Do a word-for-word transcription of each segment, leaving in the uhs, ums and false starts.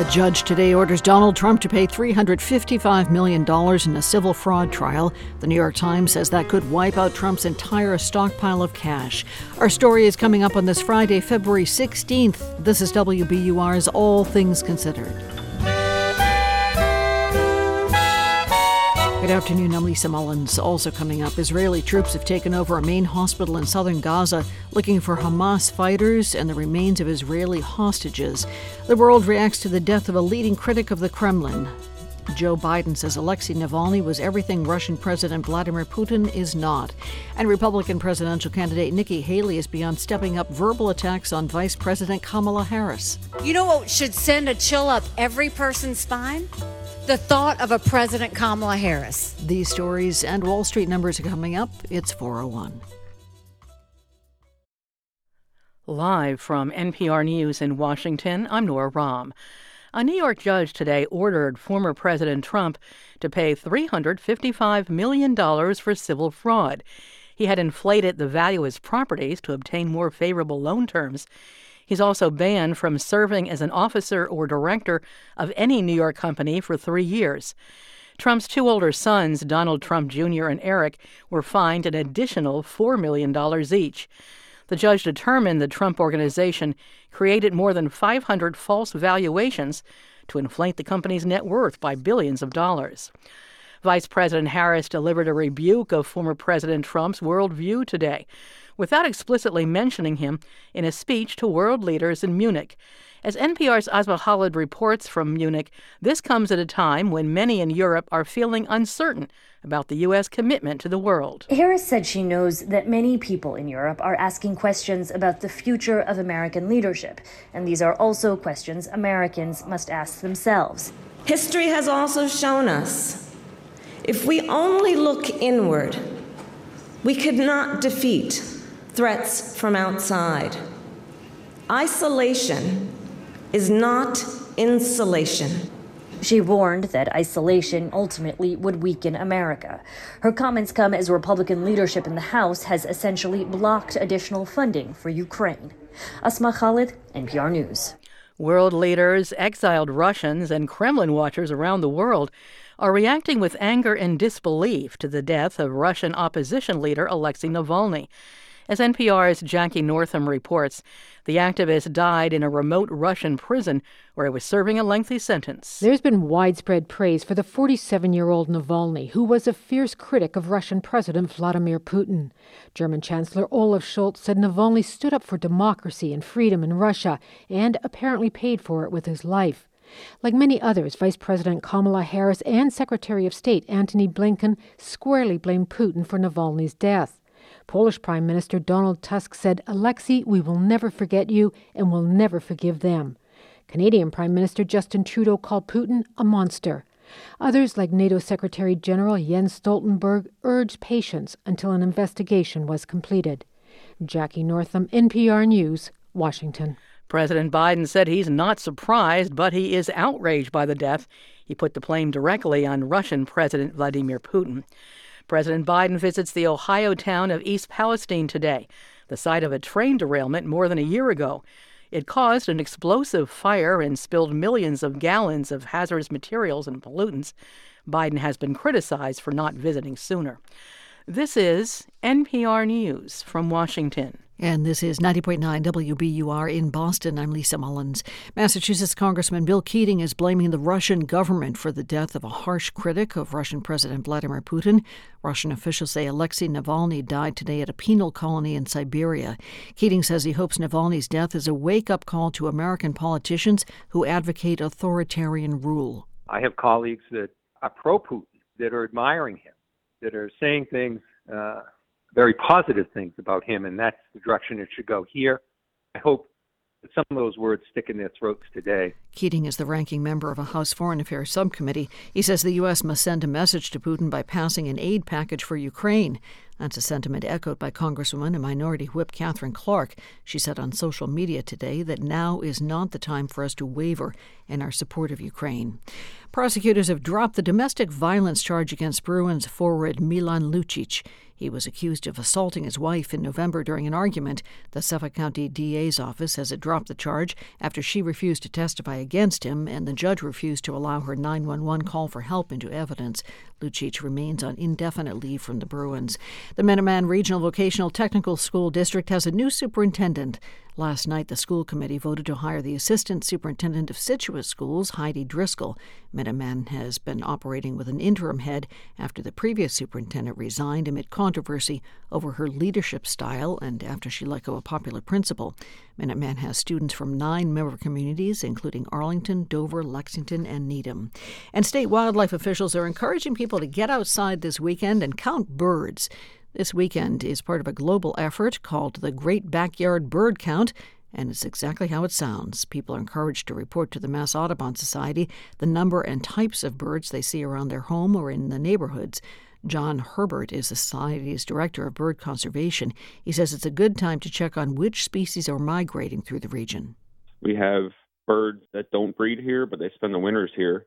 A judge today orders Donald Trump to pay three hundred fifty-five million dollars in a civil fraud trial. The New York Times says that could wipe out Trump's entire stockpile of cash. Our story is coming up on this Friday, February sixteenth. This is W B U R's All Things Considered. Good afternoon, I'm Lisa Mullins. Also coming up, Israeli troops have taken over a main hospital in southern Gaza, looking for Hamas fighters and the remains of Israeli hostages. The world reacts to the death of a leading critic of the Kremlin. Joe Biden says Alexei Navalny was everything Russian President Vladimir Putin is not. And Republican presidential candidate Nikki Haley is beyond stepping up verbal attacks on Vice President Kamala Harris. You know what should send a chill up every person's spine? The thought of a President Kamala Harris. These stories and Wall Street numbers are coming up. It's four oh one. Live from N P R News in Washington, I'm Nora Rahm. A New York judge today ordered former President Trump to pay three hundred fifty-five million dollars for civil fraud. He had inflated the value of his properties to obtain more favorable loan terms. He's also banned from serving as an officer or director of any New York company for three years. Trump's two older sons, Donald Trump Junior and Eric, were fined an additional four million dollars each. The judge determined the Trump Organization created more than five hundred false valuations to inflate the company's net worth by billions of dollars. Vice President Harris delivered a rebuke of former President Trump's worldview today, without explicitly mentioning him, in a speech to world leaders in Munich. As N P R's Asma Khalid reports from Munich, this comes at a time when many in Europe are feeling uncertain about the U S commitment to the world. Harris said she knows that many people in Europe are asking questions about the future of American leadership, and these are also questions Americans must ask themselves. History has also shown us, if we only look inward, we could not defeat threats from outside. Isolation is not insulation. She warned that isolation ultimately would weaken America. Her comments come as Republican leadership in the House has essentially blocked additional funding for Ukraine. Asma Khalid, N P R News. World leaders, exiled Russians, and Kremlin watchers around the world are reacting with anger and disbelief to the death of Russian opposition leader Alexei Navalny. As N P R's Jackie Northam reports, the activist died in a remote Russian prison where he was serving a lengthy sentence. There's been widespread praise for the forty-seven-year-old Navalny, who was a fierce critic of Russian President Vladimir Putin. German Chancellor Olaf Scholz said Navalny stood up for democracy and freedom in Russia and apparently paid for it with his life. Like many others, Vice President Kamala Harris and Secretary of State Antony Blinken squarely blamed Putin for Navalny's death. Polish Prime Minister Donald Tusk said, "Alexei, we will never forget you and will never forgive them." Canadian Prime Minister Justin Trudeau called Putin a monster. Others, like NATO Secretary General Jens Stoltenberg, urged patience until an investigation was completed. Jackie Northam, N P R News, Washington. President Biden said he's not surprised, but he is outraged by the death. He put the blame directly on Russian President Vladimir Putin. President Biden visits the Ohio town of East Palestine today, the site of a train derailment more than a year ago. It caused an explosive fire and spilled millions of gallons of hazardous materials and pollutants. Biden has been criticized for not visiting sooner. This is N P R News from Washington. And this is ninety point nine W B U R in Boston. I'm Lisa Mullins. Massachusetts Congressman Bill Keating is blaming the Russian government for the death of a harsh critic of Russian President Vladimir Putin. Russian officials say Alexei Navalny died today at a penal colony in Siberia. Keating says he hopes Navalny's death is a wake-up call to American politicians who advocate authoritarian rule. I have colleagues that are pro-Putin, that are admiring him, that are saying things... Uh, very positive things about him, and that's the direction it should go here. I hope that some of those words stick in their throats today. Keating is the ranking member of a House Foreign Affairs Subcommittee. He says the U S must send a message to Putin by passing an aid package for Ukraine. That's a sentiment echoed by Congresswoman and Minority Whip Catherine Clark. She said on social media today that now is not the time for us to waver in our support of Ukraine. Prosecutors have dropped the domestic violence charge against Bruins forward Milan Lucic. He was accused of assaulting his wife in November during an argument. The Suffolk County D A's office says it dropped the charge after she refused to testify against him and the judge refused to allow her nine one one call for help into evidence. Lucic remains on indefinite leave from the Bruins. The Minuteman Regional Vocational Technical School District has a new superintendent. Last night, the school committee voted to hire the assistant superintendent of Scituate Schools, Heidi Driscoll. Minuteman has been operating with an interim head after the previous superintendent resigned amid controversy over her leadership style and after she let go a popular principle. Minuteman has students from nine member communities, including Arlington, Dover, Lexington, and Needham. And state wildlife officials are encouraging people to get outside this weekend and count birds. This weekend is part of a global effort called the Great Backyard Bird Count, and it's exactly how it sounds. People are encouraged to report to the Mass Audubon Society the number and types of birds they see around their home or in the neighborhoods. John Herbert is the Society's Director of Bird Conservation. He says it's a good time to check on which species are migrating through the region. We have birds that don't breed here, but they spend the winters here.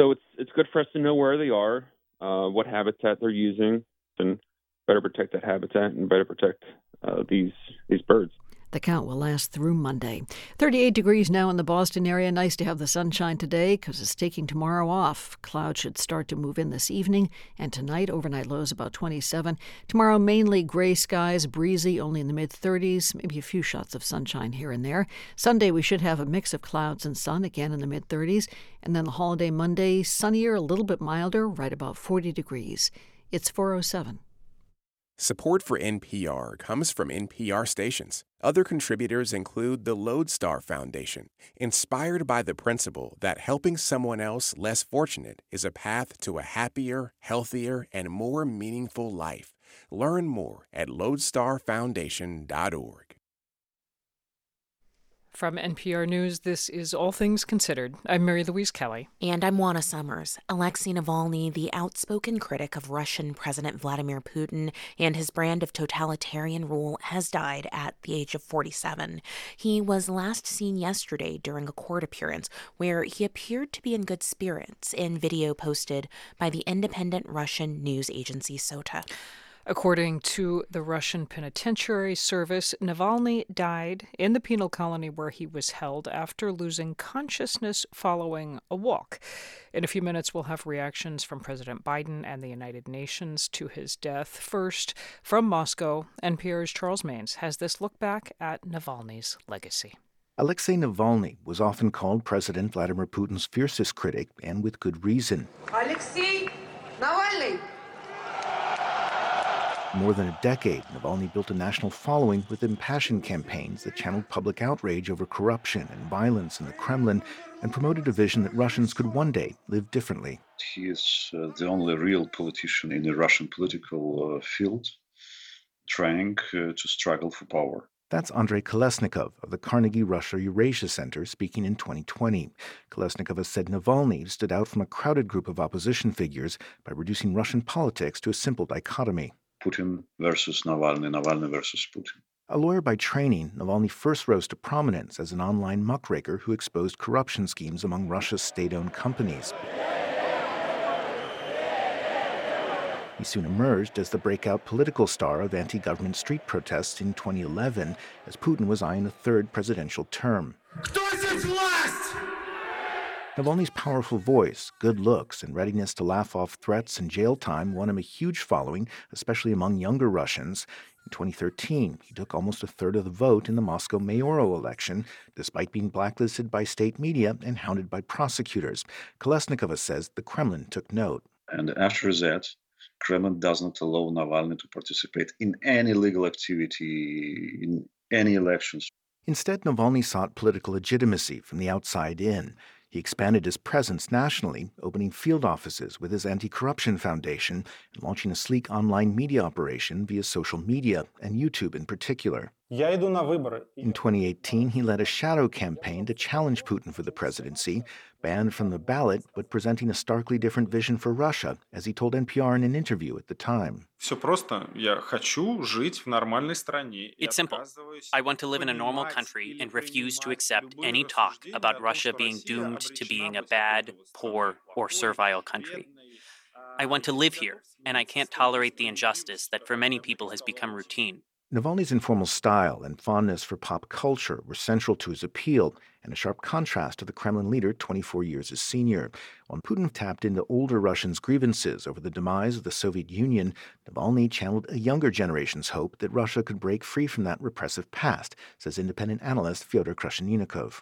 So it's it's good for us to know where they are, uh, what habitat they're using, and better protect that habitat and better protect uh, these these birds. The count will last through Monday. thirty-eight degrees now in the Boston area. Nice to have the sunshine today because it's taking tomorrow off. Clouds should start to move in this evening and tonight. Overnight lows about twenty-seven. Tomorrow, mainly gray skies, breezy, only in the mid-thirties, maybe a few shots of sunshine here and there. Sunday, we should have a mix of clouds and sun, again in the mid-thirties. And then the holiday Monday, sunnier, a little bit milder, right about forty degrees. It's four oh seven. Support for N P R comes from N P R stations. Other contributors include the Lodestar Foundation, inspired by the principle that helping someone else less fortunate is a path to a happier, healthier, and more meaningful life. Learn more at lodestar foundation dot org. From N P R News, this is All Things Considered. I'm Mary Louise Kelly. And I'm Juana Summers. Alexei Navalny, the outspoken critic of Russian President Vladimir Putin and his brand of totalitarian rule, has died at the age of forty-seven. He was last seen yesterday during a court appearance where he appeared to be in good spirits in video posted by the independent Russian news agency SOTA. According to the Russian Penitentiary Service, Navalny died in the penal colony where he was held after losing consciousness following a walk. In a few minutes, we'll have reactions from President Biden and the United Nations to his death. First, from Moscow, N P R's Charles Maines has this look back at Navalny's legacy. Alexei Navalny was often called President Vladimir Putin's fiercest critic, and with good reason. Alexei Navalny! More than a decade, Navalny built a national following with impassioned campaigns that channeled public outrage over corruption and violence in the Kremlin and promoted a vision that Russians could one day live differently. He is uh, the only real politician in the Russian political uh, field trying uh, to struggle for power. That's Andrei Kolesnikov of the Carnegie Russia Eurasia Center speaking in twenty twenty. Kolesnikov has said Navalny stood out from a crowded group of opposition figures by reducing Russian politics to a simple dichotomy. Putin versus Navalny, Navalny versus Putin. A lawyer by training, Navalny first rose to prominence as an online muckraker who exposed corruption schemes among Russia's state-owned companies. He soon emerged as the breakout political star of anti-government street protests in twenty eleven, as Putin was eyeing a third presidential term. Navalny's powerful voice, good looks, and readiness to laugh off threats and jail time won him a huge following, especially among younger Russians. In twenty thirteen, he took almost a third of the vote in the Moscow mayoral election, despite being blacklisted by state media and hounded by prosecutors. Kolesnikov says the Kremlin took note. And after that, Kremlin does not allow Navalny to participate in any legal activity, in any elections. Instead, Navalny sought political legitimacy from the outside in. He expanded his presence nationally, opening field offices with his anti-corruption foundation and launching a sleek online media operation via social media and YouTube in particular. In twenty eighteen, he led a shadow campaign to challenge Putin for the presidency, banned from the ballot, but presenting a starkly different vision for Russia, as he told N P R in an interview at the time. It's simple. I want to live in a normal country and refuse to accept any talk about Russia being doomed to being a bad, poor, or servile country. I want to live here, and I can't tolerate the injustice that for many people has become routine. Navalny's informal style and fondness for pop culture were central to his appeal, and a sharp contrast to the Kremlin leader twenty-four years his senior. While Putin tapped into older Russians' grievances over the demise of the Soviet Union, Navalny channeled a younger generation's hope that Russia could break free from that repressive past, says independent analyst Fyodor Krashennikov.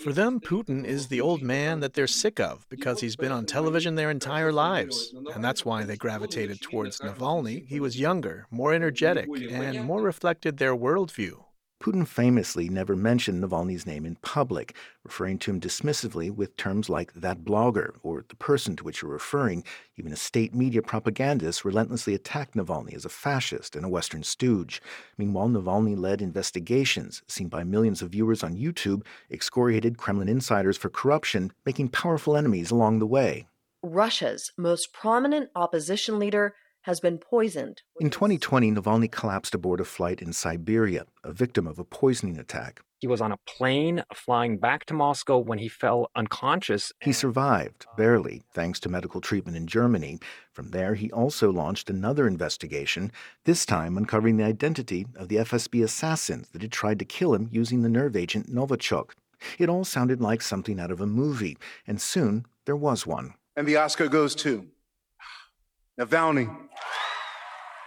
For them, Putin is the old man that they're sick of because he's been on television their entire lives. And that's why they gravitated towards Navalny. He was younger, more energetic, and more reflected their worldview. Putin famously never mentioned Navalny's name in public, referring to him dismissively with terms like that blogger or the person to which you're referring. Even a state media propagandist relentlessly attacked Navalny as a fascist and a Western stooge. Meanwhile, Navalny led investigations, seen by millions of viewers on YouTube, excoriated Kremlin insiders for corruption, making powerful enemies along the way. Russia's most prominent opposition leader has been poisoned. In twenty twenty, Navalny collapsed aboard a flight in Siberia, a victim of a poisoning attack. He was on a plane flying back to Moscow when he fell unconscious. He survived, barely, thanks to medical treatment in Germany. From there, he also launched another investigation, this time uncovering the identity of the F S B assassins that had tried to kill him using the nerve agent Novichok. It all sounded like something out of a movie, and soon there was one. And the Oscar goes to Navalny.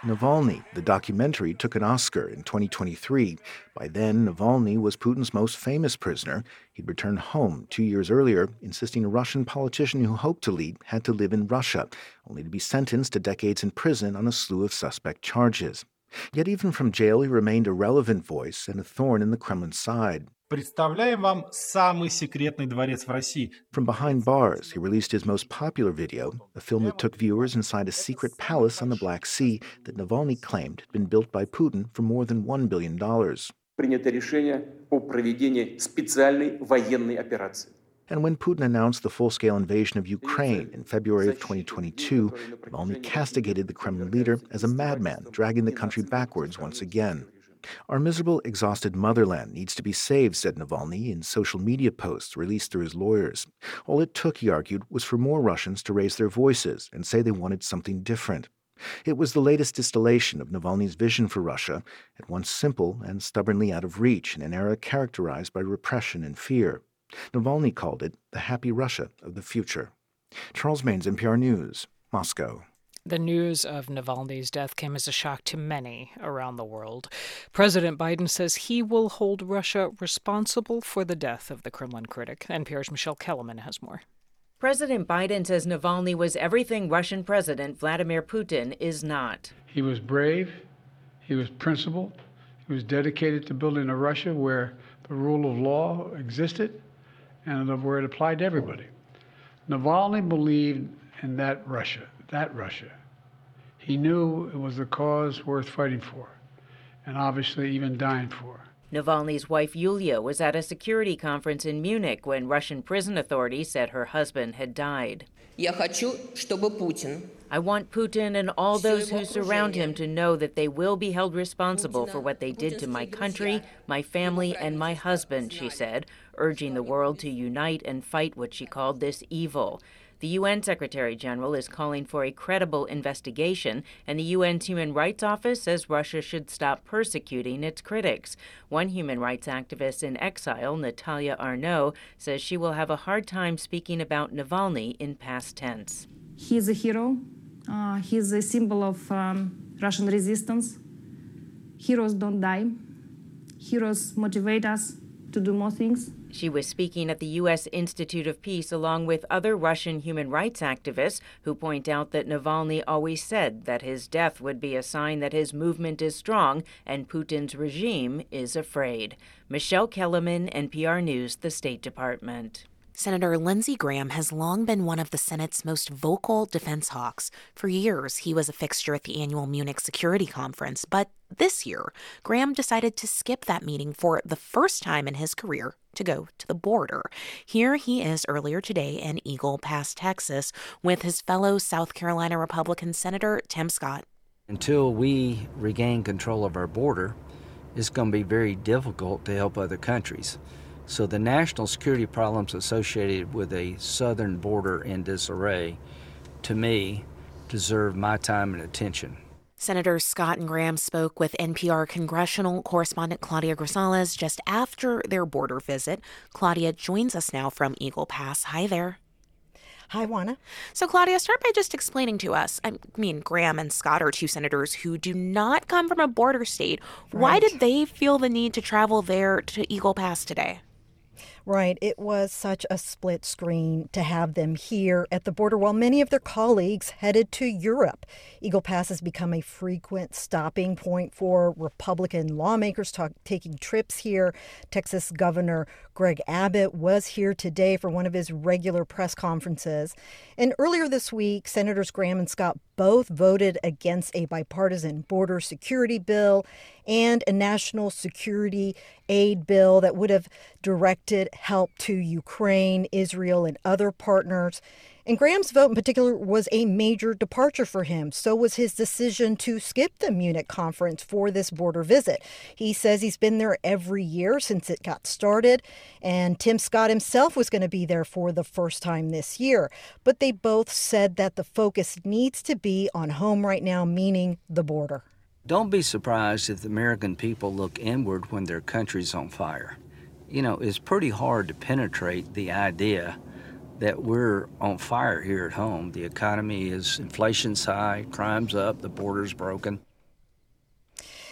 Navalny, the documentary, took an Oscar in twenty twenty-three. By then, Navalny was Putin's most famous prisoner. He'd returned home two years earlier, insisting a Russian politician who hoped to lead had to live in Russia, only to be sentenced to decades in prison on a slew of suspect charges. Yet even from jail, he remained a relevant voice and a thorn in the Kremlin's side. From behind bars, he released his most popular video, a film that took viewers inside a secret palace on the Black Sea that Navalny claimed had been built by Putin for more than one billion dollars. And when Putin announced the full-scale invasion of Ukraine in February of twenty twenty-two, Navalny castigated the Kremlin leader as a madman, dragging the country backwards once again. Our miserable, exhausted motherland needs to be saved, said Navalny in social media posts released through his lawyers. All it took, he argued, was for more Russians to raise their voices and say they wanted something different. It was the latest distillation of Navalny's vision for Russia, at once simple and stubbornly out of reach in an era characterized by repression and fear. Navalny called it the happy Russia of the future. Charles Maines, N P R News, Moscow. The news of Navalny's death came as a shock to many around the world. President Biden says he will hold Russia responsible for the death of the Kremlin critic. N P R's Michelle Kellerman has more. President Biden says Navalny was everything Russian President Vladimir Putin is not. He was brave. He was principled. He was dedicated to building a Russia where the rule of law existed and where it applied to everybody. Navalny believed in that Russia, that Russia. He knew it was a cause worth fighting for, and obviously even dying for. Navalny's wife Yulia was at a security conference in Munich when Russian prison authorities said her husband had died. I want Putin and all those who surround him to know that they will be held responsible for what they did to my country, my family, and my husband, she said, urging the world to unite and fight what she called this evil. The U N Secretary General is calling for a credible investigation, and the U N's Human Rights Office says Russia should stop persecuting its critics. One human rights activist in exile, Natalia Arnault, says she will have a hard time speaking about Navalny in past tense. He's a hero. Uh, he's a symbol of um, Russian resistance. Heroes don't die. Heroes motivate us to do more things. She was speaking at the U S Institute of Peace along with other Russian human rights activists who point out that Navalny always said that his death would be a sign that his movement is strong and Putin's regime is afraid. Michelle Kellerman, N P R News, the State Department. Senator Lindsey Graham has long been one of the Senate's most vocal defense hawks. For years, he was a fixture at the annual Munich Security Conference, but this year, Graham decided to skip that meeting for the first time in his career to go to the border. Here he is earlier today in Eagle Pass, Texas, with his fellow South Carolina Republican Senator Tim Scott. Until we regain control of our border, it's going to be very difficult to help other countries. So the national security problems associated with a southern border in disarray, to me, deserve my time and attention. Senators Scott and Graham spoke with N P R congressional correspondent Claudia Grisales just after their border visit. Claudia joins us now from Eagle Pass. Hi there. Hi, Juana. So, Claudia, start by just explaining to us, I mean, Graham and Scott are two senators who do not come from a border state. Right. Why did they feel the need to travel there to Eagle Pass today? Right. It was such a split screen to have them here at the border while many of their colleagues headed to Europe. Eagle Pass has become a frequent stopping point for Republican lawmakers talk, taking trips here. Texas Governor Greg Abbott was here today for one of his regular press conferences. And earlier this week, Senators Graham and Scott both voted against a bipartisan border security bill and a national security aid bill that would have directed help to Ukraine, Israel, and other partners. And Graham's vote in particular was a major departure for him. So was his decision to skip the Munich conference for this border visit. He says he's been there every year since it got started, and Tim Scott himself was going to be there for the first time this year. But they both said that the focus needs to be on home right now, meaning the border. Don't be surprised if the American people look inward when their country's on fire. You know, it's pretty hard to penetrate the idea that we're on fire here at home. The economy is, inflation's high, crime's up, the border's broken.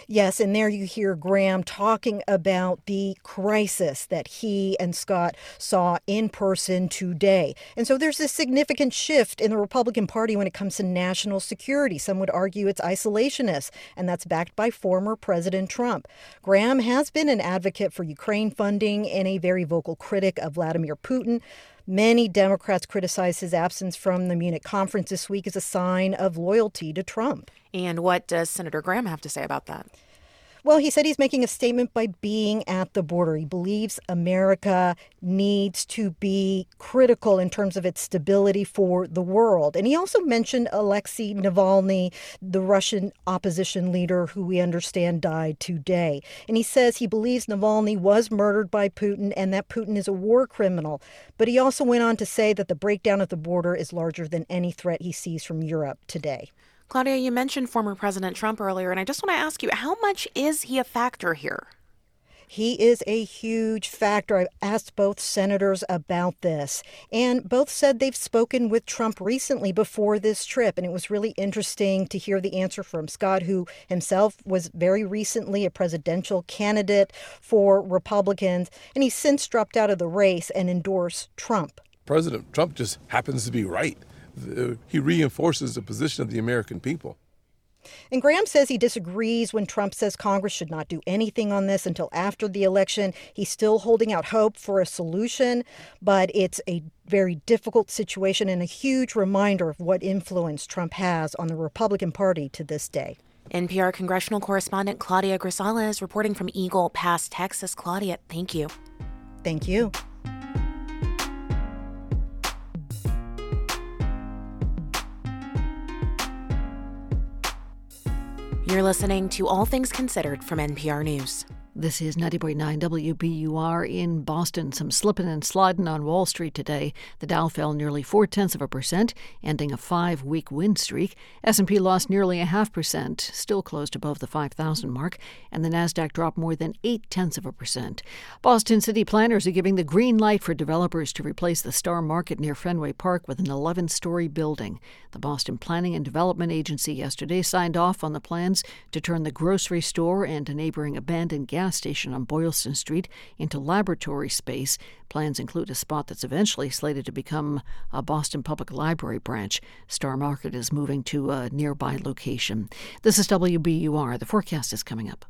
Yes, and there you hear Graham talking about the crisis that he and Scott saw in person today. And so there's this significant shift in the Republican Party when it comes to national security. Some would argue it's isolationist, and that's backed by former President Trump. Graham has been an advocate for Ukraine funding and a very vocal critic of Vladimir Putin. Many Democrats criticize his absence from the Munich conference this week as a sign of loyalty to Trump. And what does Senator Graham have to say about that? Well, he said he's making a statement by being at the border. He believes America needs to be critical in terms of its stability for the world. And he also mentioned Alexei Navalny, the Russian opposition leader who we understand died today. And he says he believes Navalny was murdered by Putin and that Putin is a war criminal. But he also went on to say that the breakdown at the border is larger than any threat he sees from Europe today. Claudia, you mentioned former President Trump earlier, and I just want to ask you, how much is he a factor here? He is a huge factor. I've asked both senators about this, and both said they've spoken with Trump recently before this trip, and it was really interesting to hear the answer from Scott, who himself was very recently a presidential candidate for Republicans, and he's since dropped out of the race and endorsed Trump. President Trump just happens to be right. He reinforces the position of the American people. And Graham says he disagrees when Trump says Congress should not do anything on this until after the election. He's still holding out hope for a solution, but it's a very difficult situation and a huge reminder of what influence Trump has on the Republican Party to this day. N P R congressional correspondent Claudia Grisales reporting from Eagle Pass, Texas. Claudia, thank you. Thank you. You're listening to All Things Considered from N P R News. This is ninety point nine W B U R in Boston. Some slipping and sliding on Wall Street today. The Dow fell nearly four-tenths of a percent, ending a five-week win streak. S and P lost nearly a half percent, still closed above the five thousand mark, and the Nasdaq dropped more than eight-tenths of a percent. Boston city planners are giving the green light for developers to replace the Star Market near Fenway Park with an eleven-story building. The Boston Planning and Development Agency yesterday signed off on the plans to turn the grocery store and a neighboring abandoned gas station on Boylston Street into laboratory space. Plans include a spot that's eventually slated to become a Boston Public Library branch. Star Market is moving to a nearby location. This is W B U R. The forecast is coming up.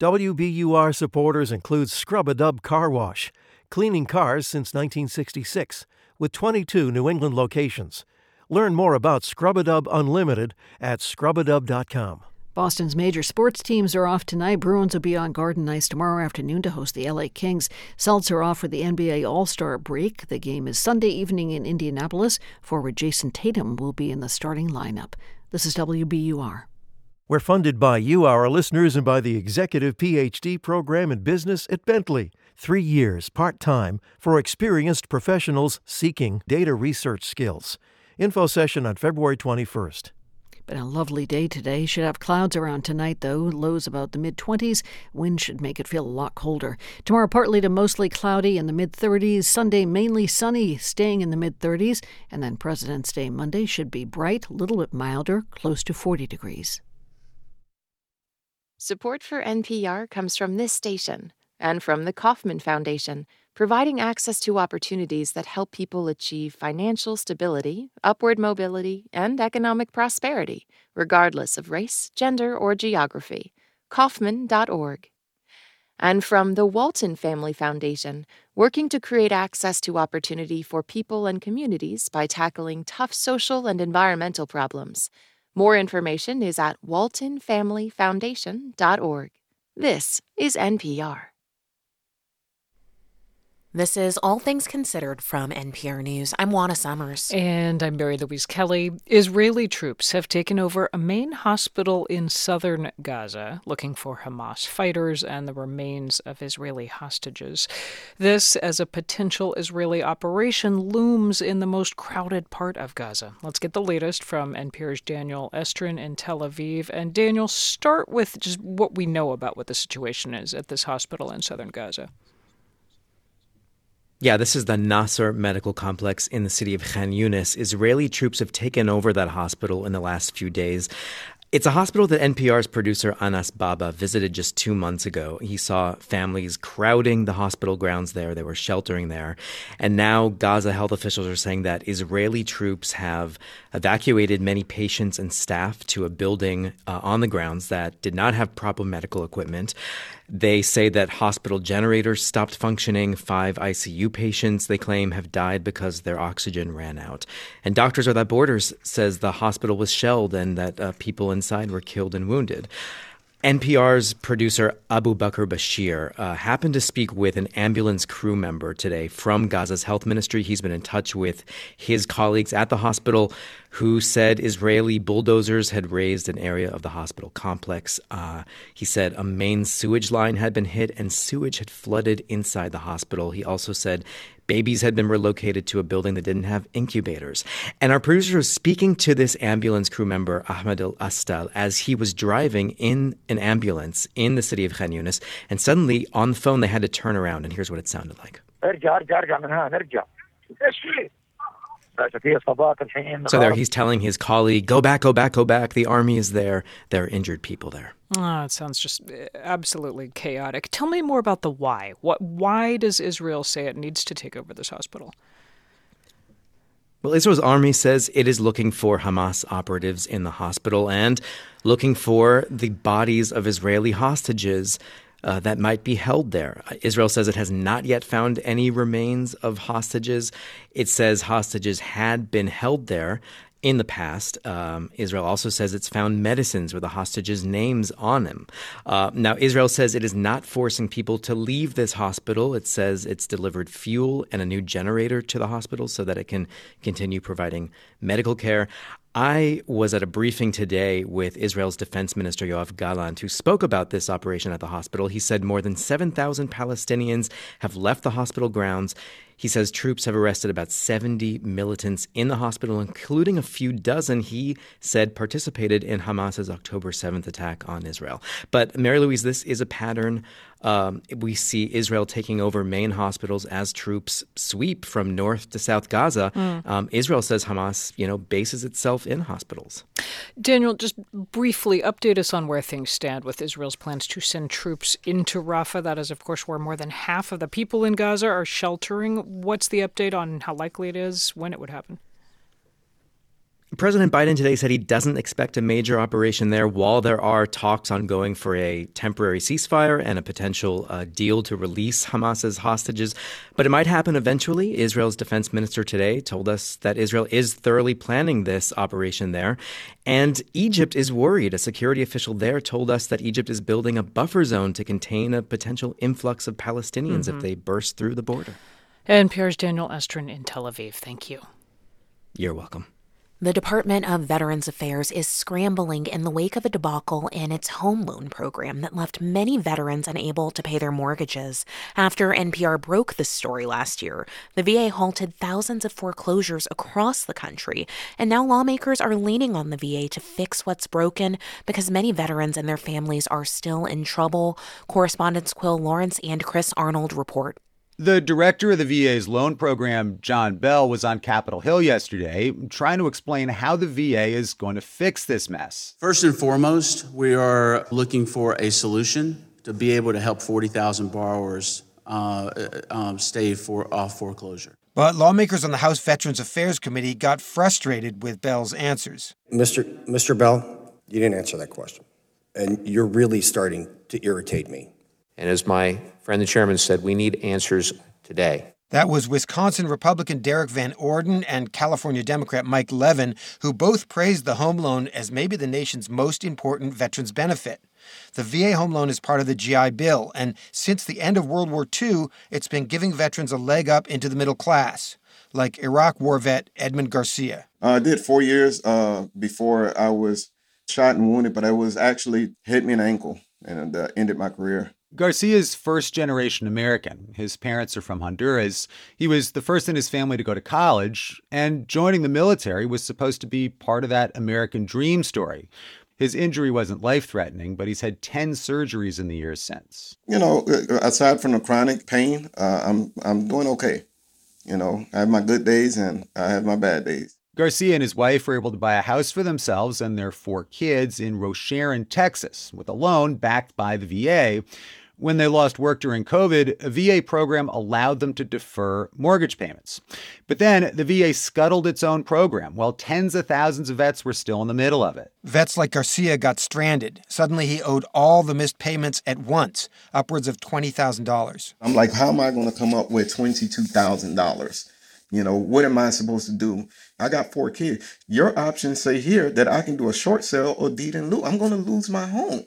W B U R supporters include Scrub-A-Dub Car Wash, cleaning cars since nineteen sixty-six, with twenty-two New England locations. Learn more about Scrub-A-Dub Unlimited at scrub a dub dot com. Boston's major sports teams are off tonight. Bruins will be on Garden Ice tomorrow afternoon to host the L A Kings. Celtics are off for the N B A All-Star break. The game is Sunday evening in Indianapolis. Forward Jason Tatum will be in the starting lineup. This is W B U R. We're funded by you, our listeners, and by the Executive PhD Program in Business at Bentley. Three years, part-time, for experienced professionals seeking data research skills. Info session on February twenty-first. Been a lovely day today. Should have clouds around tonight, though. Lows about the mid-twenties. Wind should make it feel a lot colder. Tomorrow, partly to mostly cloudy in the mid-thirties. Sunday, mainly sunny, staying in the mid-thirties. And then President's Day Monday should be bright, a little bit milder, close to forty degrees. Support for N P R comes from this station and from the Kauffman Foundation, providing access to opportunities that help people achieve financial stability, upward mobility, and economic prosperity, regardless of race, gender, or geography. Kauffman dot org. And from the Walton Family Foundation, working to create access to opportunity for people and communities by tackling tough social and environmental problems. More information is at walton family foundation dot org. This is N P R. This is All Things Considered from N P R News. I'm Juana Summers. And I'm Mary Louise Kelly. Israeli troops have taken over a main hospital in southern Gaza, looking for Hamas fighters and the remains of Israeli hostages. This, as a potential Israeli operation, looms in the most crowded part of Gaza. Let's get the latest from N P R's Daniel Estrin in Tel Aviv. And Daniel, start with just what we know about what the situation is at this hospital in southern Gaza. Yeah, this is the Nasser Medical Complex in the city of Khan Yunis. Israeli troops have taken over that hospital in the last few days. It's a hospital that N P R's producer Anas Baba visited just two months ago. He saw families crowding the hospital grounds there. They were sheltering there. And now Gaza health officials are saying that Israeli troops have evacuated many patients and staff to a building uh, on the grounds that did not have proper medical equipment. They say that hospital generators stopped functioning. Five I C U patients, they claim, have died because their oxygen ran out. And Doctors Without Borders says the hospital was shelled and that uh, people inside were killed and wounded. N P R's producer Abu Bakr Bashir uh, happened to speak with an ambulance crew member today from Gaza's health ministry. He's been in touch with his colleagues at the hospital who said Israeli bulldozers had razed an area of the hospital complex. Uh, he said a main sewage line had been hit and sewage had flooded inside the hospital. He also said babies had been relocated to a building that didn't have incubators. And our producer was speaking to this ambulance crew member, Ahmed Al-Astal, as he was driving in an ambulance in the city of Khan Yunis. And suddenly, on the phone, they had to turn around. And here's what it sounded like. So there he's telling his colleague, go back, go back, go back. The army is there. There are injured people there. Oh, it sounds just absolutely chaotic. Tell me more about the why. What? Why does Israel say it needs to take over this hospital? Well, Israel's army says it is looking for Hamas operatives in the hospital and looking for the bodies of Israeli hostages Uh, that might be held there. Israel says it has not yet found any remains of hostages. It says hostages had been held there in the past. Um, Israel also says it's found medicines with the hostages' names on them. Uh, now, Israel says it is not forcing people to leave this hospital. It says it's delivered fuel and a new generator to the hospital so that it can continue providing medical care. I was at a briefing today with Israel's Defense Minister Yoav Gallant, who spoke about this operation at the hospital. He said more than seven thousand Palestinians have left the hospital grounds. He says troops have arrested about seventy militants in the hospital, including a few dozen he said participated in Hamas's October seventh attack on Israel. But, Mary Louise, this is a pattern. Um, we see Israel taking over main hospitals as troops sweep from north to south Gaza. Mm. Um, Israel says Hamas, you know, bases itself in hospitals. Daniel, just briefly update us on where things stand with Israel's plans to send troops into Rafah. That is, of course, where more than half of the people in Gaza are sheltering. What's the update on how likely it is, when it would happen? President Biden today said he doesn't expect a major operation there while there are talks ongoing for a temporary ceasefire and a potential uh, deal to release Hamas's hostages. But it might happen eventually. Israel's defense minister today told us that Israel is thoroughly planning this operation there. And Egypt is worried. A security official there told us that Egypt is building a buffer zone to contain a potential influx of Palestinians mm-hmm. if they burst through the border. N P R's Daniel Estrin in Tel Aviv. Thank you. You're welcome. The Department of Veterans Affairs is scrambling in the wake of a debacle in its home loan program that left many veterans unable to pay their mortgages. After N P R broke this story last year, the V A halted thousands of foreclosures across the country, and now lawmakers are leaning on the V A to fix what's broken because many veterans and their families are still in trouble. Correspondents Quill Lawrence and Chris Arnold report. The director of the V A's loan program, John Bell, was on Capitol Hill yesterday trying to explain how the V A is going to fix this mess. First and foremost, we are looking for a solution to be able to help forty thousand borrowers uh, um, stay for, off foreclosure. But lawmakers on the House Veterans Affairs Committee got frustrated with Bell's answers. Mister Mister Bell, you didn't answer that question, and you're really starting to irritate me. And as my friend the chairman said, we need answers today. That was Wisconsin Republican Derek Van Orden and California Democrat Mike Levin, who both praised the home loan as maybe the nation's most important veterans benefit. The V A home loan is part of the G I Bill, and since the end of World War Two, it's been giving veterans a leg up into the middle class, like Iraq war vet Edmund Garcia. Uh, I did four years uh, before I was shot and wounded, but I was actually hit me in the ankle and uh, ended my career. Garcia's first-generation American. His parents are from Honduras. He was the first in his family to go to college, and joining the military was supposed to be part of that American dream story. His injury wasn't life-threatening, but he's had ten surgeries in the years since. You know, aside from the chronic pain, uh, I'm I'm doing okay. You know, I have my good days and I have my bad days. Garcia and his wife were able to buy a house for themselves and their four kids in Rocheron, Texas, with a loan backed by the V A. When they lost work during COVID, a V A program allowed them to defer mortgage payments. But then the V A scuttled its own program, while tens of thousands of vets were still in the middle of it. Vets like Garcia got stranded. Suddenly he owed all the missed payments at once, upwards of twenty thousand dollars. I'm like, how am I going to come up with twenty-two thousand dollars? You know, what am I supposed to do? I got four kids. Your options say here that I can do a short sale or deed in lieu. I'm going to lose my home.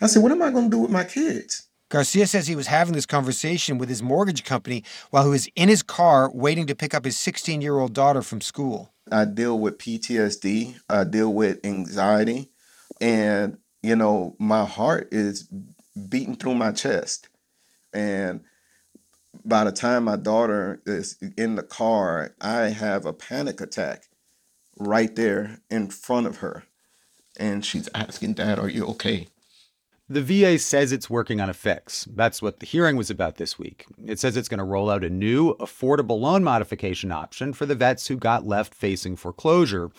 I said, what am I going to do with my kids? Garcia says he was having this conversation with his mortgage company while he was in his car waiting to pick up his sixteen-year-old daughter from school. I deal with P T S D. I deal with anxiety. And, you know, my heart is beating through my chest. And by the time my daughter is in the car, I have a panic attack right there in front of her. And she's asking, Dad, are you okay? The V A says it's working on a fix. That's what the hearing was about this week. It says it's going to roll out a new affordable loan modification option for the vets who got left facing foreclosure.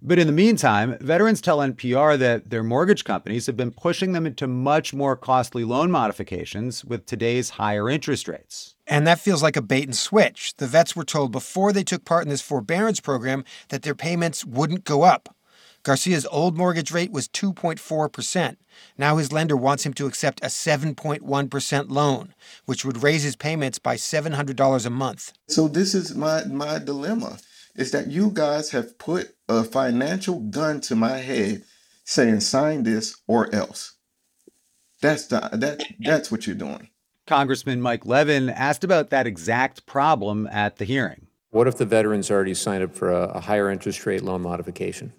But in the meantime, veterans tell N P R that their mortgage companies have been pushing them into much more costly loan modifications with today's higher interest rates. And that feels like a bait and switch. The vets were told before they took part in this forbearance program that their payments wouldn't go up. Garcia's old mortgage rate was two point four percent. Now his lender wants him to accept a seven point one percent loan, which would raise his payments by seven hundred dollars a month. So this is my, my dilemma, is that you guys have put a financial gun to my head saying sign this or else. That's the, that that's what you're doing. Congressman Mike Levin asked about that exact problem at the hearing. What if the veterans already signed up for a, a higher interest rate loan modification?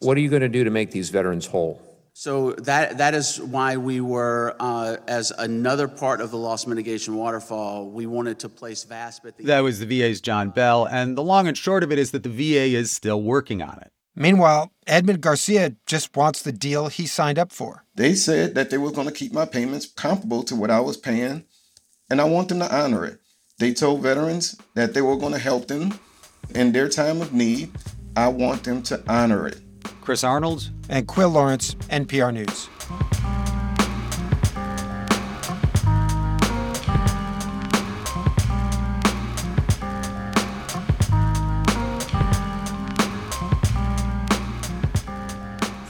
What are you going to do to make these veterans whole? So that that is why we were, uh, as another part of the loss mitigation waterfall, we wanted to place VASP at the... That was the V A's John Bell, and the long and short of it is that the V A is still working on it. Meanwhile, Edmund Garcia just wants the deal he signed up for. They said that they were going to keep my payments comparable to what I was paying, and I want them to honor it. They told veterans that they were going to help them in their time of need. I want them to honor it. Chris Arnold and Quill Lawrence, N P R News.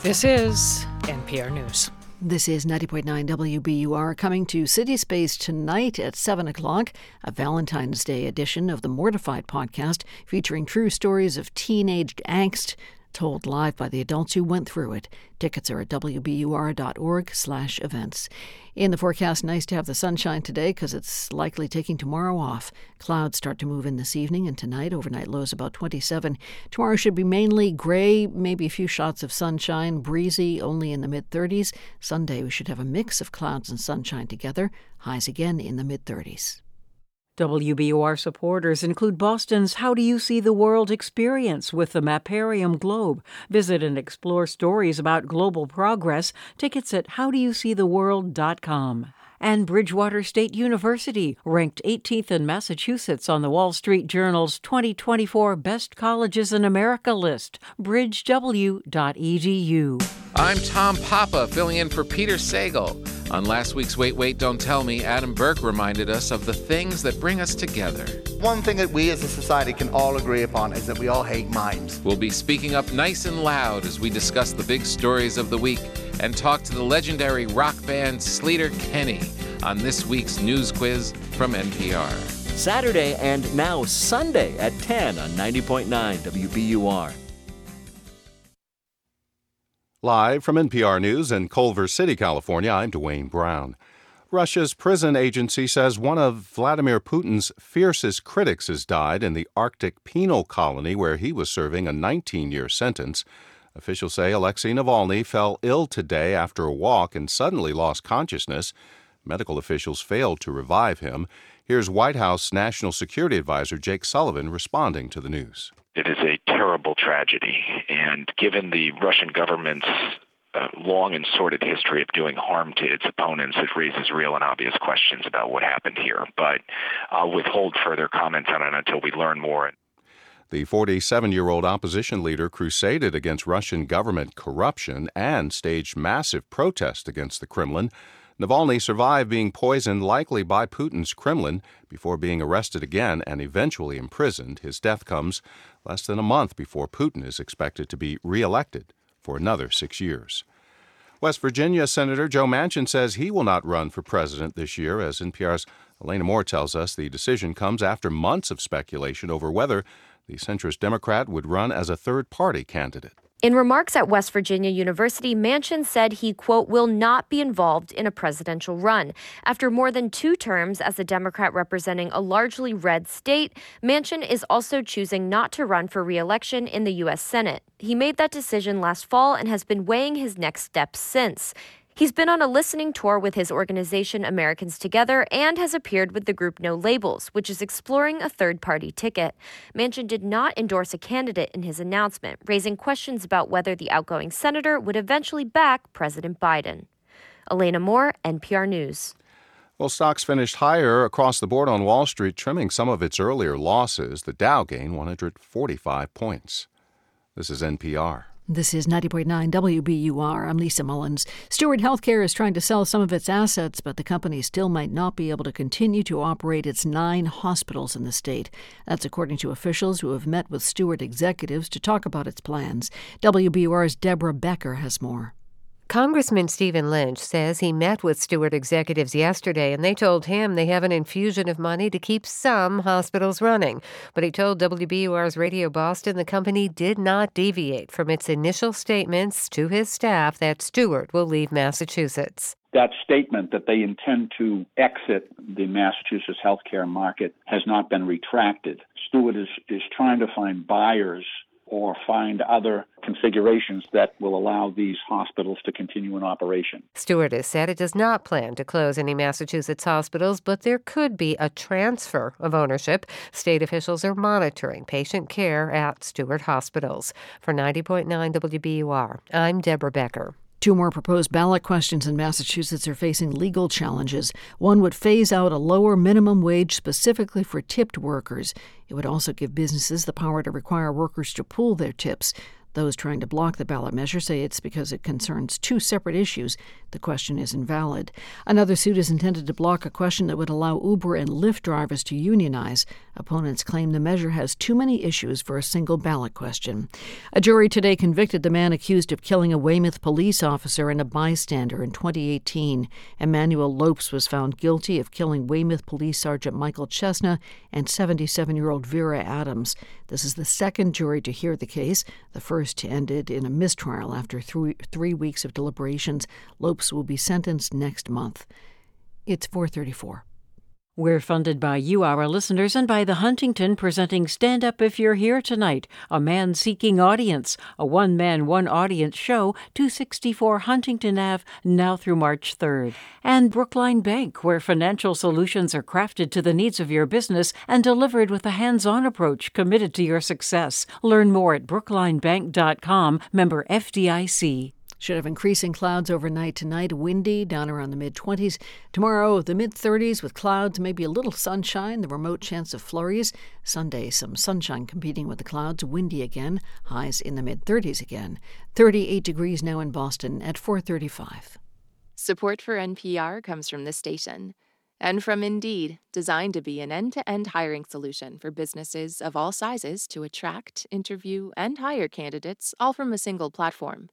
This is N P R News. This is ninety point nine W B U R coming to City Space tonight at seven o'clock, a Valentine's Day edition of the Mortified podcast featuring true stories of teenage angst told live by the adults who went through it. Tickets are at wbur.org slash events. In the forecast, nice to have the sunshine today because it's likely taking tomorrow off. Clouds start to move in this evening and tonight. Overnight lows about twenty-seven. Tomorrow should be mainly gray, maybe a few shots of sunshine, breezy, only in the mid-thirties. Sunday, we should have a mix of clouds and sunshine together. Highs again in the mid-thirties. W B U R supporters include Boston's How Do You See the World experience with the Maparium Globe. Visit and explore stories about global progress. Tickets at how do you see the world dot com. And Bridgewater State University, ranked eighteenth in Massachusetts on the Wall Street Journal's twenty twenty-four Best Colleges in America list, bridge w dot e d u. I'm Tom Papa, filling in for Peter Sagal. On last week's Wait, Wait, Don't Tell Me, Adam Burke reminded us of the things that bring us together. One thing that we as a society can all agree upon is that we all hate mimes. We'll be speaking up nice and loud as we discuss the big stories of the week and talk to the legendary rock band Sleater Kenny on this week's News Quiz from N P R. Saturday and now Sunday at ten on ninety point nine W B U R. Live from N P R News in Culver City, California, I'm Dwayne Brown. Russia's prison agency says one of Vladimir Putin's fiercest critics has died in the Arctic penal colony where he was serving a nineteen-year sentence. Officials say Alexei Navalny fell ill today after a walk and suddenly lost consciousness. Medical officials failed to revive him. Here's White House National Security Advisor Jake Sullivan responding to the news. It is a terrible tragedy, and given the Russian government's uh, long and sordid history of doing harm to its opponents, it raises real and obvious questions about what happened here. But I'll withhold further comments on it until we learn more. The forty-seven-year-old opposition leader crusaded against Russian government corruption and staged massive protests against the Kremlin. Navalny survived being poisoned, likely by Putin's Kremlin, before being arrested again and eventually imprisoned. His death comes less than a month before Putin is expected to be re-elected for another six years. West Virginia Senator Joe Manchin says he will not run for president this year. As N P R's Elena Moore tells us, the decision comes after months of speculation over whether the centrist Democrat would run as a third-party candidate. In remarks at West Virginia University, Manchin said he, quote, will not be involved in a presidential run. After more than two terms as a Democrat representing a largely red state, Manchin is also choosing not to run for re-election in the U S Senate. He made that decision last fall and has been weighing his next steps since. He's been on a listening tour with his organization Americans Together and has appeared with the group No Labels, which is exploring a third-party ticket. Manchin did not endorse a candidate in his announcement, raising questions about whether the outgoing senator would eventually back President Biden. Elena Moore, N P R News. Well, stocks finished higher across the board on Wall Street, trimming some of its earlier losses. The Dow gained one hundred forty-five points. This is N P R. This is ninety point nine W B U R. I'm Lisa Mullins. Steward Healthcare is trying to sell some of its assets, but the company still might not be able to continue to operate its nine hospitals in the state. That's according to officials who have met with Steward executives to talk about its plans. W B U R's Deborah Becker has more. Congressman Stephen Lynch says he met with Steward executives yesterday and they told him they have an infusion of money to keep some hospitals running. But he told W B U R's Radio Boston the company did not deviate from its initial statements to his staff that Steward will leave Massachusetts. That statement that they intend to exit the Massachusetts healthcare market has not been retracted. Steward is, is trying to find buyers or find other configurations that will allow these hospitals to continue in operation. Steward has said it does not plan to close any Massachusetts hospitals, but there could be a transfer of ownership. State officials are monitoring patient care at Steward hospitals. For ninety point nine W B U R, I'm Deborah Becker. Two more proposed ballot questions in Massachusetts are facing legal challenges. One would phase out a lower minimum wage specifically for tipped workers. It would also give businesses the power to require workers to pool their tips. Those trying to block the ballot measure say it's because it concerns two separate issues. The question is invalid. Another suit is intended to block a question that would allow Uber and Lyft drivers to unionize. Opponents claim the measure has too many issues for a single ballot question. A jury today convicted the man accused of killing a Weymouth police officer and a bystander in twenty eighteen. Emmanuel Lopes was found guilty of killing Weymouth Police Sergeant Michael Chesna and seventy-seven-year-old Vera Adams. This is the second jury to hear the case. The first ended in a mistrial after three, three weeks of deliberations. Lopes will be sentenced next month. It's four thirty-four. We're funded by you, our listeners, and by the Huntington, presenting Stand Up If You're Here tonight, A Man Seeking Audience, a one-man, one-audience show, two sixty-four Huntington Avenue, now through March third. And Brookline Bank, where financial solutions are crafted to the needs of your business and delivered with a hands-on approach committed to your success. Learn more at brookline bank dot com, member F D I C. Should have increasing clouds overnight tonight, windy, down around the mid-twenties. Tomorrow, the mid-thirties with clouds, maybe a little sunshine, the remote chance of flurries. Sunday, some sunshine competing with the clouds, windy again, highs in the mid-thirties again. thirty-eight degrees now in Boston at four thirty-five. Support for N P R comes from this station and from Indeed, designed to be an end-to-end hiring solution for businesses of all sizes to attract, interview, and hire candidates, all from a single platform.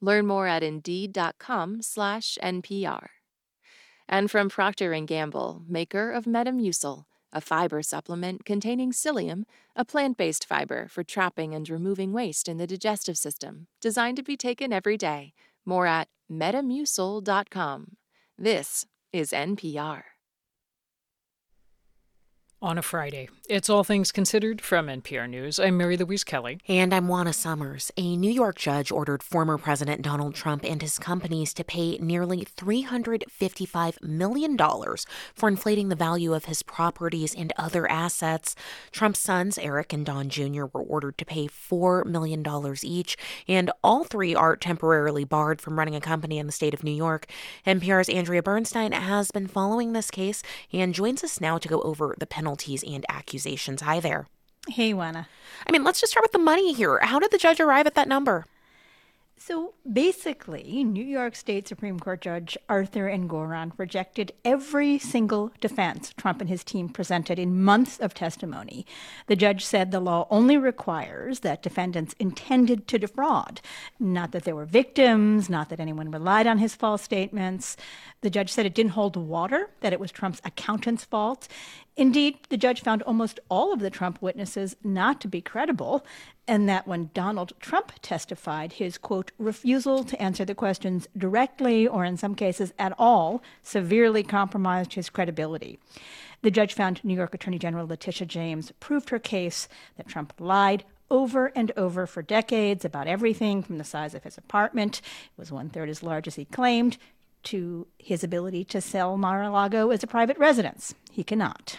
Learn more at indeed dot com slash N P R. And from Procter and Gamble, maker of Metamucil, a fiber supplement containing psyllium, a plant-based fiber for trapping and removing waste in the digestive system, designed to be taken every day. More at metamucil dot com. This is N P R. On a Friday. It's All Things Considered from N P R News. I'm Mary Louise Kelly. And I'm Juana Summers. A New York judge ordered former President Donald Trump and his companies to pay nearly three hundred fifty-five million dollars for inflating the value of his properties and other assets. Trump's sons, Eric and Don Junior, were ordered to pay four million dollars each, and all three are temporarily barred from running a company in the state of New York. N P R's Andrea Bernstein has been following this case and joins us now to go over the penalty. penalties and accusations. Hi there. Hey, Juana. I mean, let's just start with the money here. How did the judge arrive at that number? So basically, New York State Supreme Court Judge Arthur Engoron rejected every single defense Trump and his team presented in months of testimony. The judge said the law only requires that defendants intended to defraud, not that they were victims, not that anyone relied on his false statements. The judge said it didn't hold water, that it was Trump's accountant's fault. Indeed, the judge found almost all of the Trump witnesses not to be credible, and that when Donald Trump testified, his, quote, refusal to answer the questions directly or in some cases at all severely compromised his credibility. The judge found New York Attorney General Letitia James proved her case that Trump lied over and over for decades about everything from the size of his apartment, it was one-third as large as he claimed, to his ability to sell Mar-a-Lago as a private residence. He cannot.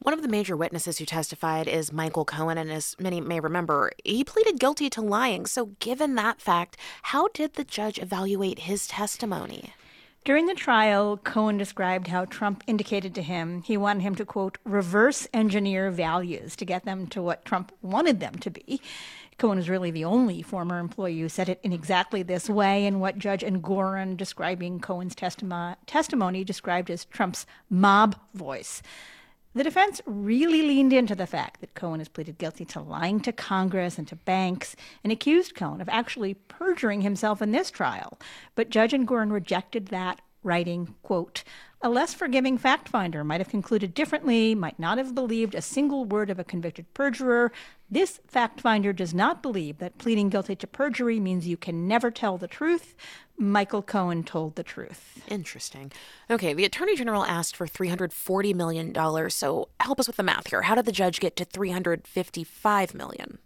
One of the major witnesses who testified is Michael Cohen, and as many may remember, he pleaded guilty to lying. So given that fact, how did the judge evaluate his testimony? During the trial, Cohen described how Trump indicated to him he wanted him to, quote, reverse engineer values to get them to what Trump wanted them to be. Cohen is really the only former employee who said it in exactly this way, and what Judge Engoron, describing Cohen's testimo- testimony, described as Trump's mob voice. The defense really leaned into the fact that Cohen has pleaded guilty to lying to Congress and to banks and accused Cohen of actually perjuring himself in this trial. But Judge Engoron rejected that, writing, quote, a less forgiving fact finder might have concluded differently, might not have believed a single word of a convicted perjurer. This fact finder does not believe that pleading guilty to perjury means you can never tell the truth. Michael Cohen told the truth. Interesting. Okay, the Attorney General asked for three hundred forty million dollars, so help us with the math here. How did the judge get to three hundred fifty-five million dollars?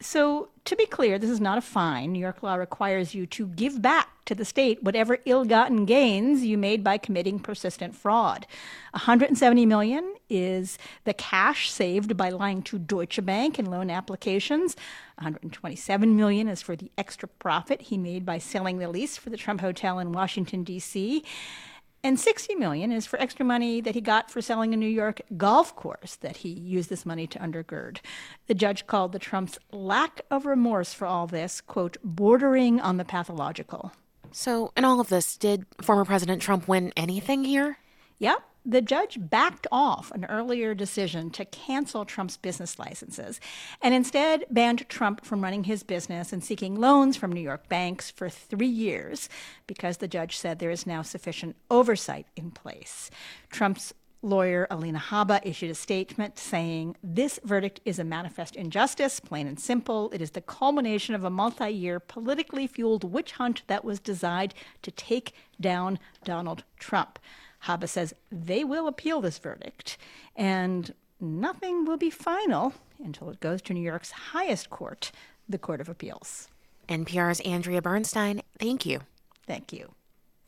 So, to be clear, this is not a fine. New York law requires you to give back to the state whatever ill-gotten gains you made by committing persistent fraud. one hundred seventy million dollars is the cash saved by lying to Deutsche Bank in loan applications. one hundred twenty-seven million dollars is for the extra profit he made by selling the lease for the Trump Hotel in Washington, D C And sixty million dollars is for extra money that he got for selling a New York golf course that he used this money to undergird. The judge called the Trumps' lack of remorse for all this, quote, bordering on the pathological. So in all of this, did former President Trump win anything here? Yep. The judge backed off an earlier decision to cancel Trump's business licenses and instead banned Trump from running his business and seeking loans from New York banks for three years because the judge said there is now sufficient oversight in place. Trump's lawyer, Alina Haba, issued a statement saying, "This verdict is a manifest injustice, plain and simple. It is the culmination of a multi-year politically fueled witch hunt that was designed to take down Donald Trump." Haba says they will appeal this verdict, and nothing will be final until it goes to New York's highest court, the Court of Appeals. N P R's Andrea Bernstein, thank you. Thank you.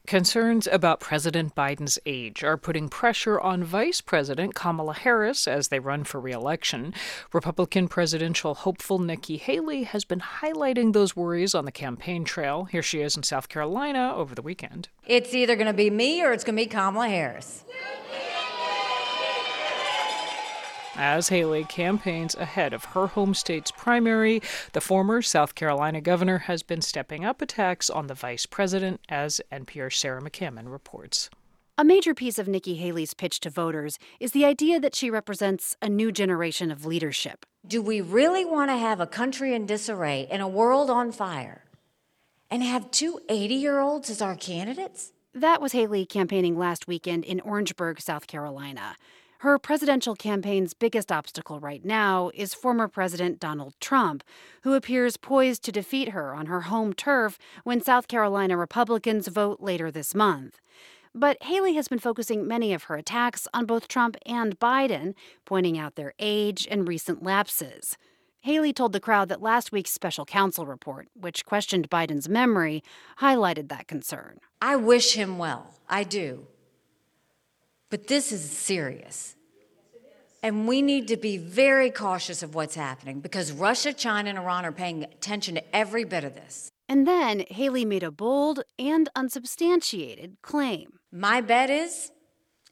Concerns about President Biden's age are putting pressure on Vice President Kamala Harris as they run for re-election. Republican presidential hopeful Nikki Haley has been highlighting those worries on the campaign trail. Here she is in South Carolina over the weekend. It's either going to be me or it's going to be Kamala Harris. As Haley campaigns ahead of her home state's primary, the former South Carolina governor has been stepping up attacks on the vice president, as N P R's Sarah McCammon reports. A major piece of Nikki Haley's pitch to voters is the idea that she represents a new generation of leadership. Do we really want to have a country in disarray and a world on fire and have two eighty-year-olds as our candidates? That was Haley campaigning last weekend in Orangeburg, South Carolina. Her presidential campaign's biggest obstacle right now is former President Donald Trump, who appears poised to defeat her on her home turf when South Carolina Republicans vote later this month. But Haley has been focusing many of her attacks on both Trump and Biden, pointing out their age and recent lapses. Haley told the crowd that last week's special counsel report, which questioned Biden's memory, highlighted that concern. I wish him well. I do. But this is serious, and we need to be very cautious of what's happening because Russia, China, and Iran are paying attention to every bit of this. And then Haley made a bold and unsubstantiated claim. My bet is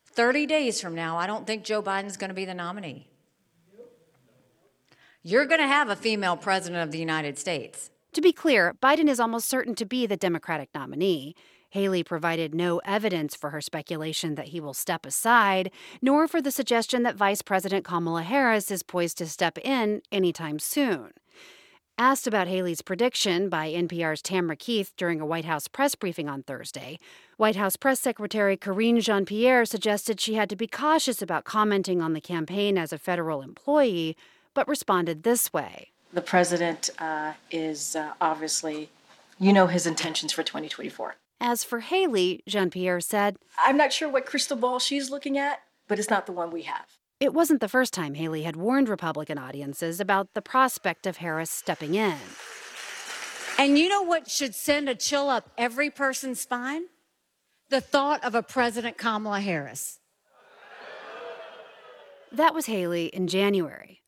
thirty days from now, I don't think Joe Biden's going to be the nominee. You're going to have a female president of the United States. To be clear, Biden is almost certain to be the Democratic nominee. Haley provided no evidence for her speculation that he will step aside, nor for the suggestion that Vice President Kamala Harris is poised to step in anytime soon. Asked about Haley's prediction by N P R's Tamara Keith during a White House press briefing on Thursday, White House Press Secretary Karine Jean-Pierre suggested she had to be cautious about commenting on the campaign as a federal employee, but responded this way. The president uh, is uh, obviously, you know, his intentions for twenty twenty-four. As for Haley, Jean-Pierre said, I'm not sure what crystal ball she's looking at, but it's not the one we have. It wasn't the first time Haley had warned Republican audiences about the prospect of Harris stepping in. And you know what should send a chill up every person's spine? The thought of a President Kamala Harris. That was Haley in January.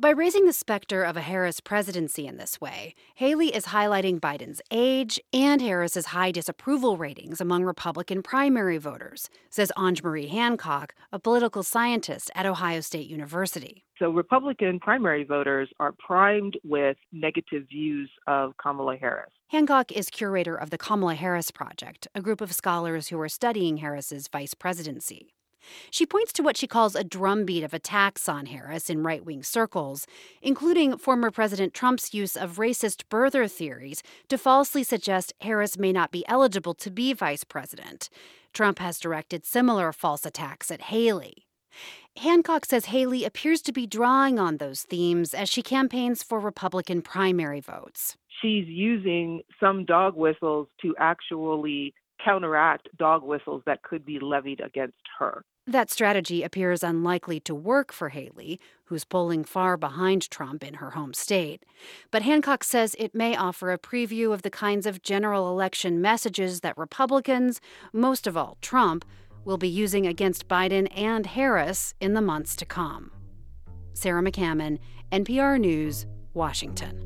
By raising the specter of a Harris presidency in this way, Haley is highlighting Biden's age and Harris's high disapproval ratings among Republican primary voters, says Anjmarie Hancock, a political scientist at Ohio State University. So Republican primary voters are primed with negative views of Kamala Harris. Hancock is curator of the Kamala Harris Project, a group of scholars who are studying Harris's vice presidency. She points to what she calls a drumbeat of attacks on Harris in right-wing circles, including former President Trump's use of racist birther theories to falsely suggest Harris may not be eligible to be vice president. Trump has directed similar false attacks at Haley. Hancock says Haley appears to be drawing on those themes as she campaigns for Republican primary votes. She's using some dog whistles to actually counteract dog whistles that could be levied against her. That strategy appears unlikely to work for Haley, who's polling far behind Trump in her home state. But Hancock says it may offer a preview of the kinds of general election messages that Republicans, most of all Trump, will be using against Biden and Harris in the months to come. Sarah McCammon, N P R News, Washington.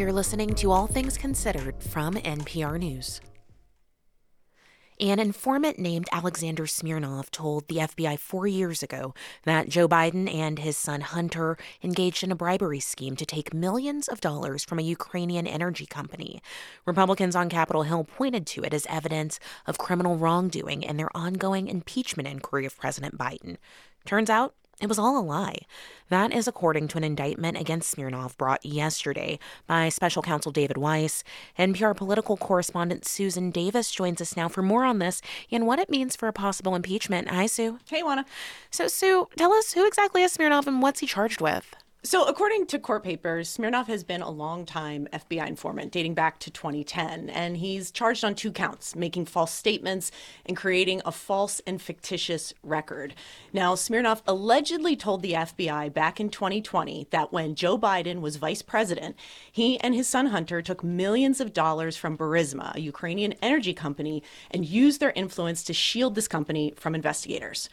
You're listening to All Things Considered from N P R News. An informant named Alexander Smirnov told the F B I four years ago that Joe Biden and his son Hunter engaged in a bribery scheme to take millions of dollars from a Ukrainian energy company. Republicans on Capitol Hill pointed to it as evidence of criminal wrongdoing in their ongoing impeachment inquiry of President Biden. Turns out, it was all a lie. That is according to an indictment against Smirnov brought yesterday by special counsel David Weiss. N P R political correspondent Susan Davis joins us now for more on this and what it means for a possible impeachment. Hi, Sue. Hey, Juana. So, Sue, tell us, who exactly is Smirnov and what's he charged with? So according to court papers, Smirnov has been a longtime F B I informant dating back to twenty ten, and he's charged on two counts, making false statements and creating a false and fictitious record. Now, Smirnov allegedly told the F B I back in twenty twenty that when Joe Biden was vice president, he and his son Hunter took millions of dollars from Burisma, a Ukrainian energy company, and used their influence to shield this company from investigators.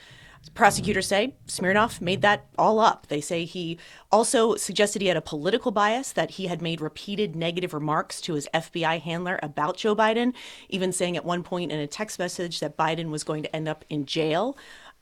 Prosecutors say Smirnov made that all up. They say he also suggested he had a political bias, that he had made repeated negative remarks to his F B I handler about Joe Biden, even saying at one point in a text message that Biden was going to end up in jail.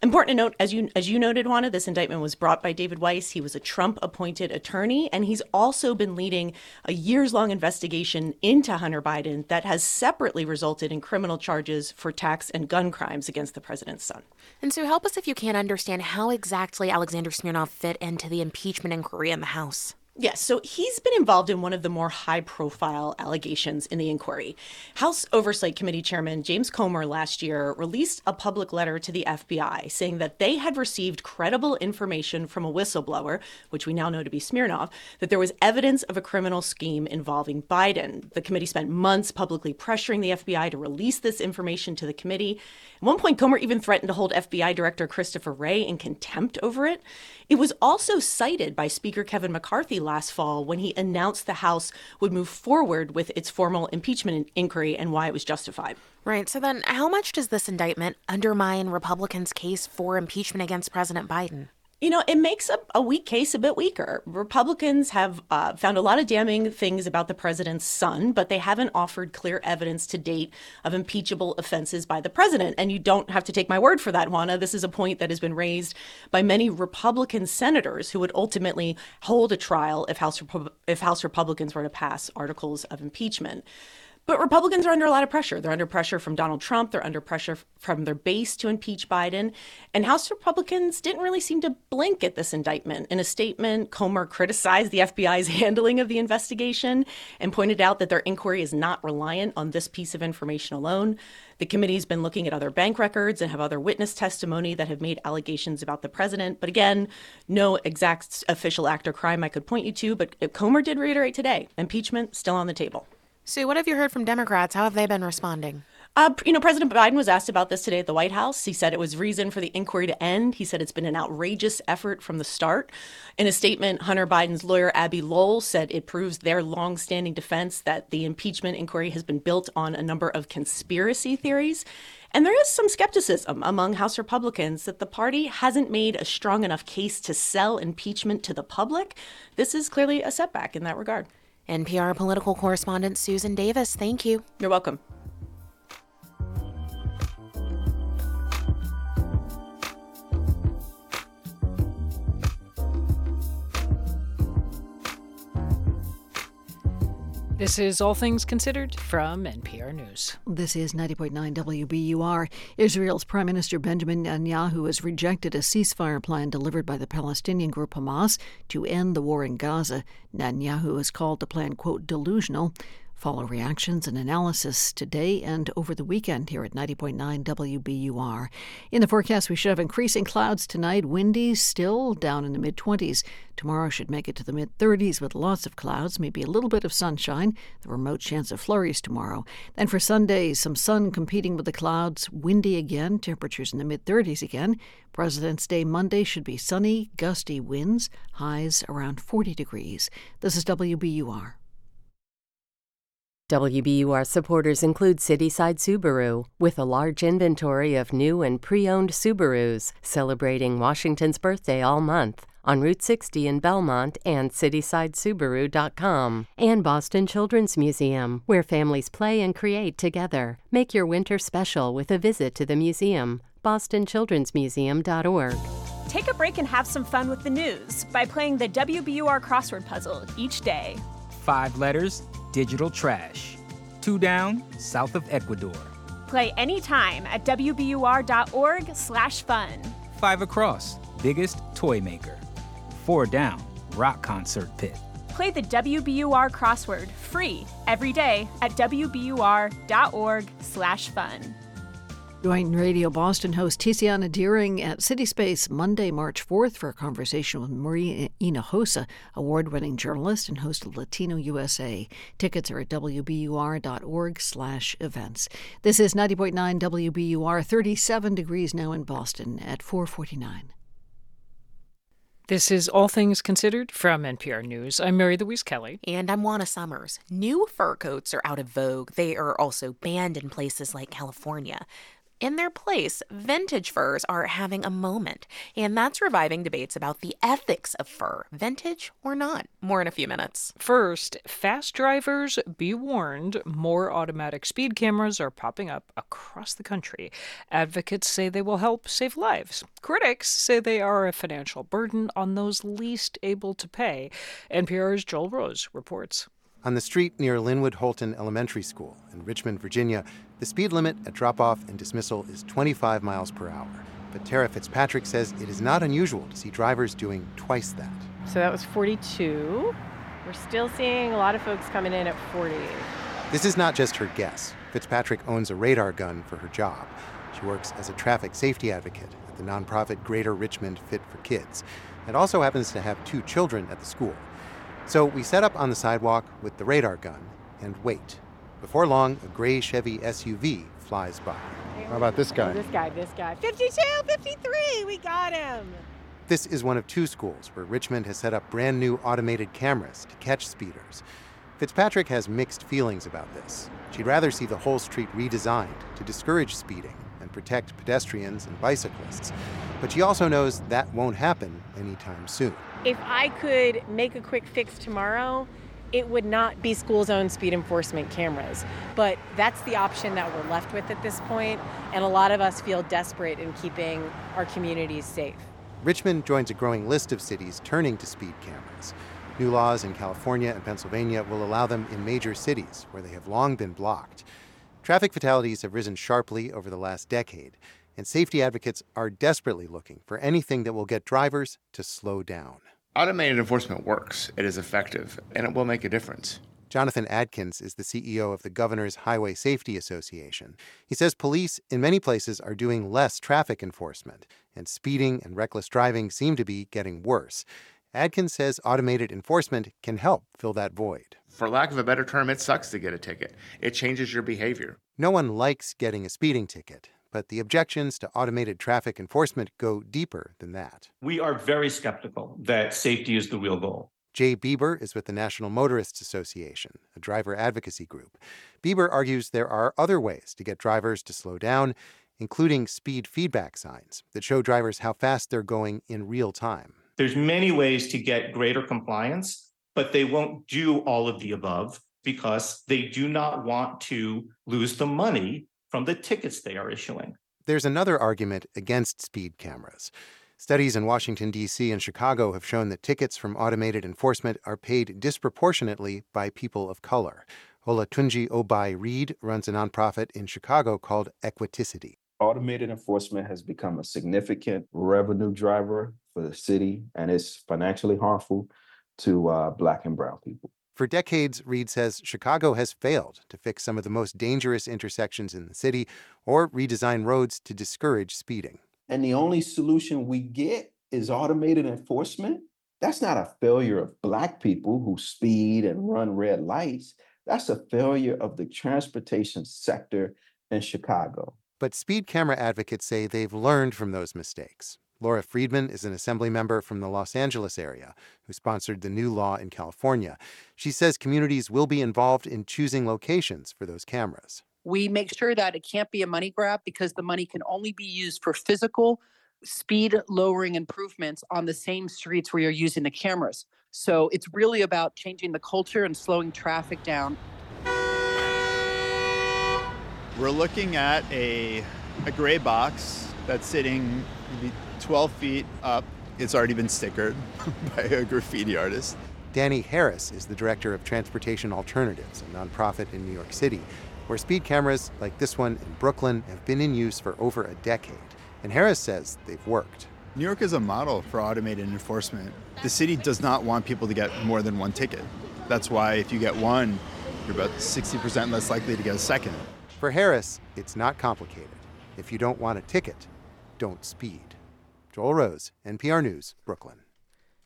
Important to note, as you as you noted, Juana, this indictment was brought by David Weiss. He was a Trump-appointed attorney, and he's also been leading a years-long investigation into Hunter Biden that has separately resulted in criminal charges for tax and gun crimes against the president's son. And so help us, if you can, understand how exactly Alexander Smirnov fit into the impeachment inquiry in the House. Yes, so he's been involved in one of the more high-profile allegations in the inquiry. House Oversight Committee Chairman James Comer last year released a public letter to the F B I saying that they had received credible information from a whistleblower, which we now know to be Smirnov, that there was evidence of a criminal scheme involving Biden. The committee spent months publicly pressuring the F B I to release this information to the committee. At one point, Comer even threatened to hold F B I Director Christopher Wray in contempt over it. It was also cited by Speaker Kevin McCarthy last fall when he announced the House would move forward with its formal impeachment inquiry and why it was justified. Right. So then how much does this indictment undermine Republicans' case for impeachment against President Biden? You know, it makes a, a weak case a bit weaker. Republicans have uh, found a lot of damning things about the president's son, but they haven't offered clear evidence to date of impeachable offenses by the president. And you don't have to take my word for that, Juana. This is a point that has been raised by many Republican senators who would ultimately hold a trial if House Repu- if House Republicans were to pass articles of impeachment. But Republicans are under a lot of pressure. They're under pressure from Donald Trump. They're under pressure from their base to impeach Biden. And House Republicans didn't really seem to blink at this indictment. In a statement, Comer criticized the F B I's handling of the investigation and pointed out that their inquiry is not reliant on this piece of information alone. The committee's been looking at other bank records and have other witness testimony that have made allegations about the president. But again, no exact official act or crime I could point you to. But Comer did reiterate today, impeachment still on the table. Sue, what have you heard from Democrats? How have they been responding? Uh, you know, President Biden was asked about this today at the White House. He said it was reason for the inquiry to end. He said it's been an outrageous effort from the start. In a statement, Hunter Biden's lawyer, Abby Lowell, said it proves their longstanding defense that the impeachment inquiry has been built on a number of conspiracy theories. And there is some skepticism among House Republicans that the party hasn't made a strong enough case to sell impeachment to the public. This is clearly a setback in that regard. N P R political correspondent Susan Davis, thank you. You're welcome. This is All Things Considered from N P R News. This is ninety point nine W B U R. Israel's Prime Minister Benjamin Netanyahu has rejected a ceasefire plan delivered by the Palestinian group Hamas to end the war in Gaza. Netanyahu has called the plan, quote, delusional. Follow reactions and analysis today and over the weekend here at ninety point nine W B U R. In the forecast, we should have increasing clouds tonight. Windy, still down in the mid-twenties. Tomorrow should make it to the mid-thirties with lots of clouds, maybe a little bit of sunshine, the remote chance of flurries tomorrow. Then for Sunday, some sun competing with the clouds. Windy again, temperatures in the mid-thirties again. President's Day Monday should be sunny, gusty winds, highs around forty degrees. This is W B U R. W B U R supporters include Cityside Subaru, with a large inventory of new and pre-owned Subarus, celebrating Washington's birthday all month, on Route sixty in Belmont and cityside subaru dot com. And Boston Children's Museum, where families play and create together. Make your winter special with a visit to the museum, boston children's museum dot org. Take a break and have some fun with the news by playing the W B U R crossword puzzle each day. Five letters, digital trash. Two down, south of Ecuador. Play anytime at w b u r dot org slash fun. Five across, biggest toy maker. Four down, rock concert pit. Play the W B U R crossword free every day at w b u r dot org slash fun. Join Radio Boston host Tiziana Deering at CitySpace Monday, March fourth for a conversation with Maria Hinojosa, award-winning journalist and host of Latino U S A. Tickets are at w b u r dot org slash events. This is ninety point nine W B U R, thirty-seven degrees now in Boston at four forty-nine. This is All Things Considered from N P R News. I'm Mary Louise Kelly. And I'm Juana Summers. New fur coats are out of vogue. They are also banned in places like California. In their place, vintage furs are having a moment, and that's reviving debates about the ethics of fur, vintage or not. More in a few minutes. First, fast drivers, be warned, more automatic speed cameras are popping up across the country. Advocates say they will help save lives. Critics say they are a financial burden on those least able to pay. N P R's Joel Rose reports. On the street near Linwood Holton Elementary School in Richmond, Virginia, the speed limit at drop-off and dismissal is twenty-five miles per hour. But Tara Fitzpatrick says it is not unusual to see drivers doing twice that. So that was forty-two. We're still seeing a lot of folks coming in at forty. This is not just her guess. Fitzpatrick owns a radar gun for her job. She works as a traffic safety advocate at the nonprofit Greater Richmond Fit for Kids, and also happens to have two children at the school. So we set up on the sidewalk with the radar gun and wait. Before long, a gray Chevy S U V flies by. How about this guy? This guy, this guy. fifty-two, fifty-three, we got him. This is one of two schools where Richmond has set up brand new automated cameras to catch speeders. Fitzpatrick has mixed feelings about this. She'd rather see the whole street redesigned to discourage speeding and protect pedestrians and bicyclists. But she also knows that won't happen anytime soon. If I could make a quick fix tomorrow, it would not be school's own speed enforcement cameras. But that's the option that we're left with at this point, and a lot of us feel desperate in keeping our communities safe. Richmond joins a growing list of cities turning to speed cameras. New laws in California and Pennsylvania will allow them in major cities where they have long been blocked. Traffic fatalities have risen sharply over the last decade, and safety advocates are desperately looking for anything that will get drivers to slow down. Automated enforcement works, it is effective, and it will make a difference. Jonathan Adkins is the C E O of the Governor's Highway Safety Association. He says police in many places are doing less traffic enforcement, and speeding and reckless driving seem to be getting worse. Adkins says automated enforcement can help fill that void. For lack of a better term, it sucks to get a ticket. It changes your behavior. No one likes getting a speeding ticket, but the objections to automated traffic enforcement go deeper than that. We are very skeptical that safety is the real goal. Jay Bieber is with the National Motorists Association, a driver advocacy group. Bieber argues there are other ways to get drivers to slow down, including speed feedback signs that show drivers how fast they're going in real time. There's many ways to get greater compliance, but they won't do all of the above because they do not want to lose the money from the tickets they are issuing. There's another argument against speed cameras. Studies in Washington, D C and Chicago have shown that tickets from automated enforcement are paid disproportionately by people of color. Olatunji Obai Reed runs a nonprofit in Chicago called Equiticity. Automated enforcement has become a significant revenue driver for the city, and it's financially harmful to uh, Black and brown people. For decades, Reed says Chicago has failed to fix some of the most dangerous intersections in the city or redesign roads to discourage speeding. And the only solution we get is automated enforcement? That's not a failure of Black people who speed and run red lights. That's a failure of the transportation sector in Chicago. But speed camera advocates say they've learned from those mistakes. Laura Friedman is an assembly member from the Los Angeles area who sponsored the new law in California. She says communities will be involved in choosing locations for those cameras. We make sure that it can't be a money grab because the money can only be used for physical speed lowering improvements on the same streets where you're using the cameras. So it's really about changing the culture and slowing traffic down. We're looking at a, a gray box that's sitting maybe twelve feet up. It's already been stickered by a graffiti artist. Danny Harris is the director of Transportation Alternatives, a nonprofit in New York City, where speed cameras like this one in Brooklyn have been in use for over a decade. And Harris says they've worked. New York is a model for automated enforcement. The city does not want people to get more than one ticket. That's why if you get one, you're about sixty percent less likely to get a second. For Harris, it's not complicated. If you don't want a ticket, don't speed. Joel Rose, N P R News, Brooklyn.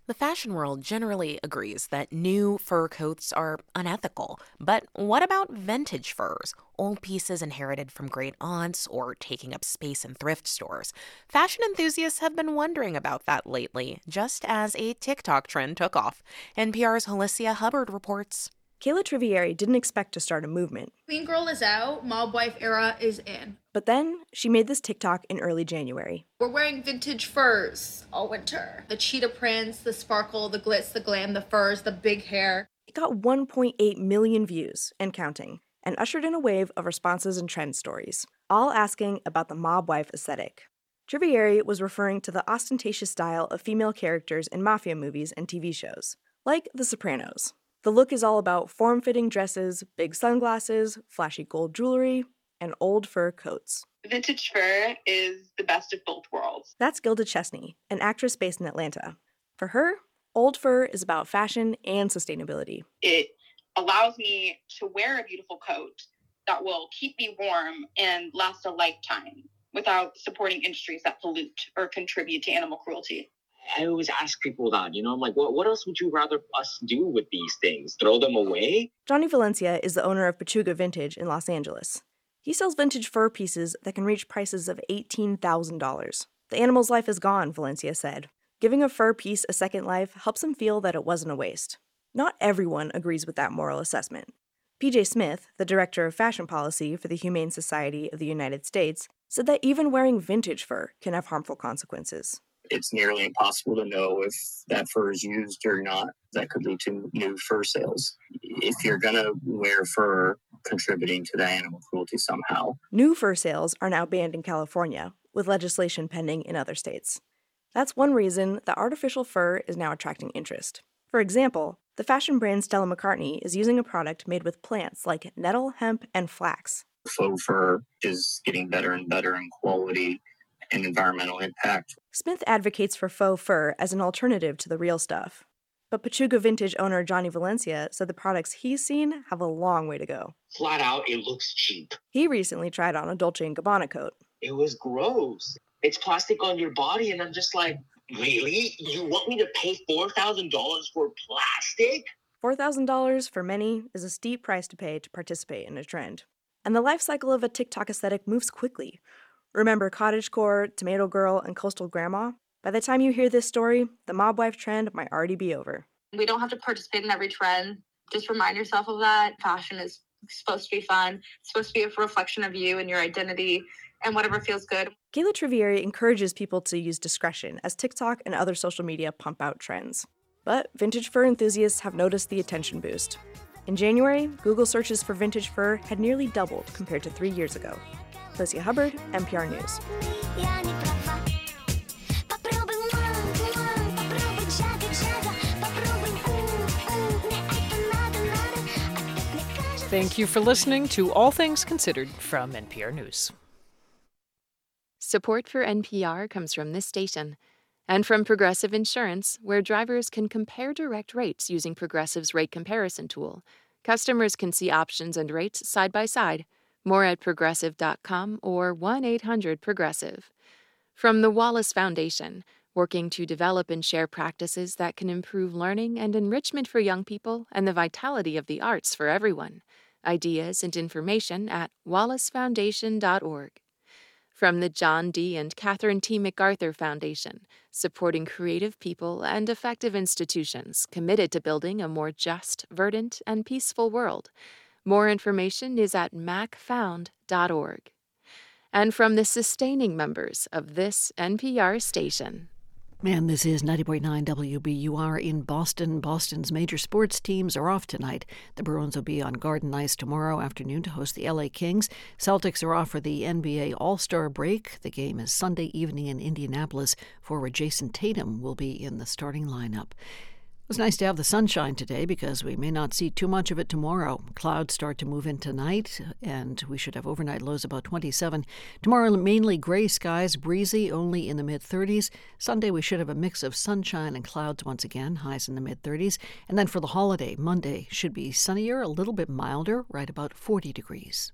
The fashion world generally agrees that new fur coats are unethical. But what about vintage furs, old pieces inherited from great aunts or taking up space in thrift stores? Fashion enthusiasts have been wondering about that lately, just as a TikTok trend took off. N P R's Helicia Hubbard reports. Kayla Trivieri didn't expect to start a movement. Mean Girl is out, Mob Wife era is in. But then she made this TikTok in early January. We're wearing vintage furs all winter. The cheetah prints, the sparkle, the glitz, the glam, the furs, the big hair. It got one point eight million views and counting, and ushered in a wave of responses and trend stories, all asking about the Mob Wife aesthetic. Trivieri was referring to the ostentatious style of female characters in mafia movies and T V shows, like The Sopranos. The look is all about form-fitting dresses, big sunglasses, flashy gold jewelry, and old fur coats. Vintage fur is the best of both worlds. That's Gilda Chesney, an actress based in Atlanta. For her, old fur is about fashion and sustainability. It allows me to wear a beautiful coat that will keep me warm and last a lifetime without supporting industries that pollute or contribute to animal cruelty. I always ask people that, you know, I'm like, what, what else would you rather us do with these things? Throw them away? Johnny Valencia is the owner of Pachuga Vintage in Los Angeles. He sells vintage fur pieces that can reach prices of eighteen thousand dollars. The animal's life is gone, Valencia said. Giving a fur piece a second life helps him feel that it wasn't a waste. Not everyone agrees with that moral assessment. P J Smith, the director of fashion policy for the Humane Society of the United States, said that even wearing vintage fur can have harmful consequences. It's nearly impossible to know if that fur is used or not. That could lead to new fur sales. If you're going to wear fur, contributing to the animal cruelty somehow. New fur sales are now banned in California, with legislation pending in other states. That's one reason that artificial fur is now attracting interest. For example, the fashion brand Stella McCartney is using a product made with plants like nettle, hemp, and flax. Faux fur is getting better and better in quality and environmental impact. Smith advocates for faux fur as an alternative to the real stuff. But Pachuga Vintage owner Johnny Valencia said the products he's seen have a long way to go. Flat out, it looks cheap. He recently tried on a Dolce and Gabbana coat. It was gross. It's plastic on your body, and I'm just like, really? You want me to pay four thousand dollars for plastic? four thousand dollars for many is a steep price to pay to participate in a trend. And the life cycle of a TikTok aesthetic moves quickly. Remember Cottagecore, Tomato Girl, and Coastal Grandma? By the time you hear this story, the Mob Wife trend might already be over. We don't have to participate in every trend. Just remind yourself of that. Fashion is supposed to be fun. It's supposed to be a reflection of you and your identity and whatever feels good. Kayla Trivieri encourages people to use discretion as TikTok and other social media pump out trends. But vintage fur enthusiasts have noticed the attention boost. In January, Google searches for vintage fur had nearly doubled compared to three years ago. Lucia Hubbard, N P R News. Thank you for listening to All Things Considered from N P R News. Support for N P R comes from this station and from Progressive Insurance, where drivers can compare direct rates using Progressive's rate comparison tool. Customers can see options and rates side by side. More at progressive dot com or one eight hundred progressive. From the Wallace Foundation, working to develop and share practices that can improve learning and enrichment for young people and the vitality of the arts for everyone. Ideas and information at wallace foundation dot org. from the John D. and Catherine T. MacArthur Foundation, supporting creative people and effective institutions committed to building a more just, verdant, and peaceful world. More information is at mac found dot org. And from the sustaining members of this N P R station. And this is ninety point nine W B U R in Boston. Boston's major sports teams are off tonight. The Bruins will be on Garden Ice tomorrow afternoon to host the L A Kings. Celtics are off for the N B A All-Star break. The game is Sunday evening in Indianapolis. Forward Jason Tatum will be in the starting lineup. It was nice to have the sunshine today because we may not see too much of it tomorrow. Clouds start to move in tonight, and we should have overnight lows about twenty-seven. Tomorrow, mainly gray skies, breezy, only in the mid-thirties. Sunday, we should have a mix of sunshine and clouds once again, highs in the mid-thirties. And then for the holiday, Monday should be sunnier, a little bit milder, right about forty degrees.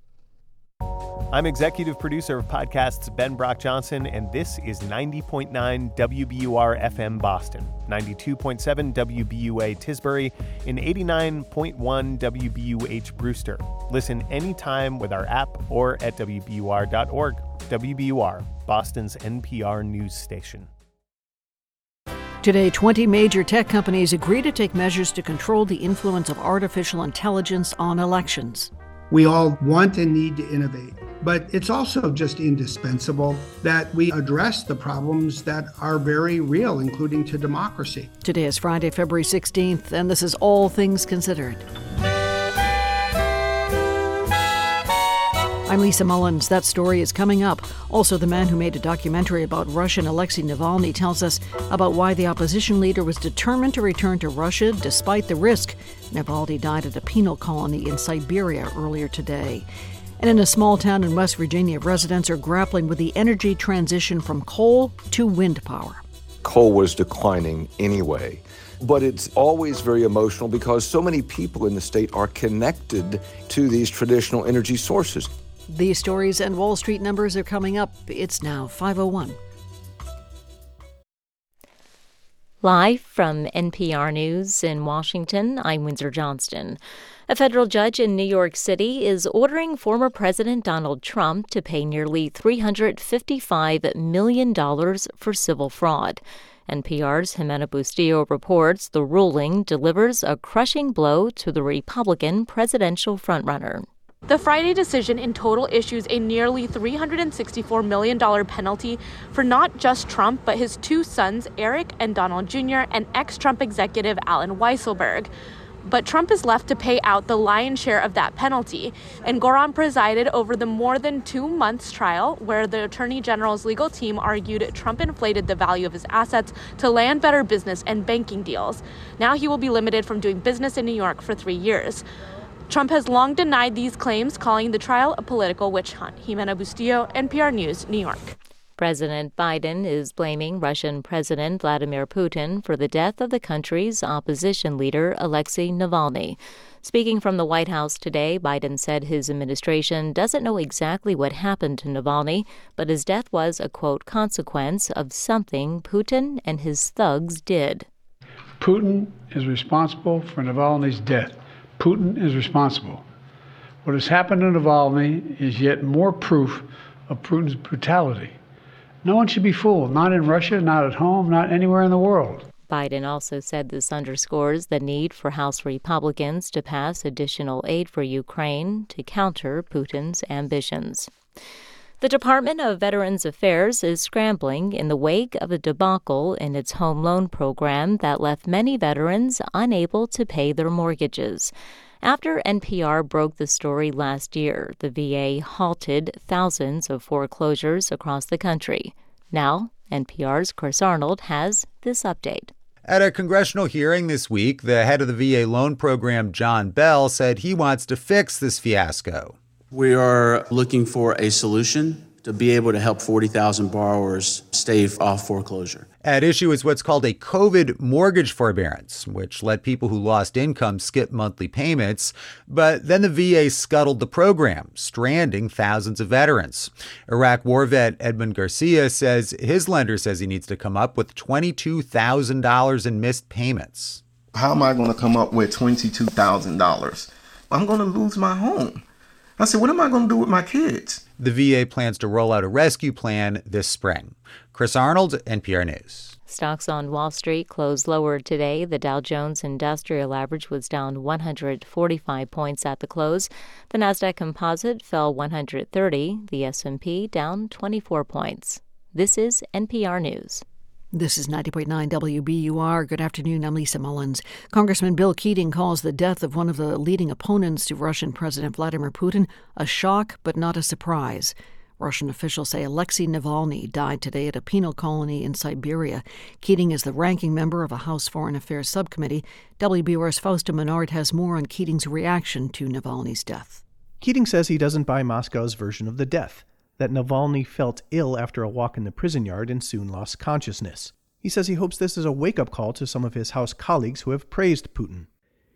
I'm executive producer of podcasts Ben Brock Johnson, and this is ninety point nine W B U R F M Boston, ninety-two point seven W B U A Tisbury, and eighty-nine point one W B U H Brewster. Listen anytime with our app or at W B U R dot org. W B U R, Boston's N P R news station. Today, twenty major tech companies agree to take measures to control the influence of artificial intelligence on elections. We all want and need to innovate, but it's also just indispensable that we address the problems that are very real, including to democracy. Today is Friday, February sixteenth, and this is All Things Considered. I'm Lisa Mullins. That story is coming up. Also, the man who made a documentary about Russia, Alexei Navalny, tells us about why the opposition leader was determined to return to Russia despite the risk. Navalny died at a penal colony in Siberia earlier today. And in a small town in West Virginia, residents are grappling with the energy transition from coal to wind power. Coal was declining anyway. But it's always very emotional because so many people in the state are connected to these traditional energy sources. These stories and Wall Street numbers are coming up. It's now five oh one. Live from N P R News in Washington, I'm Windsor Johnston. A federal judge in New York City is ordering former President Donald Trump to pay nearly three hundred fifty-five million dollars for civil fraud. N P R's Jimena Bustillo reports the ruling delivers a crushing blow to the Republican presidential frontrunner. The Friday decision in total issues a nearly three hundred sixty-four million dollars penalty for not just Trump, but his two sons, Eric and Donald Junior, and ex-Trump executive Alan Weisselberg. But Trump is left to pay out the lion's share of that penalty. And Engoron presided over the more than two months trial where the Attorney General's legal team argued Trump inflated the value of his assets to land better business and banking deals. Now he will be limited from doing business in New York for three years. Trump has long denied these claims, calling the trial a political witch hunt. Jimena Bustillo, N P R News, New York. President Biden is blaming Russian President Vladimir Putin for the death of the country's opposition leader, Alexei Navalny. Speaking from the White House today, Biden said his administration doesn't know exactly what happened to Navalny, but his death was a, quote, consequence of something Putin and his thugs did. Putin is responsible for Navalny's death. Putin is responsible. What has happened to Navalny is yet more proof of Putin's brutality. No one should be fooled, not in Russia, not at home, not anywhere in the world. Biden also said this underscores the need for House Republicans to pass additional aid for Ukraine to counter Putin's ambitions. The Department of Veterans Affairs is scrambling in the wake of a debacle in its home loan program that left many veterans unable to pay their mortgages. After N P R broke the story last year, the V A halted thousands of foreclosures across the country. Now, N P R's Chris Arnold has this update. At a congressional hearing this week, the head of the V A loan program, John Bell, said he wants to fix this fiasco. We are looking for a solution to be able to help forty thousand borrowers stay off foreclosure. At issue is what's called a COVID mortgage forbearance, which let people who lost income skip monthly payments. But then the V A scuttled the program, stranding thousands of veterans. Iraq war vet Edmund Garcia says his lender says he needs to come up with twenty-two thousand dollars in missed payments. How am I going to come up with twenty-two thousand dollars? I'm going to lose my home. I said, what am I going to do with my kids? The V A plans to roll out a rescue plan this spring. Chris Arnold, N P R News. Stocks on Wall Street closed lower today. The Dow Jones Industrial Average was down one hundred forty-five points at the close. The Nasdaq Composite fell one hundred thirty. The S and P down twenty-four points. This is N P R News. This is ninety point nine W B U R. Good afternoon. I'm Lisa Mullins. Congressman Bill Keating calls the death of one of the leading opponents to Russian President Vladimir Putin a shock, but not a surprise. Russian officials say Alexei Navalny died today at a penal colony in Siberia. Keating is the ranking member of a House Foreign Affairs Subcommittee. W B U R's Fausta Menard has more on Keating's reaction to Navalny's death. Keating says he doesn't buy Moscow's version of the death, that Navalny felt ill after a walk in the prison yard and soon lost consciousness. He says he hopes this is a wake-up call to some of his House colleagues who have praised Putin.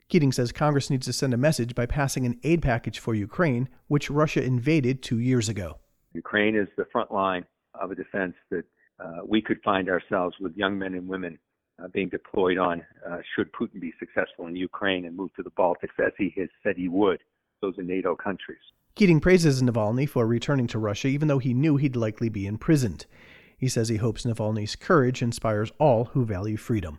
Keating says Congress needs to send a message by passing an aid package for Ukraine, which Russia invaded two years ago. Ukraine is the front line of a defense that uh, we could find ourselves with young men and women uh, being deployed on uh, should Putin be successful in Ukraine and move to the Baltics, as he has said he would. Those are NATO countries. Keating praises Navalny for returning to Russia, even though he knew he'd likely be imprisoned. He says he hopes Navalny's courage inspires all who value freedom.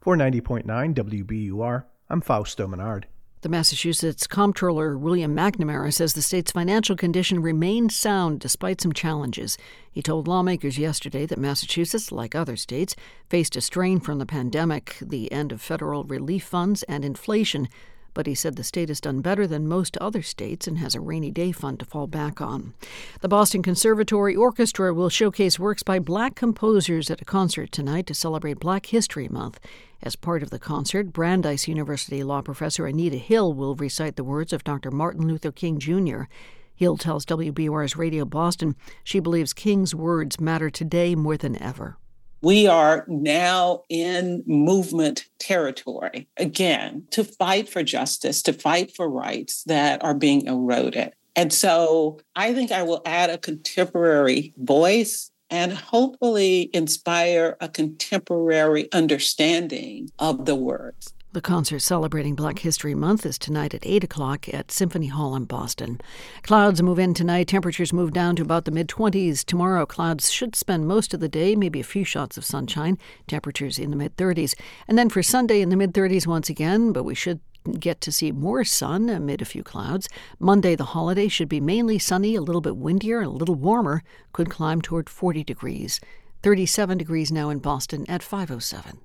For ninety point nine W B U R, I'm Fausto Menard. The Massachusetts Comptroller William McNamara says the state's financial condition remained sound despite some challenges. He told lawmakers yesterday that Massachusetts, like other states, faced a strain from the pandemic, the end of federal relief funds, and inflation. But he said the state has done better than most other states and has a rainy day fund to fall back on. The Boston Conservatory Orchestra will showcase works by black composers at a concert tonight to celebrate Black History Month. As part of the concert, Brandeis University law professor Anita Hill will recite the words of Doctor Martin Luther King Junior Hill tells W B U R's Radio Boston she believes King's words matter today more than ever. We are now in movement territory, again, to fight for justice, to fight for rights that are being eroded. And so I think I will add a contemporary voice and hopefully inspire a contemporary understanding of the words. The concert celebrating Black History Month is tonight at eight o'clock at Symphony Hall in Boston. Clouds move in tonight. Temperatures move down to about the mid-twenties. Tomorrow, clouds should spend most of the day, maybe a few shots of sunshine. Temperatures in the mid-thirties. And then for Sunday in the mid-thirties once again, but we should get to see more sun amid a few clouds. Monday, the holiday, should be mainly sunny, a little bit windier, a little warmer. Could climb toward forty degrees. thirty-seven degrees now in Boston at five oh seven.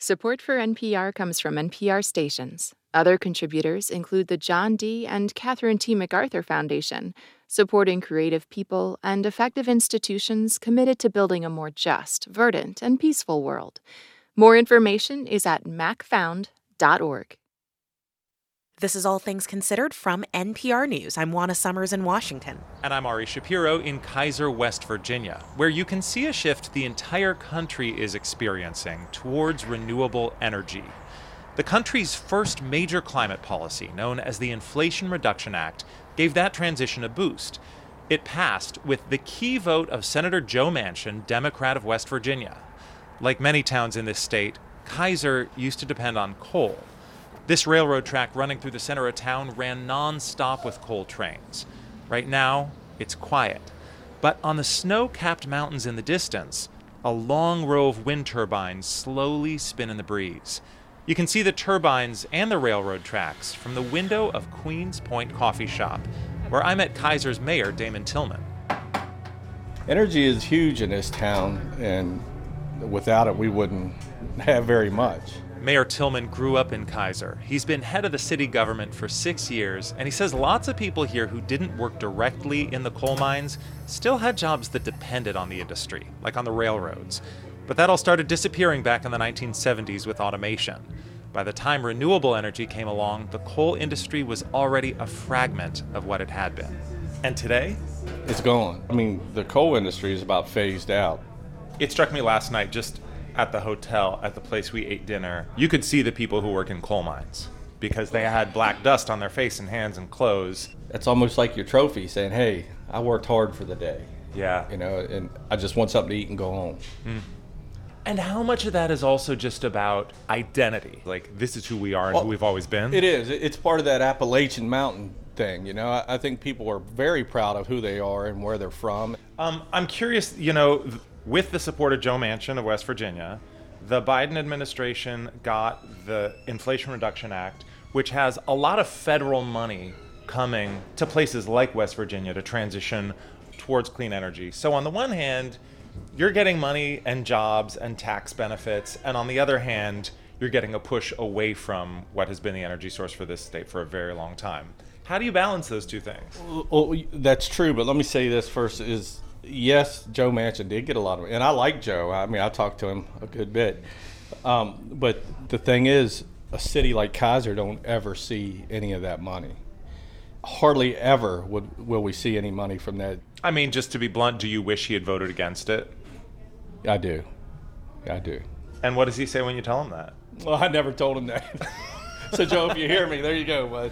Support for N P R comes from N P R stations. Other contributors include the John D. and Catherine T. MacArthur Foundation, supporting creative people and effective institutions committed to building a more just, verdant, and peaceful world. More information is at mac found dot org. This is All Things Considered from N P R News. I'm Juana Summers in Washington. And I'm Ari Shapiro in Kaiser, West Virginia, where you can see a shift the entire country is experiencing towards renewable energy. The country's first major climate policy, known as the Inflation Reduction Act, gave that transition a boost. It passed with the key vote of Senator Joe Manchin, Democrat of West Virginia. Like many towns in this state, Kaiser used to depend on coal. This railroad track running through the center of town ran non-stop with coal trains. Right now, it's quiet. But on the snow-capped mountains in the distance, a long row of wind turbines slowly spin in the breeze. You can see the turbines and the railroad tracks from the window of Queens Point Coffee Shop, where I met Kaiser's mayor, Damon Tillman. Energy is huge in this town, and without it, we wouldn't have very much. Mayor Tillman grew up in Kaiser. He's been head of the city government for six years, and he says lots of people here who didn't work directly in the coal mines still had jobs that depended on the industry, like on the railroads. But that all started disappearing back in the nineteen seventies with automation. By the time renewable energy came along, the coal industry was already a fragment of what it had been. And today? It's gone. I mean, the coal industry is about phased out. It struck me last night, just at the hotel, at the place we ate dinner, you could see the people who work in coal mines because they had black dust on their face and hands and clothes. It's almost like your trophy saying, hey, I worked hard for the day. Yeah. You know, and I just want something to eat and go home. Mm. And how much of that is also just about identity? Like, this is who we are and well, who we've always been? It is. It's part of that Appalachian Mountain thing. You know, I, I think people are very proud of who they are and where they're from. Um, I'm curious, you know, with the support of Joe Manchin of West Virginia, the Biden administration got the Inflation Reduction Act, which has a lot of federal money coming to places like West Virginia to transition towards clean energy. So on the one hand, you're getting money and jobs and tax benefits, and on the other hand, you're getting a push away from what has been the energy source for this state for a very long time. How do you balance those two things? Well, that's true, but let me say this first is, yes, Joe Manchin did get a lot of it, and I like Joe. I mean, I talked to him a good bit. Um, but the thing is, a city like Kaiser don't ever see any of that money. Hardly ever would will we see any money from that. I mean, just to be blunt, do you wish he had voted against it? I do. I do. And what does he say when you tell him that? Well, I never told him that. So, Joe, if you hear me, there you go, bud.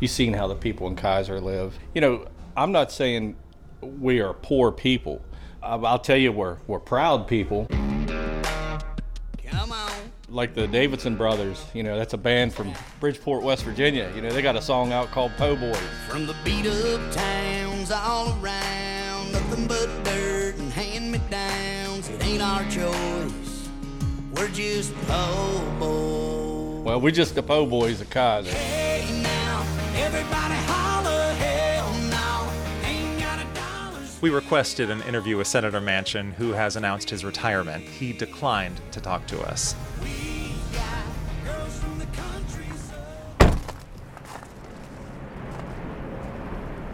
You've seen how the people in Kaiser live. You know, I'm not saying we are poor people. I'll tell you, we're we're proud people. Come on. Like the Davidson Brothers, you know, that's a band from Bridgeport, West Virginia. You know, they got a song out called Po' Boys. From the beat-up towns all around, nothing but dirt and hand-me-downs. It ain't our choice. We're just Po' Boys. Well, we're just the Po' Boys of Kaiser. Hey, now, everybody holler, hell no, ain't got a dollar. We requested an interview with Senator Manchin, who has announced his retirement. He declined to talk to us.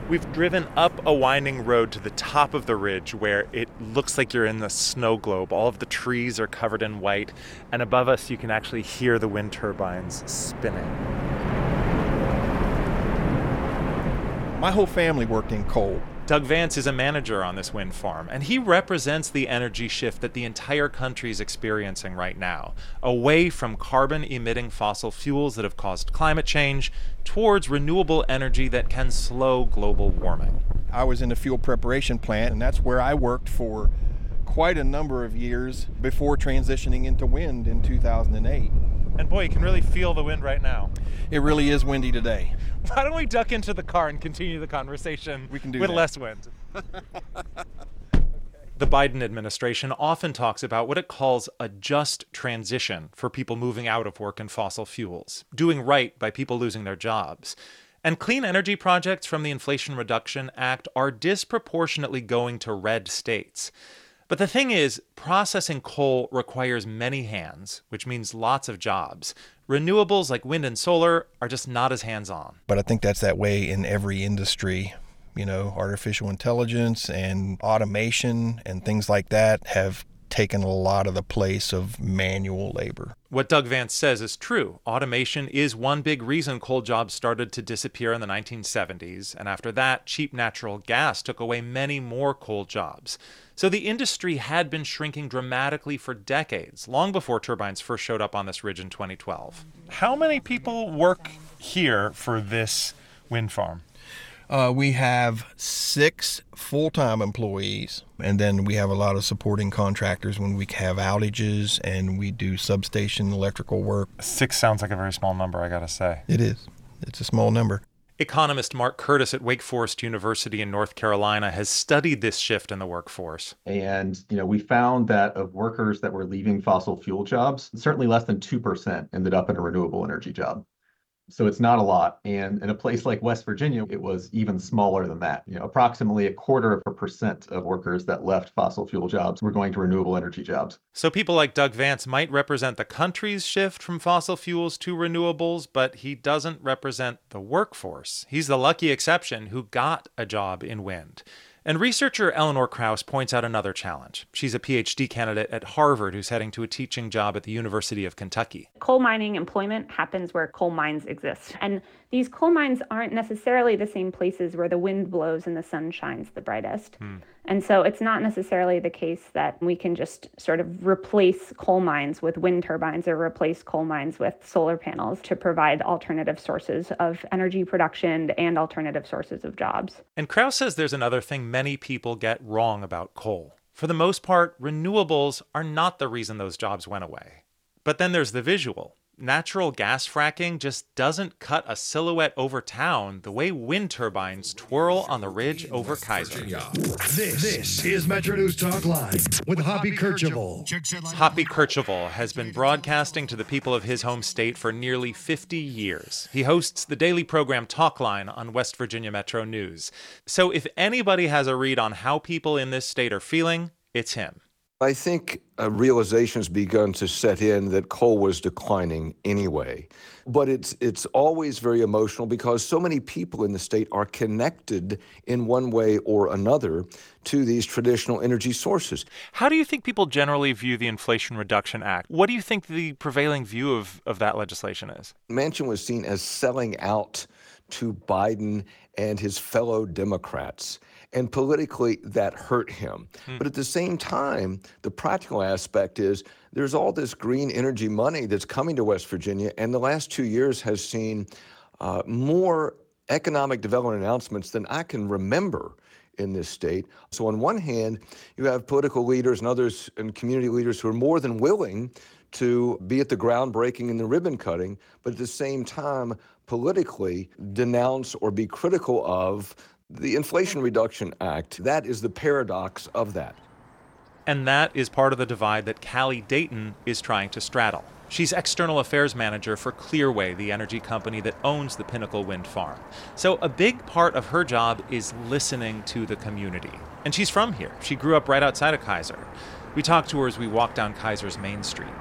We've driven up a winding road to the top of the ridge where it looks like you're in the snow globe. All of the trees are covered in white, and above us you can actually hear the wind turbines spinning. My whole family worked in coal. Doug Vance is a manager on this wind farm, and he represents the energy shift that the entire country is experiencing right now, away from carbon-emitting fossil fuels that have caused climate change towards renewable energy that can slow global warming. I was in the fuel preparation plant, and that's where I worked for quite a number of years before transitioning into wind in two thousand eight. And boy, you can really feel the wind right now. It really is windy today. Why don't we duck into the car and continue the conversation we can do with that. Less wind? The Biden administration often talks about what it calls a just transition for people moving out of work in fossil fuels, doing right by people losing their jobs. And clean energy projects from the Inflation Reduction Act are disproportionately going to red states. But the thing is, processing coal requires many hands, which means lots of jobs. Renewables like wind and solar are just not as hands-on. But I think that's that way in every industry. You know, artificial intelligence and automation and things like that have taken a lot of the place of manual labor. What Doug Vance says is true. Automation is one big reason coal jobs started to disappear in the nineteen seventies, and after that, cheap natural gas took away many more coal jobs. So the industry had been shrinking dramatically for decades, long before turbines first showed up on this ridge in twenty twelve. How many people work here for this wind farm? Uh, we have six full-time employees, and then we have a lot of supporting contractors when we have outages, and we do substation electrical work. Six sounds like a very small number, I gotta say. It is. It's a small number. Economist Mark Curtis at Wake Forest University in North Carolina has studied this shift in the workforce. And, you know, we found that of workers that were leaving fossil fuel jobs, certainly less than two percent ended up in a renewable energy job. So it's not a lot. And in a place like West Virginia, it was even smaller than that. You know, approximately a quarter of a percent of workers that left fossil fuel jobs were going to renewable energy jobs. So people like Doug Vance might represent the country's shift from fossil fuels to renewables, but he doesn't represent the workforce. He's the lucky exception who got a job in wind. And researcher Eleanor Krauss points out another challenge. She's a P H D candidate at Harvard who's heading to a teaching job at the University of Kentucky. Coal mining employment happens where coal mines exist. And these coal mines aren't necessarily the same places where the wind blows and the sun shines the brightest. Hmm. And so it's not necessarily the case that we can just sort of replace coal mines with wind turbines or replace coal mines with solar panels to provide alternative sources of energy production and alternative sources of jobs. And Krauss says there's another thing many people get wrong about coal. For the most part, renewables are not the reason those jobs went away. But then there's the visual. natural gas fracking just doesn't cut a silhouette over town the way wind turbines twirl on the ridge over Kaiser. This, this is Metro News Talk Live with Hoppy Kercheval. Hoppy Kercheval has been broadcasting to the people of his home state for nearly fifty years. He hosts the daily program Talkline on West Virginia Metro News. So if anybody has a read on how people in this state are feeling, it's him. I think a realization's begun to set in that coal was declining anyway. But it's it's always very emotional because so many people in the state are connected in one way or another to these traditional energy sources. How do you think people generally view the Inflation Reduction Act? What do you think the prevailing view of, of that legislation is? Manchin was seen as selling out to Biden and his fellow Democrats. And politically, that hurt him. Hmm. But at the same time, the practical aspect is there's all this green energy money that's coming to West Virginia, and the last two years has seen uh, more economic development announcements than I can remember in this state. So on one hand, you have political leaders and others and community leaders who are more than willing to be at the groundbreaking and the ribbon cutting, but at the same time, politically denounce or be critical of the Inflation Reduction Act. That is the paradox of that. And that is part of the divide that Callie Dayton is trying to straddle. She's external affairs manager for Clearway, the energy company that owns the Pinnacle Wind Farm. So a big part of her job is listening to the community. And she's from here. She grew up right outside of Kaiser. We talked to her as we walked down Kaiser's Main Street.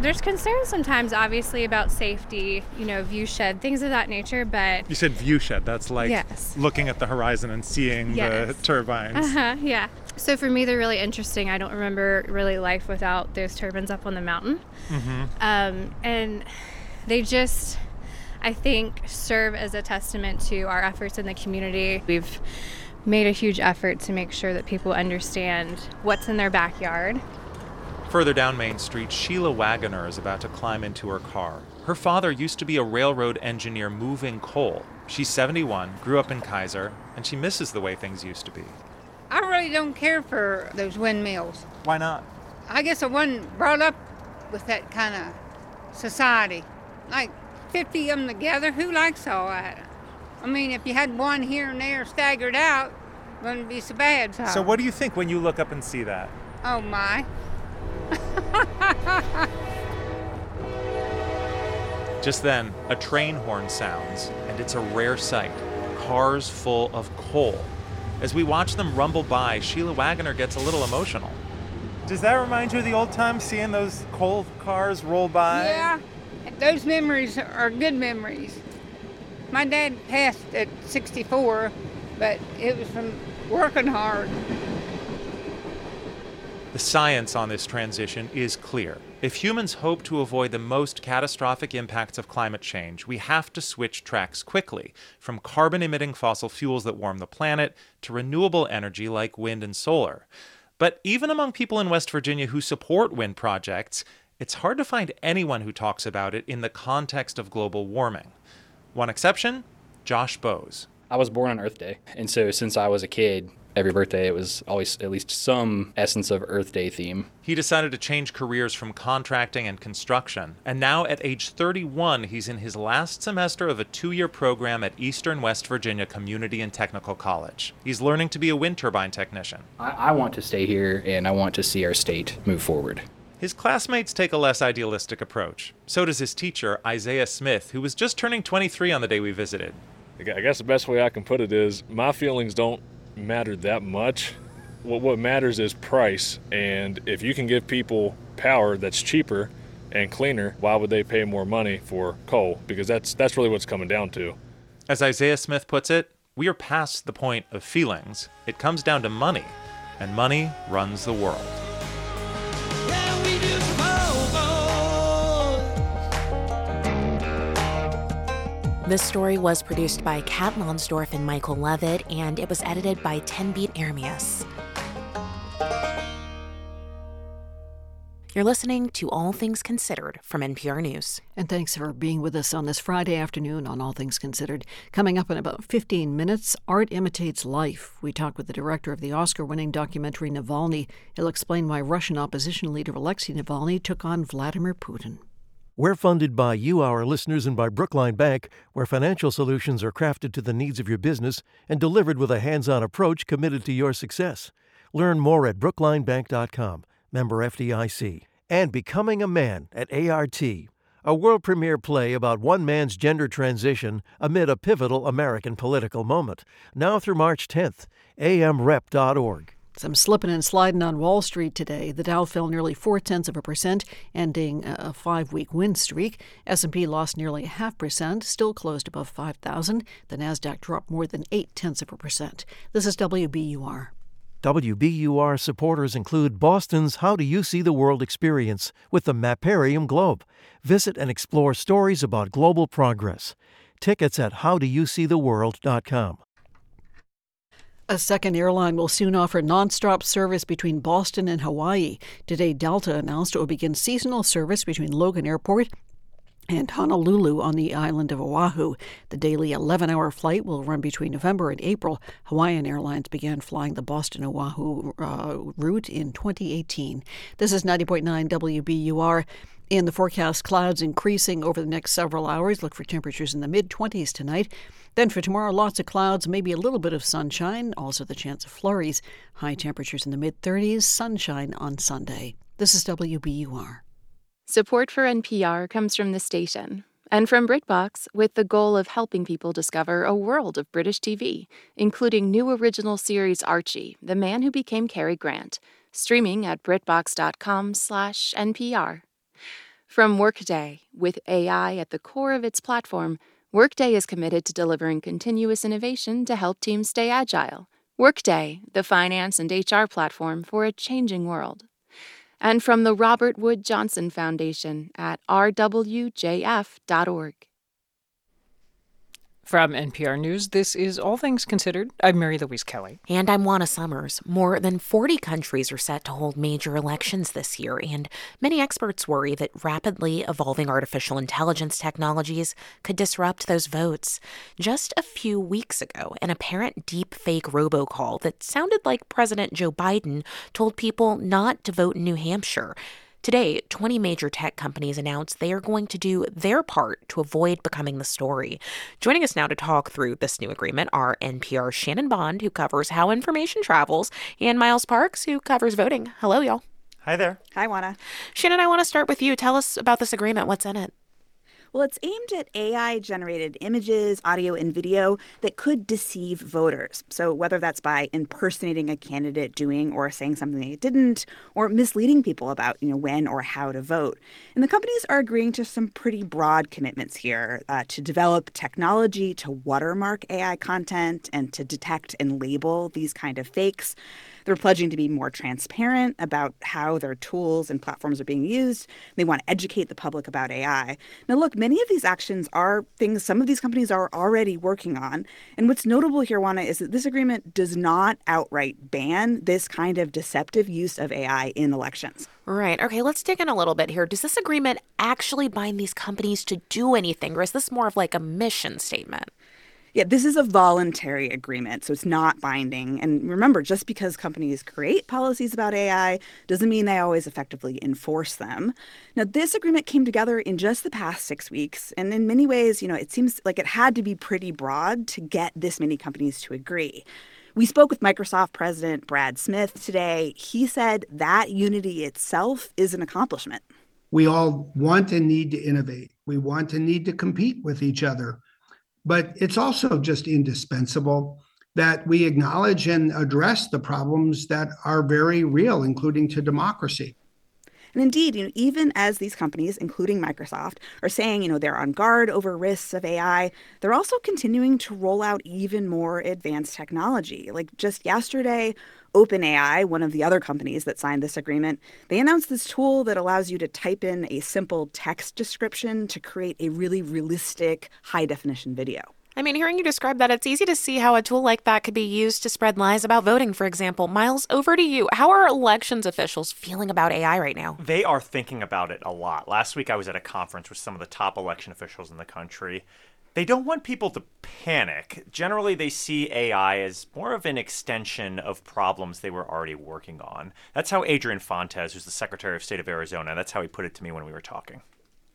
There's concerns sometimes, obviously, about safety, you know, viewshed, things of that nature, but... You said viewshed. That's like yes. Looking at the horizon and seeing yes. the turbines. Uh-huh, yeah. So for me, they're really interesting. I don't remember really life without those turbines up on the mountain. Mm-hmm. Um, and they just, I think, serve as a testament to our efforts in the community. We've made a huge effort to make sure that people understand what's in their backyard. Further down Main Street, Sheila Wagoner is about to climb into her car. Her father used to be a railroad engineer moving coal. She's seventy-one, grew up in Kaiser, and she misses the way things used to be. I really don't care for those windmills. Why not? I guess I wasn't brought up with that kind of society. Like fifty of them together, who likes all that? I mean, if you had one here and there staggered out, it wouldn't be so bad. So, so what do you think when you look up and see that? Oh, my. Just then, a train horn sounds, and it's a rare sight. Cars full of coal. As we watch them rumble by, Sheila Wagoner gets a little emotional. Does that remind you of the old times, seeing those coal cars roll by? Yeah, those memories are good memories. My dad passed at sixty-four, but it was from working hard. The science on this transition is clear. If humans hope to avoid the most catastrophic impacts of climate change, we have to switch tracks quickly, from carbon-emitting fossil fuels that warm the planet to renewable energy like wind and solar. But even among people in West Virginia who support wind projects, it's hard to find anyone who talks about it in the context of global warming. One exception, Josh Bowes. I was born on Earth Day, and so since I was a kid, every birthday, it was always at least some essence of Earth Day theme. He decided to change careers from contracting and construction, and now at age thirty-one, he's in his last semester of a two-year program at Eastern West Virginia Community and Technical College. He's learning to be a wind turbine technician. I, I want to stay here, and I want to see our state move forward. His classmates take a less idealistic approach. So does his teacher, Isaiah Smith, who was just turning twenty-three on the day we visited. I guess the best way I can put it is my feelings don't matter that much. What what matters is price, and if you can give people power that's cheaper and cleaner, why would they pay more money for coal? Because that's that's really what's coming down to. As Isaiah Smith puts it, we are past the point of feelings. It comes down to money, and money runs the world. Yeah, we do. This story was produced by Kat Lonsdorf and Michael Levitt, and it was edited by ten beat Ermias. You're listening to All Things Considered from N P R News. And thanks for being with us on this Friday afternoon on All Things Considered. Coming up in about fifteen minutes, Art Imitates Life. We talk with the director of the Oscar-winning documentary Navalny. He'll explain why Russian opposition leader Alexei Navalny took on Vladimir Putin. We're funded by you, our listeners, and by Brookline Bank, where financial solutions are crafted to the needs of your business and delivered with a hands-on approach committed to your success. Learn more at brookline bank dot com, member F D I C. And Becoming a Man at A R T, a world premiere play about one man's gender transition amid a pivotal American political moment. Now through March tenth, a m rep dot org. Some slipping and sliding on Wall Street today. The Dow fell nearly four-tenths of a percent, ending a five-week win streak. S and P lost nearly a half percent, still closed above five thousand. The Nasdaq dropped more than eight-tenths of a percent. This is W B U R. W B U R supporters include Boston's How Do You See the World experience with the Mapparium Globe. Visit and explore stories about global progress. Tickets at how do you see the world dot com. A second airline will soon offer nonstop service between Boston and Hawaii. Today, Delta announced it will begin seasonal service between Logan Airport and Honolulu on the island of Oahu. The daily eleven-hour flight will run between November and April. Hawaiian Airlines began flying the Boston-Oahu uh, route in twenty eighteen. This is ninety point nine W B U R. In the forecast, clouds increasing over the next several hours. Look for temperatures in the mid-twenties tonight. Then for tomorrow, lots of clouds, maybe a little bit of sunshine, also the chance of flurries. High temperatures in the mid-thirties, sunshine on Sunday. This is W B U R. Support for N P R comes from the station and from BritBox, with the goal of helping people discover a world of British T V, including new original series Archie, The Man Who Became Cary Grant, streaming at brit box dot com slash N P R. From Workday, with A I at the core of its platform, Workday is committed to delivering continuous innovation to help teams stay agile. Workday, the finance and H R platform for a changing world. And from the Robert Wood Johnson Foundation at r w j f dot org. From N P R News, this is All Things Considered. I'm Mary Louise Kelly. And I'm Juana Summers. More than forty countries are set to hold major elections this year, and many experts worry that rapidly evolving artificial intelligence technologies could disrupt those votes. Just a few weeks ago, an apparent deep-fake robocall that sounded like President Joe Biden told people not to vote in New Hampshire. Today, twenty major tech companies announced they are going to do their part to avoid becoming the story. Joining us now to talk through this new agreement are N P R's Shannon Bond, who covers how information travels, and Miles Parks, who covers voting. Hello, y'all. Hi there. Hi, Juana. Shannon, I want to start with you. Tell us about this agreement. What's in it? Well, it's aimed at A I-generated images, audio, and video that could deceive voters. So whether that's by impersonating a candidate doing or saying something they didn't, or misleading people about, you know, when or how to vote. And the companies are agreeing to some pretty broad commitments here, uh, to develop technology to watermark A I content and to detect and label these kind of fakes. They're pledging to be more transparent about how their tools and platforms are being used. They want to educate the public about A I. Now, look, many of these actions are things some of these companies are already working on. And what's notable here, Juana, is that this agreement does not outright ban this kind of deceptive use of A I in elections. Right. Okay, let's dig in a little bit here. Does this agreement actually bind these companies to do anything, or is this more of like a mission statement? Yeah, this is a voluntary agreement, so it's not binding. And remember, just because companies create policies about A I doesn't mean they always effectively enforce them. Now, this agreement came together in just the past six weeks. And in many ways, you know, it seems like it had to be pretty broad to get this many companies to agree. We spoke with Microsoft President Brad Smith today. He said that unity itself is an accomplishment. We all want and need to innovate. We want and need to compete with each other. But it's also just indispensable that we acknowledge and address the problems that are very real, including to democracy. And indeed, you know, even as these companies, including Microsoft, are saying, you know, they're on guard over risks of A I, they're also continuing to roll out even more advanced technology. Like just yesterday, OpenAI, one of the other companies that signed this agreement, they announced this tool that allows you to type in a simple text description to create a really realistic, high-definition video. I mean, hearing you describe that, it's easy to see how a tool like that could be used to spread lies about voting, for example. Miles, over to you. How are elections officials feeling about A I right now? They are thinking about it a lot. Last week, I was at a conference with some of the top election officials in the country. They don't want people to panic. Generally, they see A I as more of an extension of problems they were already working on. That's how Adrian Fontes, who's the Secretary of State of Arizona, that's how he put it to me when we were talking.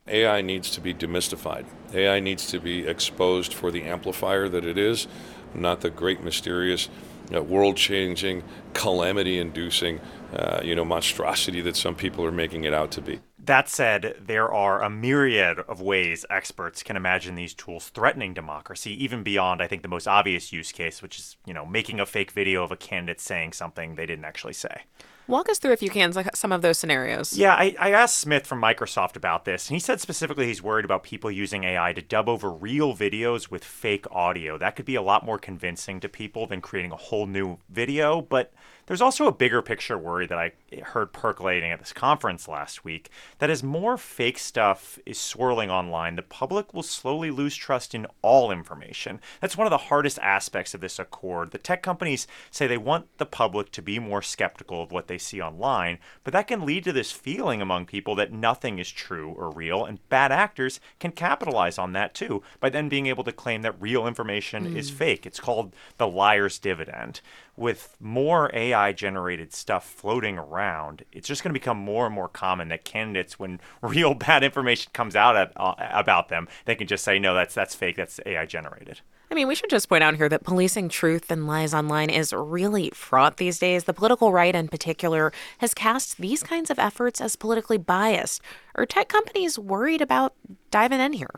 A I needs to be demystified. A I needs to be exposed for the amplifier that it is, not the great mysterious, you know, world-changing, calamity-inducing, uh, you know, monstrosity that some people are making it out to be. That said, there are a myriad of ways experts can imagine these tools threatening democracy, even beyond, I think, the most obvious use case, which is, you know, making a fake video of a candidate saying something they didn't actually say. Walk us through, if you can, some of those scenarios. Yeah, I, I asked Smith from Microsoft about this, and he said specifically he's worried about people using A I to dub over real videos with fake audio. That could be a lot more convincing to people than creating a whole new video. But there's also a bigger picture worry that I heard percolating at this conference last week, that as more fake stuff is swirling online, the public will slowly lose trust in all information. That's one of the hardest aspects of this accord. The tech companies say they want the public to be more skeptical of what they see online, but that can lead to this feeling among people that nothing is true or real, and bad actors can capitalize on that too by then being able to claim that real information mm. is fake. It's called the liar's dividend. With more A I-generated stuff floating around, it's just going to become more and more common that candidates, when real bad information comes out at, uh, about them, they can just say, no, that's that's fake, that's A I-generated. I mean, we should just point out here that policing truth and lies online is really fraught these days. The political right in particular has cast these kinds of efforts as politically biased. Are tech companies worried about diving in here?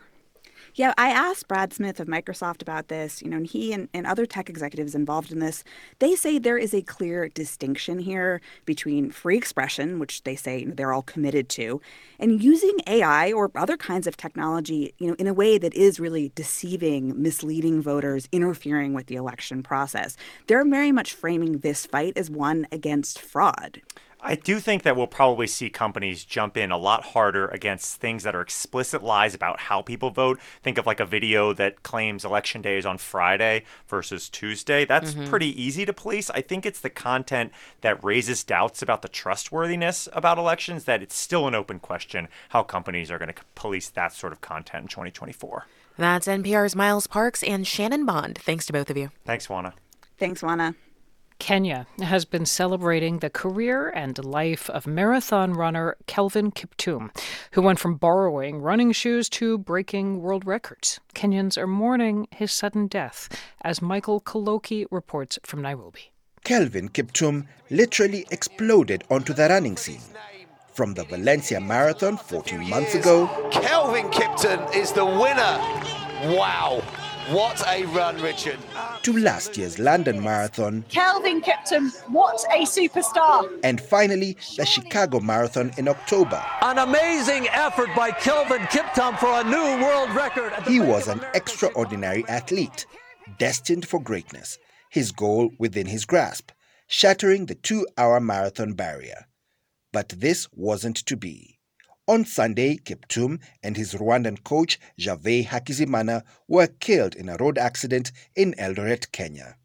Yeah, I asked Brad Smith of Microsoft about this, you know, and he and, and other tech executives involved in this, they say there is a clear distinction here between free expression, which they say they're all committed to, and using A I or other kinds of technology, you know, in a way that is really deceiving, misleading voters, interfering with the election process. They're very much framing this fight as one against fraud. I do think that we'll probably see companies jump in a lot harder against things that are explicit lies about how people vote. Think of like a video that claims election day is on Friday versus Tuesday. That's mm-hmm. pretty easy to police. I think it's the content that raises doubts about the trustworthiness about elections that it's still an open question how companies are going to police that sort of content in twenty twenty-four. That's N P R's Miles Parks and Shannon Bond. Thanks to both of you. Thanks, Juana. Thanks, Juana. Kenya has been celebrating the career and life of marathon runner Kelvin Kiptum, who went from borrowing running shoes to breaking world records. Kenyans are mourning his sudden death, as Michael Koloki reports from Nairobi. Kelvin Kiptum literally exploded onto the running scene. From the Valencia Marathon fourteen months ago... Kelvin Kiptum is the winner! Wow! What a run, Richard. To last year's London Marathon. Kelvin Kiptum, what a superstar. And finally, the Chicago Marathon in October. An amazing effort by Kelvin Kiptum for a new world record. He was an extraordinary athlete, destined for greatness. His goal within his grasp, shattering the two-hour marathon barrier. But this wasn't to be. On Sunday, Kiptum and his Rwandan coach, Gervais Hakizimana, were killed in a road accident in Eldoret, Kenya.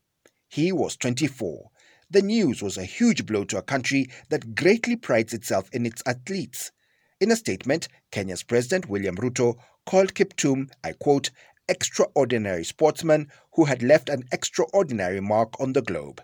He was twenty-four. The news was a huge blow to a country that greatly prides itself in its athletes. In a statement, Kenya's President William Ruto called Kiptum, I quote, extraordinary sportsman who had left an extraordinary mark on the globe.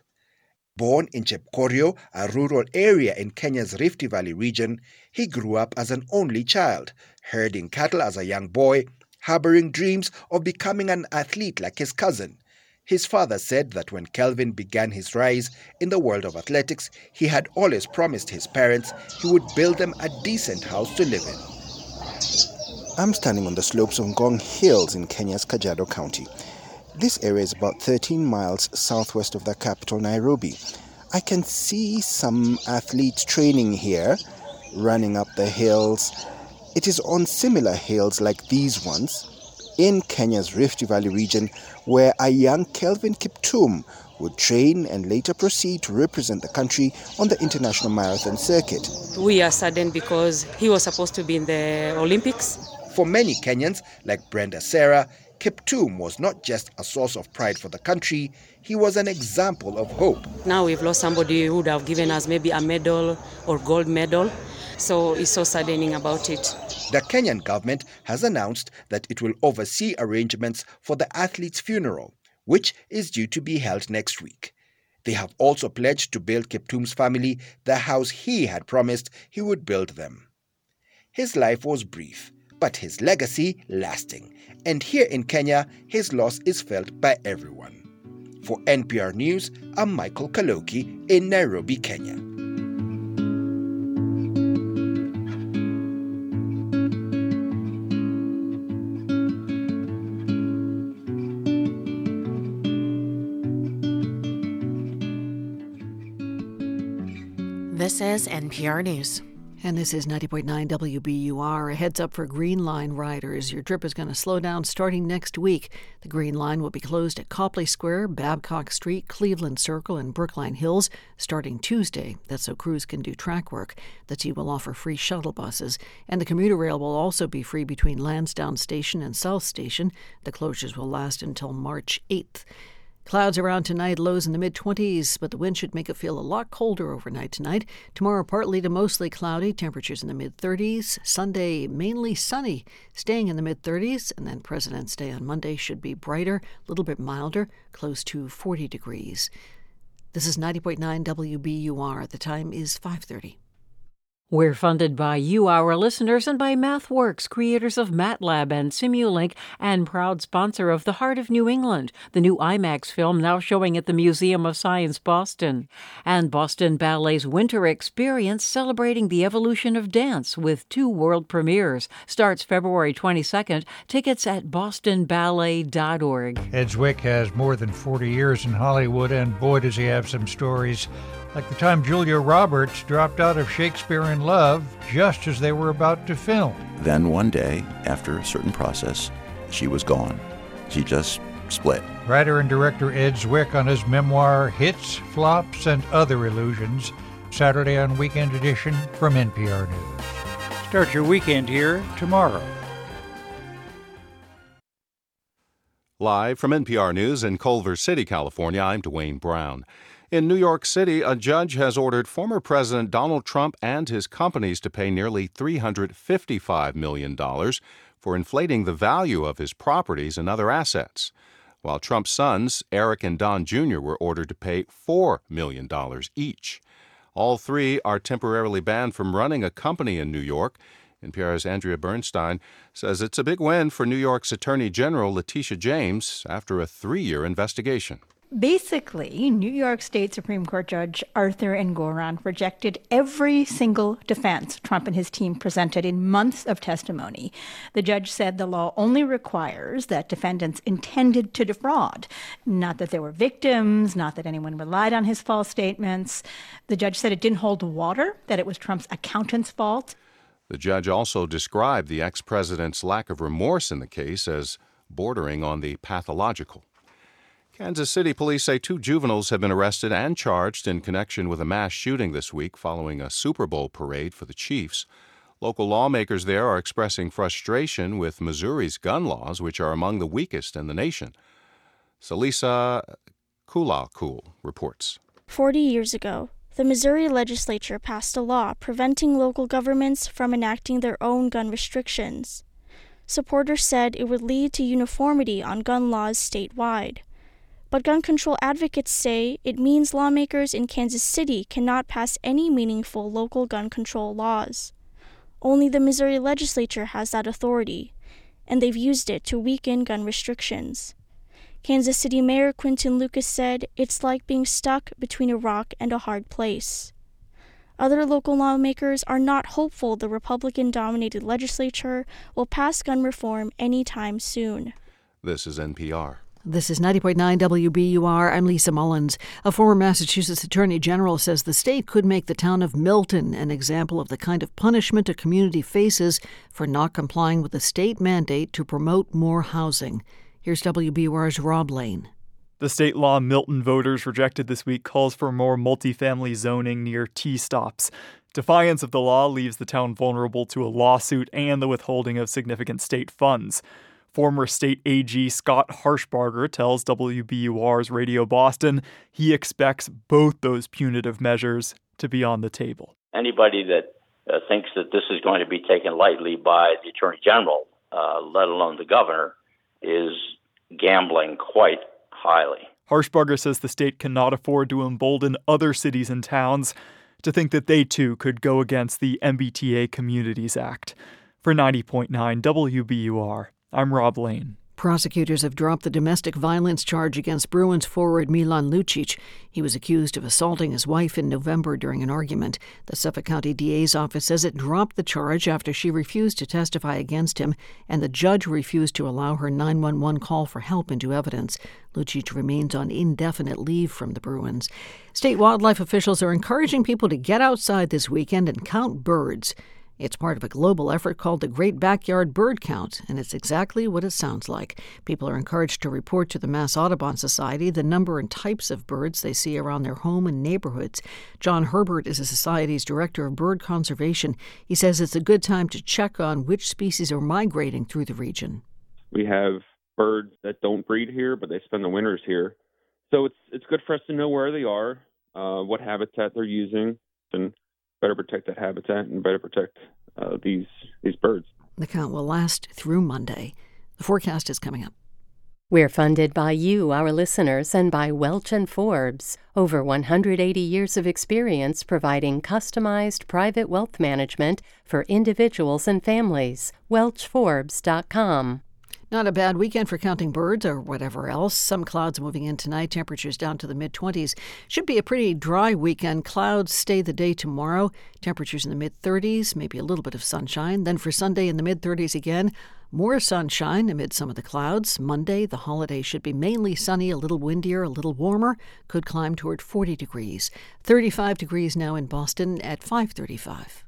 Born in Chepkorio, a rural area in Kenya's Rift Valley region, he grew up as an only child, herding cattle as a young boy, harboring dreams of becoming an athlete like his cousin. His father said that when Kelvin began his rise in the world of athletics, he had always promised his parents he would build them a decent house to live in. I'm standing on the slopes of Ngong Hills in Kenya's Kajiado County. This area is about thirteen miles southwest of the capital, Nairobi. I can see some athletes training here, running up the hills. It is on similar hills like these ones in Kenya's Rift Valley region where a young Kelvin Kiptum would train and later proceed to represent the country on the international marathon circuit. We are saddened because he was supposed to be in the Olympics. For many Kenyans, like Brenda Sarah, Kiptum was not just a source of pride for the country, he was an example of hope. Now we've lost somebody who would have given us maybe a medal or gold medal, so it's so saddening about it. The Kenyan government has announced that it will oversee arrangements for the athlete's funeral, which is due to be held next week. They have also pledged to build Kiptum's family the house he had promised he would build them. His life was brief, but his legacy lasting. And here in Kenya, his loss is felt by everyone. For N P R News, I'm Michael Kaloki in Nairobi, Kenya. This is N P R News. And this is ninety point nine W B U R. A heads up for Green Line riders. Your trip is going to slow down starting next week. The Green Line will be closed at Copley Square, Babcock Street, Cleveland Circle, and Brookline Hills starting Tuesday. That's so crews can do track work. The T will offer free shuttle buses. And the commuter rail will also be free between Lansdowne Station and South Station. The closures will last until March eighth. Clouds around tonight, lows in the mid-twenties, but the wind should make it feel a lot colder overnight tonight. Tomorrow, partly to mostly cloudy, temperatures in the mid-thirties. Sunday, mainly sunny, staying in the mid-thirties. And then President's Day on Monday should be brighter, a little bit milder, close to forty degrees. This is ninety point nine W B U R. The time is five thirty. We're funded by you, our listeners, and by MathWorks, creators of MATLAB and Simulink, and proud sponsor of The Heart of New England, the new IMAX film now showing at the Museum of Science, Boston. And Boston Ballet's Winter Experience, celebrating the evolution of dance with two world premieres, starts February twenty-second. Tickets at boston ballet dot org. Edswick has more than forty years in Hollywood, and boy, does he have some stories. Like the time Julia Roberts dropped out of Shakespeare in Love just as they were about to film. Then one day, after a certain process, she was gone. She just split. Writer and director Ed Zwick on his memoir, Hits, Flops, and Other Illusions, Saturday on Weekend Edition from N P R News. Start your weekend here tomorrow. Live from N P R News in Culver City, California, I'm Dwayne Brown. In New York City, a judge has ordered former President Donald Trump and his companies to pay nearly three hundred fifty-five million dollars for inflating the value of his properties and other assets, while Trump's sons, Eric and Don Junior, were ordered to pay four million dollars each. All three are temporarily banned from running a company in New York. N P R's Andrea Bernstein says it's a big win for New York's Attorney General Letitia James after a three-year investigation. Basically, New York State Supreme Court Judge Arthur Engoron rejected every single defense Trump and his team presented in months of testimony. The judge said the law only requires that defendants intended to defraud, not that they were victims, not that anyone relied on his false statements. The judge said it didn't hold water, that it was Trump's accountant's fault. The judge also described the ex-president's lack of remorse in the case as bordering on the pathological. Kansas City police say two juveniles have been arrested and charged in connection with a mass shooting this week following a Super Bowl parade for the Chiefs. Local lawmakers there are expressing frustration with Missouri's gun laws, which are among the weakest in the nation. Salisa Kulakul reports. Forty years ago, the Missouri legislature passed a law preventing local governments from enacting their own gun restrictions. Supporters said it would lead to uniformity on gun laws statewide. But gun control advocates say it means lawmakers in Kansas City cannot pass any meaningful local gun control laws. Only the Missouri legislature has that authority, and they've used it to weaken gun restrictions. Kansas City Mayor Quinton Lucas said it's like being stuck between a rock and a hard place. Other local lawmakers are not hopeful the Republican-dominated legislature will pass gun reform anytime soon. This is N P R. This is ninety point nine W B U R. I'm Lisa Mullins. A former Massachusetts Attorney General says the state could make the town of Milton an example of the kind of punishment a community faces for not complying with a state mandate to promote more housing. Here's W B U R's Rob Lane. The state law Milton voters rejected this week calls for more multifamily zoning near T-stops. Defiance of the law leaves the town vulnerable to a lawsuit and the withholding of significant state funds. Former state A G Scott Harshbarger tells W B U R's Radio Boston he expects both those punitive measures to be on the table. Anybody that uh, thinks that this is going to be taken lightly by the Attorney General, uh, let alone the governor, is gambling quite highly. Harshbarger says the state cannot afford to embolden other cities and towns to think that they too could go against the M B T A Communities Act. For ninety point nine W B U R, I'm Rob Lane. Prosecutors have dropped the domestic violence charge against Bruins forward Milan Lucic. He was accused of assaulting his wife in November during an argument. The Suffolk County D A's office says it dropped the charge after she refused to testify against him, and the judge refused to allow her nine one one call for help into evidence. Lucic remains on indefinite leave from the Bruins. State wildlife officials are encouraging people to get outside this weekend and count birds. It's part of a global effort called the Great Backyard Bird Count, and it's exactly what it sounds like. People are encouraged to report to the Mass Audubon Society the number and types of birds they see around their home and neighborhoods. John Herbert is the Society's Director of Bird Conservation. He says it's a good time to check on which species are migrating through the region. We have birds that don't breed here, but they spend the winters here. So it's it's good for us to know where they are, uh, what habitat they're using, and better protect that habitat and better protect uh, these these birds. The count will last through Monday. The forecast is coming up. We're funded by you, our listeners, and by Welch and Forbes. Over one hundred eighty years of experience providing customized private wealth management for individuals and families. Welch Forbes dot com. Not a bad weekend for counting birds or whatever else. Some clouds moving in tonight. Temperatures down to the mid-twenties. Should be a pretty dry weekend. Clouds stay the day tomorrow. Temperatures in the mid-thirties, maybe a little bit of sunshine. Then for Sunday in the mid-thirties again, more sunshine amid some of the clouds. Monday, the holiday should be mainly sunny, a little windier, a little warmer. Could climb toward forty degrees. thirty-five degrees now in Boston at five thirty-five.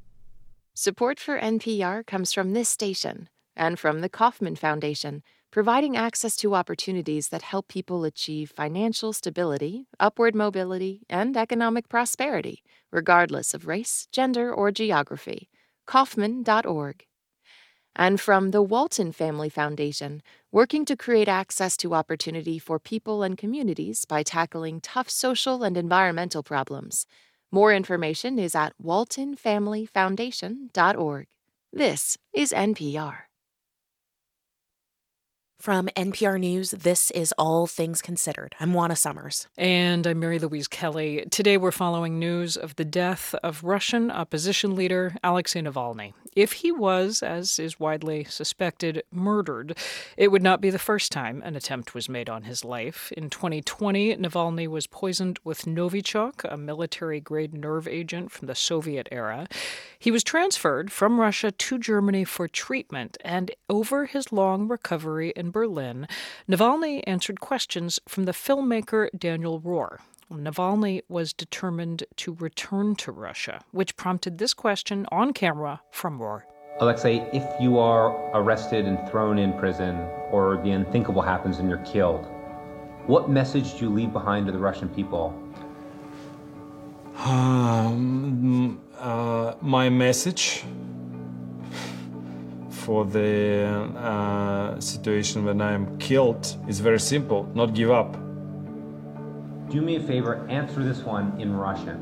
Support for N P R comes from this station and from the Kauffman Foundation, providing access to opportunities that help people achieve financial stability, upward mobility, and economic prosperity, regardless of race, gender, or geography. Kauffman dot org. And from the Walton Family Foundation, working to create access to opportunity for people and communities by tackling tough social and environmental problems. More information is at walton family foundation dot org. This is N P R. From N P R News, this is All Things Considered. I'm Juana Summers. And I'm Mary Louise Kelly. Today we're following news of the death of Russian opposition leader Alexei Navalny. If he was, as is widely suspected, murdered, it would not be the first time an attempt was made on his life. In twenty twenty, Navalny was poisoned with Novichok, a military-grade nerve agent from the Soviet era. He was transferred from Russia to Germany for treatment, and over his long recovery in Berlin, Navalny answered questions from the filmmaker Daniel Rohr. Navalny was determined to return to Russia, which prompted this question on camera from Rohr. Alexei, if you are arrested and thrown in prison, or the unthinkable happens and you're killed, what message do you leave behind to the Russian people? Um, uh, my message for the uh, situation when I'm killed is very simple: not give up. Do me a favor, answer this one in Russian.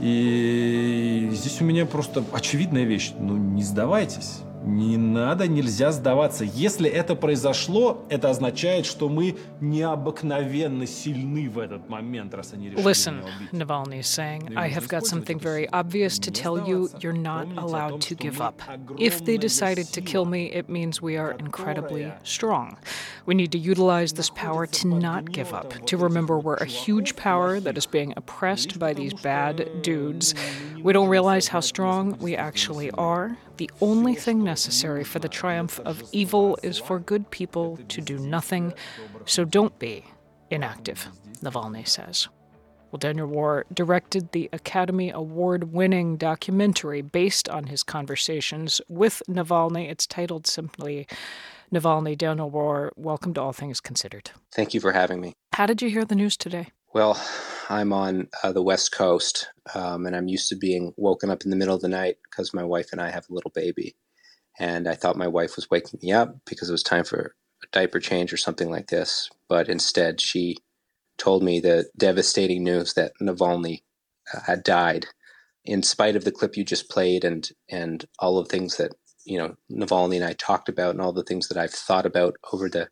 И здесь у меня просто очевидная вещь. Ну, не сдавайтесь. Не надо, нельзя сдаваться. Если это произошло, это означает, что мы необыкновенно сильны в этот момент, раз они решили меня убить. Listen, Navalny is saying, I have got something very obvious to tell you. You're not allowed to give up. If they decided to kill me, it means we are incredibly strong. We need to utilize this power to not give up, to remember we're a huge power that is being oppressed by these bad dudes. We don't realize how strong we actually are. The only thing necessary for the triumph of evil is for good people to do nothing, so don't be inactive, Navalny says. Well, Daniel Rohr directed the Academy Award-winning documentary based on his conversations with Navalny. It's titled simply Navalny. Daniel Rohr, welcome to All Things Considered. Thank you for having me. How did you hear the news today? Well, I'm on uh, the West Coast, um, and I'm used to being woken up in the middle of the night because my wife and I have a little baby. And I thought my wife was waking me up because it was time for a diaper change or something like this. But instead, she told me the devastating news that Navalny uh, had died. In spite of the clip you just played and and all of the things that, you know, Navalny and I talked about and all the things that I've thought about over the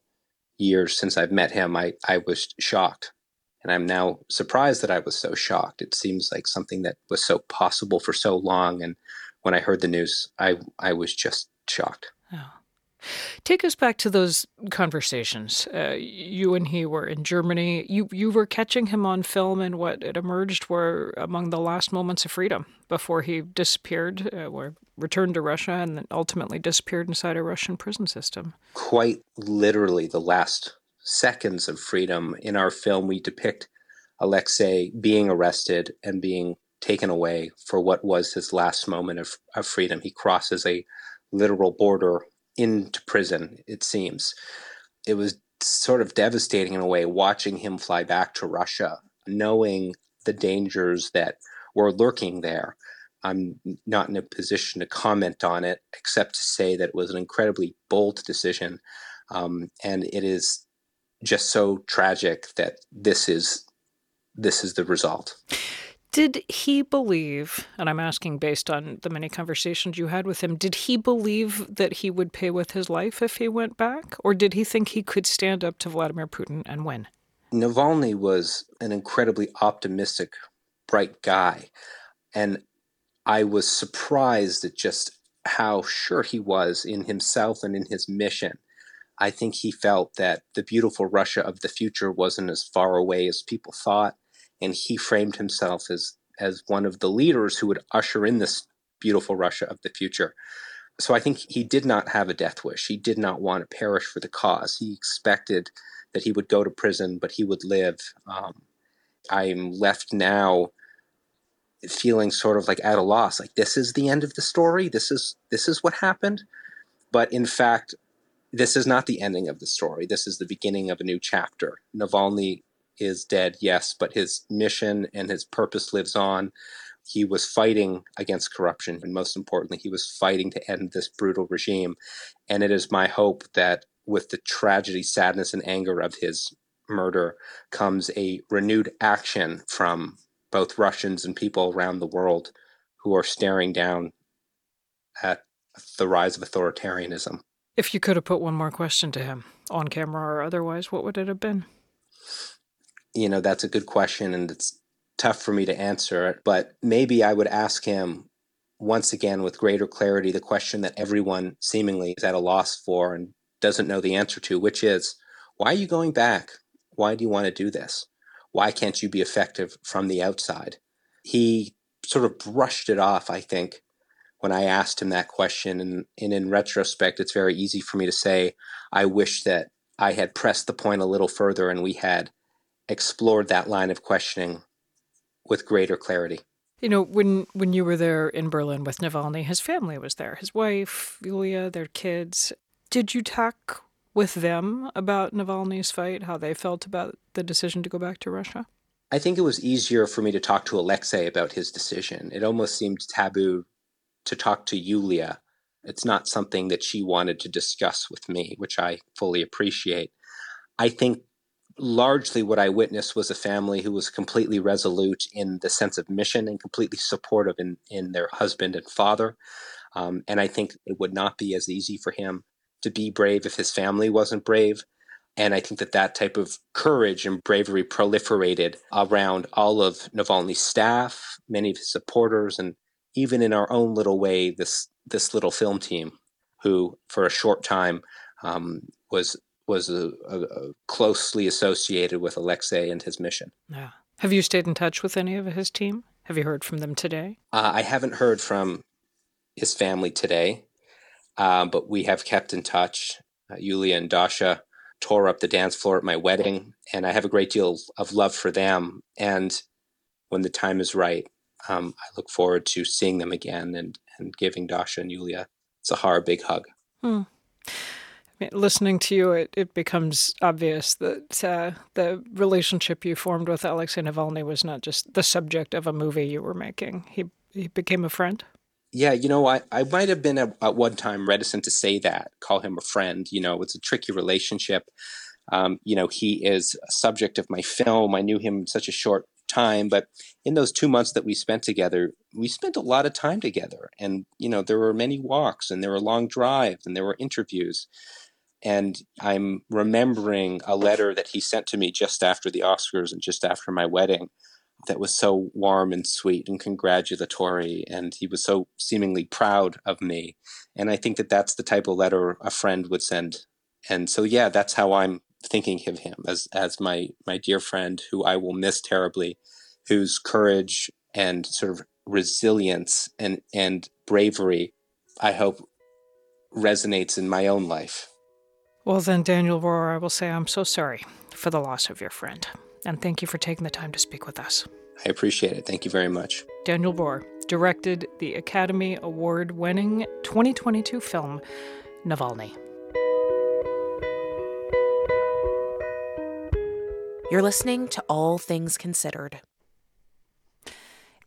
years since I've met him, I, I was shocked. And I'm now surprised that I was so shocked. It seems like something that was so possible for so long. And when I heard the news, I, I was just shocked. Oh. Take us back to those conversations. Uh, you and he were in Germany. You you were catching him on film in what it emerged were among the last moments of freedom before he disappeared, uh, or returned to Russia, and then ultimately disappeared inside a Russian prison system. Quite literally the last seconds of freedom. In our film, we depict Alexei being arrested and being taken away for what was his last moment of, of freedom. He crosses a literal border into prison, it seems. It was sort of devastating in a way, watching him fly back to Russia, knowing the dangers that were lurking there. I'm not in a position to comment on it, except to say that it was an incredibly bold decision. Um, and it is just so tragic that this is this is the result. Did he believe, and I'm asking based on the many conversations you had with him, did he believe that he would pay with his life if he went back? Or did he think he could stand up to Vladimir Putin and win? Navalny was an incredibly optimistic, bright guy. And I was surprised at just how sure he was in himself and in his mission. I think he felt that the beautiful Russia of the future wasn't as far away as people thought. And he framed himself as as one of the leaders who would usher in this beautiful Russia of the future. So I think he did not have a death wish. He did not want to perish for the cause. He expected that he would go to prison, but he would live. Um, I'm left now feeling sort of like at a loss, like this is the end of the story. This is this is what happened. But in fact, this is not the ending of the story. This is the beginning of a new chapter. Navalny is dead, yes, but his mission and his purpose lives on. He was fighting against corruption, and most importantly, he was fighting to end this brutal regime. And it is my hope that with the tragedy, sadness, and anger of his murder comes a renewed action from both Russians and people around the world who are staring down at the rise of authoritarianism. If you could have put one more question to him, on camera or otherwise, what would it have been? You know, that's a good question, and it's tough for me to answer it. But maybe I would ask him once again with greater clarity the question that everyone seemingly is at a loss for and doesn't know the answer to, which is, why are you going back? Why do you want to do this? Why can't you be effective from the outside? He sort of brushed it off, I think, when I asked him that question. And, and in retrospect, it's very easy for me to say, I wish that I had pressed the point a little further and we had explored that line of questioning with greater clarity. You know, when when you were there in Berlin with Navalny, his family was there, his wife, Yulia, their kids. Did you talk with them about Navalny's fight, how they felt about the decision to go back to Russia? I think it was easier for me to talk to Alexei about his decision. It almost seemed taboo to talk to Yulia. It's not something that she wanted to discuss with me, which I fully appreciate. I think largely what I witnessed was a family who was completely resolute in the sense of mission and completely supportive in, in their husband and father. Um, and I think it would not be as easy for him to be brave if his family wasn't brave. And I think that that type of courage and bravery proliferated around all of Navalny's staff, many of his supporters, and even in our own little way, this this little film team, who for a short time um, was was a, a, a closely associated with Alexei and his mission. Yeah. Have you stayed in touch with any of his team? Have you heard from them today? Uh, I haven't heard from his family today, uh, but we have kept in touch. Uh, Yulia and Dasha tore up the dance floor at my wedding, and I have a great deal of love for them. And when the time is right, um, I look forward to seeing them again and, and giving Dasha and Yulia Zahar a big hug. Hmm. Listening to you, it, it becomes obvious that uh, the relationship you formed with Alexei Navalny was not just the subject of a movie you were making. He he became a friend? Yeah, you know, I, I might have been a, at one time reticent to say that, call him a friend. You know, it's a tricky relationship. Um, you know, he is a subject of my film. I knew him in such a short time, but in those two months that we spent together, we spent a lot of time together. And, you know, there were many walks and there were long drives and there were interviews. And I'm remembering a letter that he sent to me just after the Oscars and just after my wedding that was so warm and sweet and congratulatory. And he was so seemingly proud of me. And I think that that's the type of letter a friend would send. And so, yeah, that's how I'm thinking of him, as as my, my dear friend who I will miss terribly, whose courage and sort of resilience and, and bravery, I hope, resonates in my own life. Well, then, Daniel Rohrer, I will say I'm so sorry for the loss of your friend. And thank you for taking the time to speak with us. I appreciate it. Thank you very much. Daniel Rohrer directed the Academy Award-winning twenty twenty-two film, Navalny. You're listening to All Things Considered.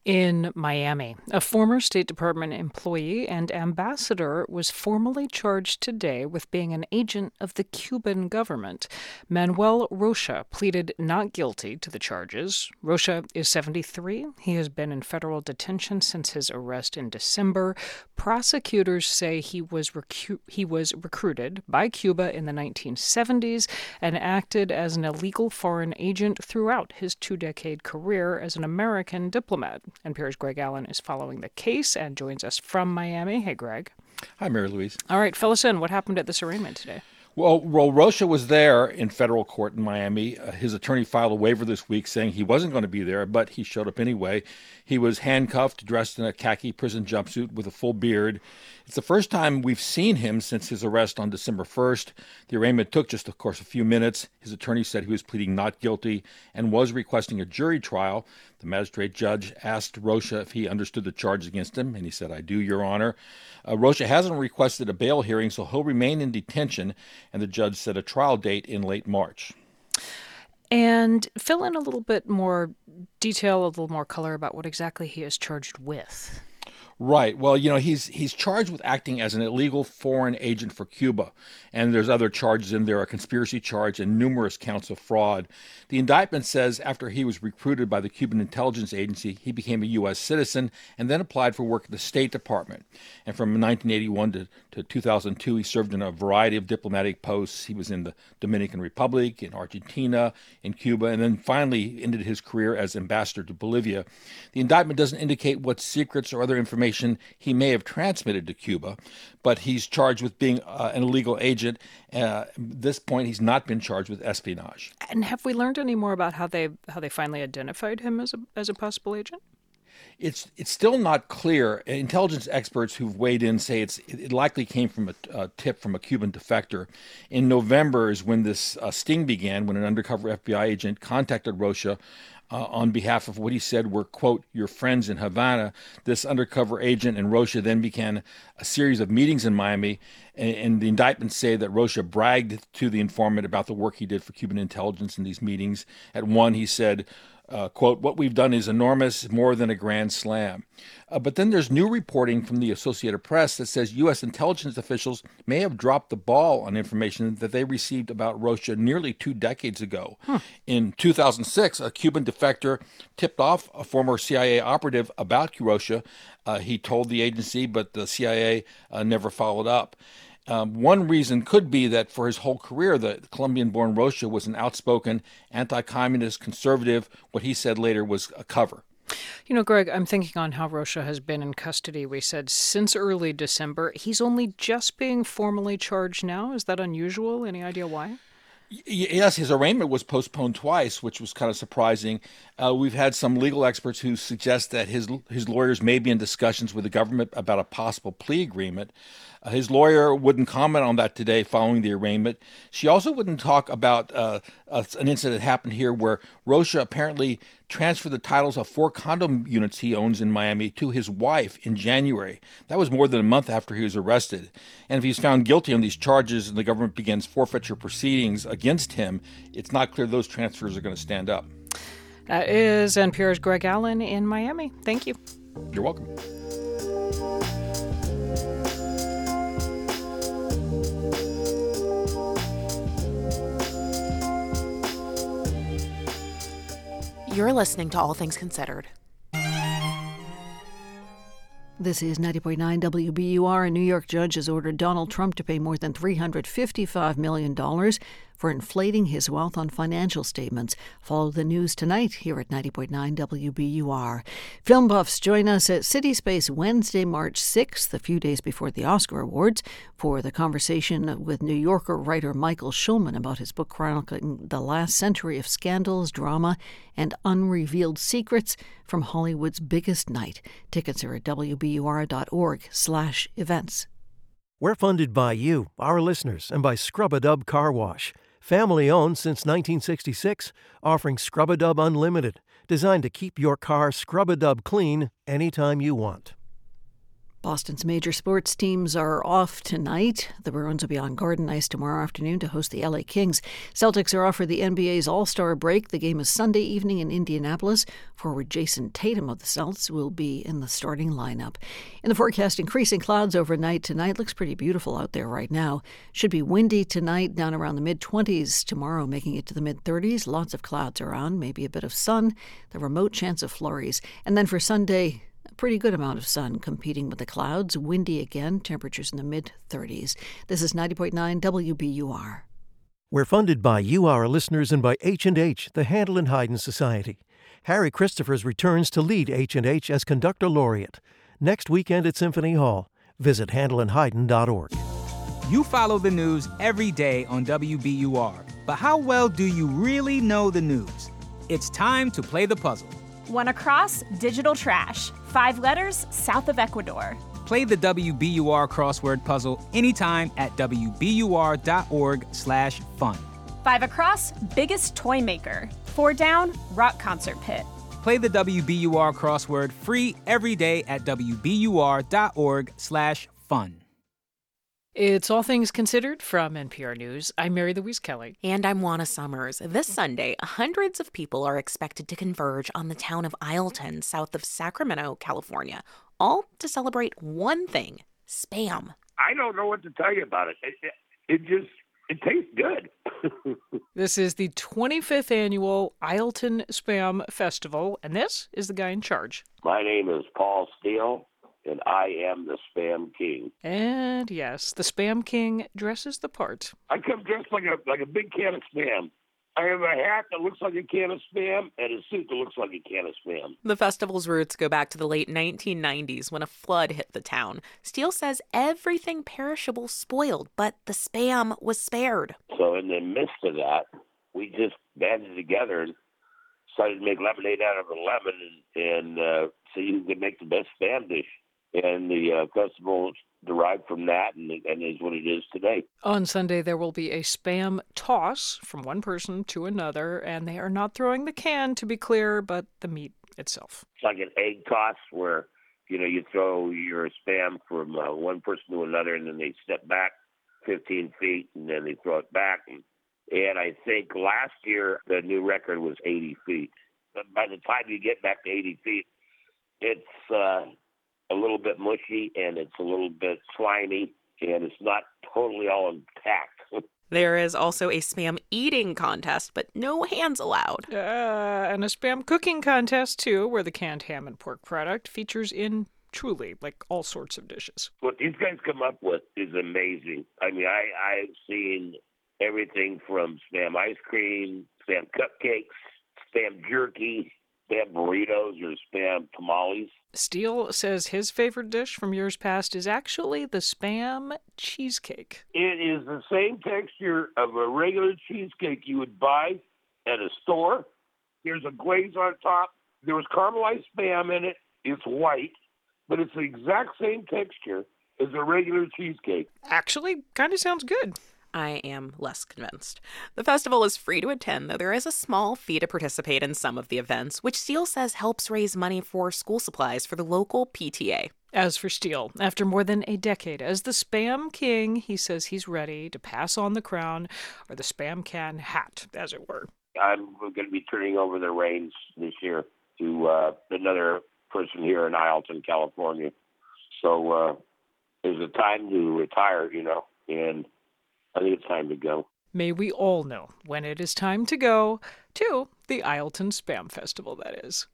In Miami, a former State Department employee and ambassador was formally charged today with being an agent of the Cuban government. Manuel Rocha pleaded not guilty to the charges. Rocha is seventy-three. He has been in federal detention since his arrest in December. Prosecutors say he was recu- he was recruited by Cuba in the nineteen seventies and acted as an illegal foreign agent throughout his two-decade career as an American diplomat. N P R's Greg Allen is following the case and joins us from Miami. Hey, Greg. Hi, Mary Louise. All right, fill us in. What happened at this arraignment today? Well, well, Rocha was there in federal court in Miami. Uh, his attorney filed a waiver this week saying he wasn't going to be there, but he showed up anyway. He was handcuffed, dressed in a khaki prison jumpsuit with a full beard. It's the first time we've seen him since his arrest on December first. The arraignment took just, of course, a few minutes. His attorney said he was pleading not guilty and was requesting a jury trial. The magistrate judge asked Rocha if he understood the charges against him, and he said, "I do, Your Honor." Uh, Rocha hasn't requested a bail hearing, so he'll remain in detention. And the judge set a trial date in late March. And fill in a little bit more detail, a little more color about what exactly he is charged with. Right. Well, you know, he's he's charged with acting as an illegal foreign agent for Cuba. And there's other charges in there, a conspiracy charge and numerous counts of fraud. The indictment says after he was recruited by the Cuban intelligence agency, he became a U S citizen and then applied for work at the State Department. And from nineteen eighty-one to, to two thousand two, he served in a variety of diplomatic posts. He was in the Dominican Republic, in Argentina, in Cuba, and then finally ended his career as ambassador to Bolivia. The indictment doesn't indicate what secrets or other information he may have transmitted to Cuba, but he's charged with being uh, an illegal agent. Uh, at this point, he's not been charged with espionage. And have we learned any more about how they how they finally identified him as a as a possible agent? It's it's still not clear. Intelligence experts who've weighed in say it's it likely came from a, a tip from a Cuban defector. In November is when this uh, sting began, when an undercover F B I agent contacted Rocha uh, on behalf of what he said were, quote, your friends in Havana. This undercover agent and Rocha then began a series of meetings in Miami, and, and the indictments say that Rocha bragged to the informant about the work he did for Cuban intelligence in these meetings. At one, he said, Uh, quote, what we've done is enormous, more than a grand slam. Uh, but then there's new reporting from the Associated Press that says U S intelligence officials may have dropped the ball on information that they received about Rocha nearly two decades ago. Hmm. In two thousand six, a Cuban defector tipped off a former C I A operative about Rocha. Uh, he told the agency, but the C I A uh, never followed up. Um, one reason could be that for his whole career, the Colombian-born Rocha was an outspoken, anti-communist, conservative. What he said later was a cover. You know, Greg, I'm thinking on how Rocha has been in custody, we said, since early December. He's only just being formally charged now. Is that unusual? Any idea why? Yes, his arraignment was postponed twice, which was kind of surprising. Uh, we've had some legal experts who suggest that his his lawyers may be in discussions with the government about a possible plea agreement. Uh, his lawyer wouldn't comment on that today following the arraignment. She also wouldn't talk about uh, uh, an incident that happened here where Rocha apparently transferred the titles of four condo units he owns in Miami to his wife in January. That was more than a month after he was arrested. And if he's found guilty on these charges and the government begins forfeiture proceedings against him, it's not clear those transfers are going to stand up. That is N P R's Greg Allen in Miami. Thank you. You're welcome. You're listening to All Things Considered. This is ninety point nine W B U R. A New York judge has ordered Donald Trump to pay more than three hundred fifty-five million dollars for inflating his wealth on financial statements. Follow the news tonight here at ninety point nine W B U R. Film buffs, join us at City Space Wednesday, March sixth, a few days before the Oscar Awards, for the conversation with New Yorker writer Michael Shulman about his book chronicling the last century of scandals, drama, and unrevealed secrets from Hollywood's biggest night. Tickets are at W B U R. W B U R dot org slash events. We're funded by you, our listeners, and by Scrub-A-Dub Car Wash. Family-owned since nineteen sixty-six, offering Scrub-A-Dub Unlimited, designed to keep your car Scrub-A-Dub clean anytime you want. Boston's major sports teams are off tonight. The Bruins will be on Garden Ice tomorrow afternoon to host the L A Kings. Celtics are off for the N B A's All-Star break. The game is Sunday evening in Indianapolis. Forward Jason Tatum of the Celtics will be in the starting lineup. In the forecast, increasing clouds overnight tonight. Looks pretty beautiful out there right now. Should be windy tonight, down around the mid-twenties. Tomorrow, making it to the mid-thirties. Lots of clouds around, maybe a bit of sun. The remote chance of flurries. And then for Sunday, a pretty good amount of sun competing with the clouds. Windy again, temperatures in the mid-thirties. This is ninety point nine W B U R. We're funded by you, our listeners, and by H and H, the Handel and Haydn Society. Harry Christophers returns to lead H and H as conductor laureate. Next weekend at Symphony Hall. Visit handel and haydn dot org. You follow the news every day on W B U R. But how well do you really know the news? It's time to play the puzzle. One across, digital trash. Five letters, south of Ecuador. Play the W B U R crossword puzzle anytime at W B U R dot org slash fun. Five across, biggest toy maker. Four down, rock concert pit. Play the W B U R crossword free every day at W B U R dot org slash fun. It's All Things Considered from N P R News. I'm Mary Louise Kelly. And I'm Juana Summers. This Sunday, hundreds of people are expected to converge on the town of Ileton, south of Sacramento, California, all to celebrate one thing, Spam. I don't know what to tell you about it. It, it, it just, it tastes good. This is the twenty-fifth annual Ileton Spam Festival, and this is the guy in charge. My name is Paul Steele. And I am the Spam King. And yes, the Spam King dresses the part. I come dressed like a like a big can of Spam. I have a hat that looks like a can of Spam and a suit that looks like a can of Spam. The festival's roots go back to the late nineteen nineties when a flood hit the town. Steele says everything perishable spoiled, but the Spam was spared. So in the midst of that, we just banded together and decided to make lemonade out of a lemon and, and uh, see who could make the best Spam dish. And the uh, festival derived from that and, and is what it is today. On Sunday, there will be a Spam toss from one person to another, and they are not throwing the can, to be clear, but the meat itself. It's like an egg toss where, you know, you throw your Spam from uh, one person to another, and then they step back fifteen feet, and then they throw it back. And, and I think last year, the new record was eighty feet. But by the time you get back to eighty feet, it's... Uh, a little bit mushy, and it's a little bit slimy, and it's not totally all intact. There is also a Spam eating contest, but no hands allowed. Uh, and a Spam cooking contest, too, where the canned ham and pork product features in truly, like, all sorts of dishes. What these guys come up with is amazing. I mean, I, I've seen everything from Spam ice cream, Spam cupcakes, Spam jerky, Spam burritos or Spam tamales. Steele says his favorite dish from years past is actually the Spam cheesecake. It is the same texture of a regular cheesecake you would buy at a store. There's a glaze on top. There was caramelized Spam in it. It's white, but it's the exact same texture as a regular cheesecake. Actually, kind of sounds good. I am less convinced. The festival is free to attend, though there is a small fee to participate in some of the events, which Steele says helps raise money for school supplies for the local P T A. As for Steele, after more than a decade as the Spam King, he says he's ready to pass on the crown, or the Spam Can hat, as it were. I'm going to be turning over the reins this year to uh, another person here in Ileton, California. So uh, there's a time to retire, you know, and I think it's time to go. May we all know when it is time to go to the Ileton Spam Festival, that is.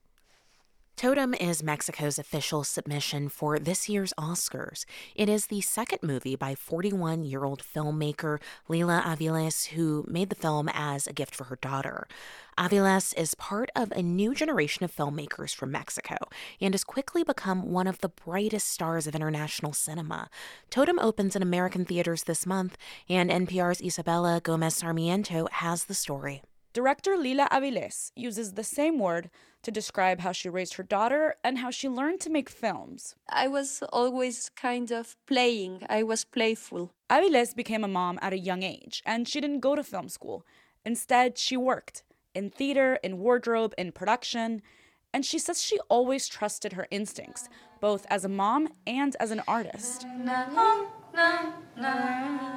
Totem is Mexico's official submission for this year's Oscars. It is the second movie by forty-one-year-old filmmaker Lila Avilés, who made the film as a gift for her daughter. Avilés is part of a new generation of filmmakers from Mexico and has quickly become one of the brightest stars of international cinema. Totem opens in American theaters this month, and N P R's Isabella Gomez Sarmiento has the story. Director Lila Avilés uses the same word to describe how she raised her daughter and how she learned to make films. I was always kind of playing. I was playful. Avilés became a mom at a young age, and she didn't go to film school. Instead, she worked in theater, in wardrobe, in production. And she says she always trusted her instincts, both as a mom and as an artist.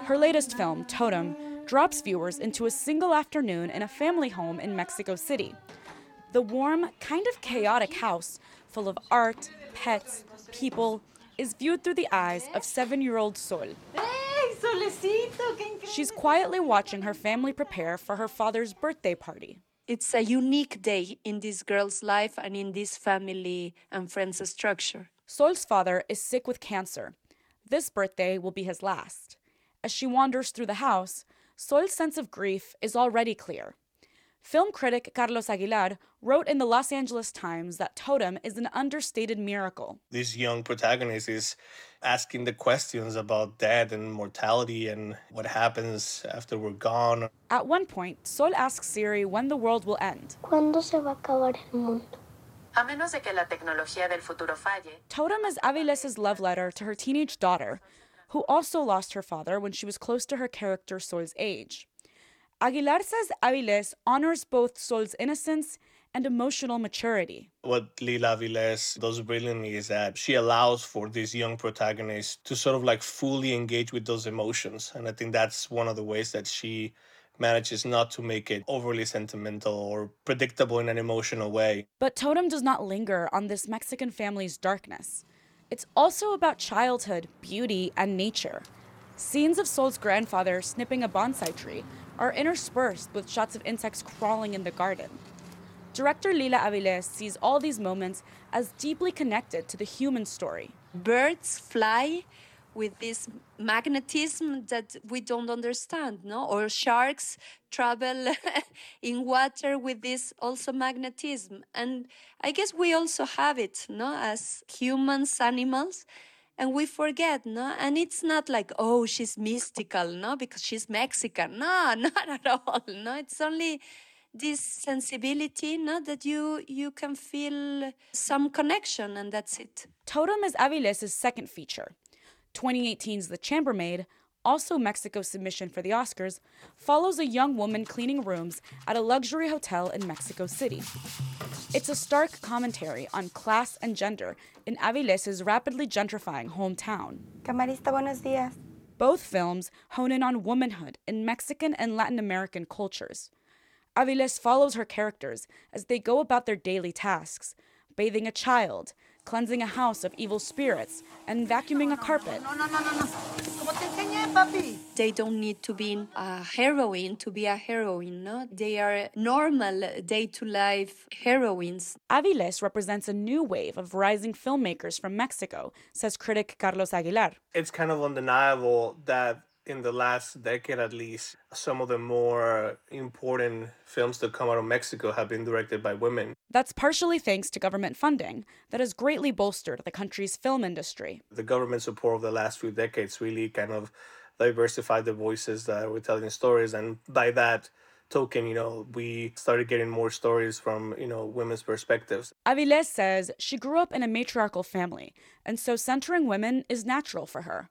Her latest film, Totem, drops viewers into a single afternoon in a family home in Mexico City. The warm, kind of chaotic house, full of art, pets, people, is viewed through the eyes of seven-year-old Sol. She's quietly watching her family prepare for her father's birthday party. It's a unique day in this girl's life and in this family and friends structure. Sol's father is sick with cancer. This birthday will be his last. As she wanders through the house, Sol's sense of grief is already clear. Film critic Carlos Aguilar wrote in the Los Angeles Times that Totem is an understated miracle. This young protagonist is asking the questions about death and mortality and what happens after we're gone. At one point, Sol asks Siri when the world will end. ¿Cuándo se va a acabar el mundo? A menos de que la tecnología del futuro falle. Totem is Avilés's love letter to her teenage daughter, who also lost her father when she was close to her character Sol's age. Aguilar says Avilés honors both Sol's innocence and emotional maturity. What Lila Avilés does brilliantly is that she allows for this young protagonist to sort of like fully engage with those emotions. And I think that's one of the ways that she manages not to make it overly sentimental or predictable in an emotional way. But Totem does not linger on this Mexican family's darkness. It's also about childhood, beauty, and nature. Scenes of Sol's grandfather snipping a bonsai tree are interspersed with shots of insects crawling in the garden. Director Lila Avilés sees all these moments as deeply connected to the human story. Birds fly with this magnetism that we don't understand, no? Or sharks travel in water with this also magnetism. And I guess we also have it, no? As humans, animals, and we forget, no? And it's not like, oh, she's mystical, no? Because she's Mexican. No, not at all, no? It's only this sensibility, no? That you, you can feel some connection, and that's it. Totem is Avilés's second feature. twenty eighteen's The Chambermaid, also Mexico's submission for the Oscars, follows a young woman cleaning rooms at a luxury hotel in Mexico City. It's a stark commentary on class and gender in Avilés's rapidly gentrifying hometown. Camarista, buenos días. Both films hone in on womanhood in Mexican and Latin American cultures. Avilés follows her characters as they go about their daily tasks, bathing a child, cleansing a house of evil spirits, and vacuuming a carpet. They don't need to be a heroine to be a heroine, no? They are normal, day-to-life heroines. Avilés represents a new wave of rising filmmakers from Mexico, says critic Carlos Aguilar. It's kind of undeniable that in the last decade at least, some of the more important films that come out of Mexico have been directed by women. That's partially thanks to government funding that has greatly bolstered the country's film industry. The government support of the last few decades really kind of diversified the voices that were telling stories. And by that token, you know, we started getting more stories from, you know, women's perspectives. Avilés says she grew up in a matriarchal family, and so centering women is natural for her.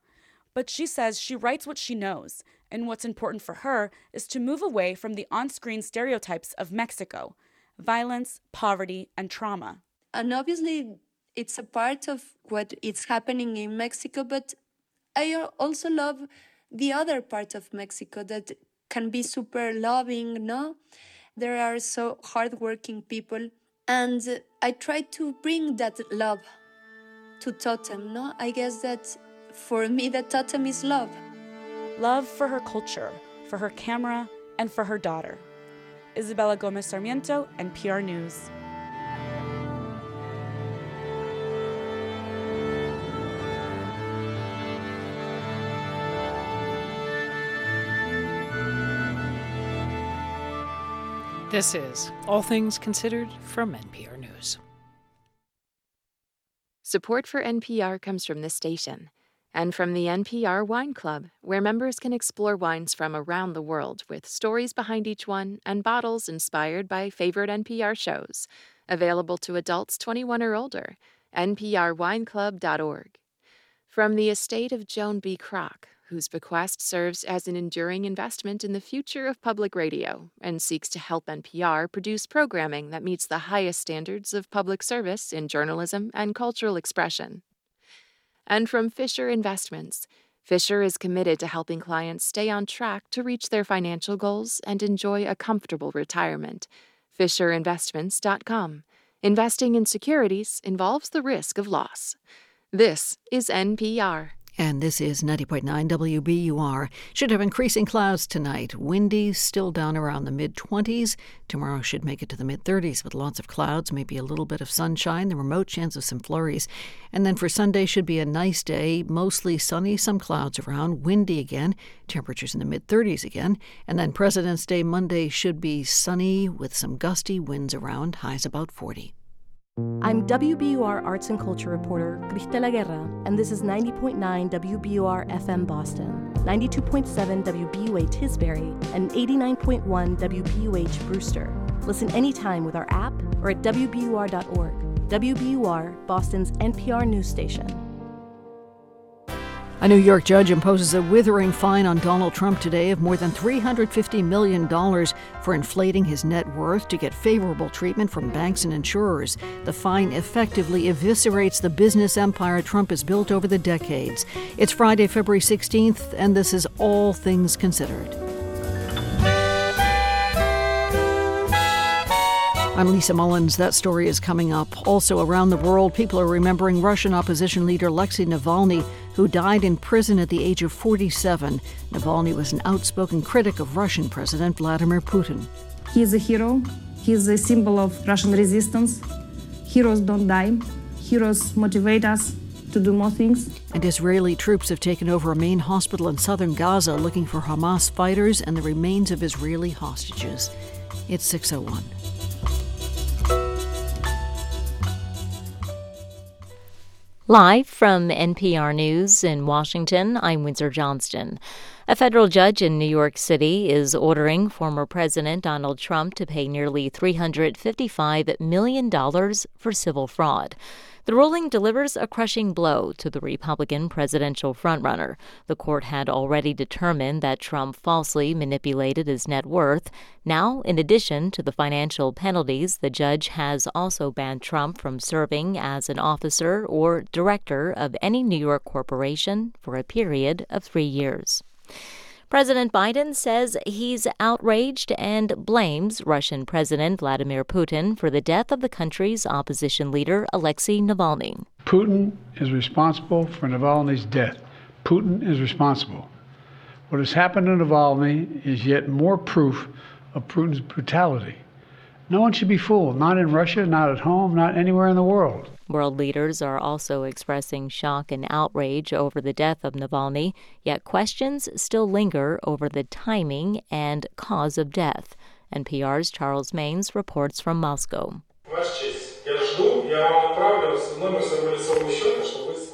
But she says she writes what she knows, and what's important for her is to move away from the on-screen stereotypes of Mexico: violence, poverty, and trauma. And obviously, it's a part of what is happening in Mexico, but I also love the other part of Mexico that can be super loving, no? There are so hardworking people, and I try to bring that love to Totem, no? I guess that for me, the Totem is love. Love for her culture, for her camera, and for her daughter. Isabella Gomez Sarmiento, N P R News. This is All Things Considered from N P R News. Support for N P R comes from this station and from the N P R Wine Club, where members can explore wines from around the world with stories behind each one and bottles inspired by favorite N P R shows. Available to adults twenty-one or older. N P R wine club dot org. From the estate of Joan B. Kroc, whose bequest serves as an enduring investment in the future of public radio and seeks to help N P R produce programming that meets the highest standards of public service in journalism and cultural expression. And from Fisher Investments, Fisher is committed to helping clients stay on track to reach their financial goals and enjoy a comfortable retirement. fisher investments dot com. Investing in securities involves the risk of loss. This is N P R. And this is ninety point nine W B U R. Should have increasing clouds tonight. Windy, still down around the mid-twenties. Tomorrow should make it to the mid-thirties with lots of clouds, maybe a little bit of sunshine, the remote chance of some flurries. And then for Sunday should be a nice day, mostly sunny, some clouds around, windy again, temperatures in the mid-thirties again. And then President's Day Monday should be sunny with some gusty winds around, highs about forty. I'm W B U R Arts and Culture reporter Cristela Guerra, and this is ninety point nine W B U R F M Boston, ninety-two point seven W B U A Tisbury, and eighty-nine point one W B U H Brewster. Listen anytime with our app or at W B U R dot org. W B U R, Boston's N P R news station. A New York judge imposes a withering fine on Donald Trump today of more than three hundred fifty million dollars for inflating his net worth to get favorable treatment from banks and insurers. The fine effectively eviscerates the business empire Trump has built over the decades. It's Friday, February sixteenth, and this is All Things Considered. I'm Lisa Mullins. That story is coming up. Also around the world, people are remembering Russian opposition leader Alexei Navalny, who died in prison at the age of forty-seven. Navalny was an outspoken critic of Russian President Vladimir Putin. He is a hero. He is a symbol of Russian resistance. Heroes don't die. Heroes motivate us to do more things. And Israeli troops have taken over a main hospital in southern Gaza looking for Hamas fighters and the remains of Israeli hostages. It's six oh one. Live from N P R News in Washington, I'm Windsor Johnston. A federal judge in New York City is ordering former President Donald Trump to pay nearly three hundred fifty-five million dollars for civil fraud. The ruling delivers a crushing blow to the Republican presidential frontrunner. The court had already determined that Trump falsely manipulated his net worth. Now, in addition to the financial penalties, the judge has also banned Trump from serving as an officer or director of any New York corporation for a period of three years. President Biden says he's outraged and blames Russian President Vladimir Putin for the death of the country's opposition leader, Alexei Navalny. Putin is responsible for Navalny's death. Putin is responsible. What has happened to Navalny is yet more proof of Putin's brutality. No one should be fooled, not in Russia, not at home, not anywhere in the world. World leaders are also expressing shock and outrage over the death of Navalny, yet questions still linger over the timing and cause of death. N P R's Charles Maines reports from Moscow.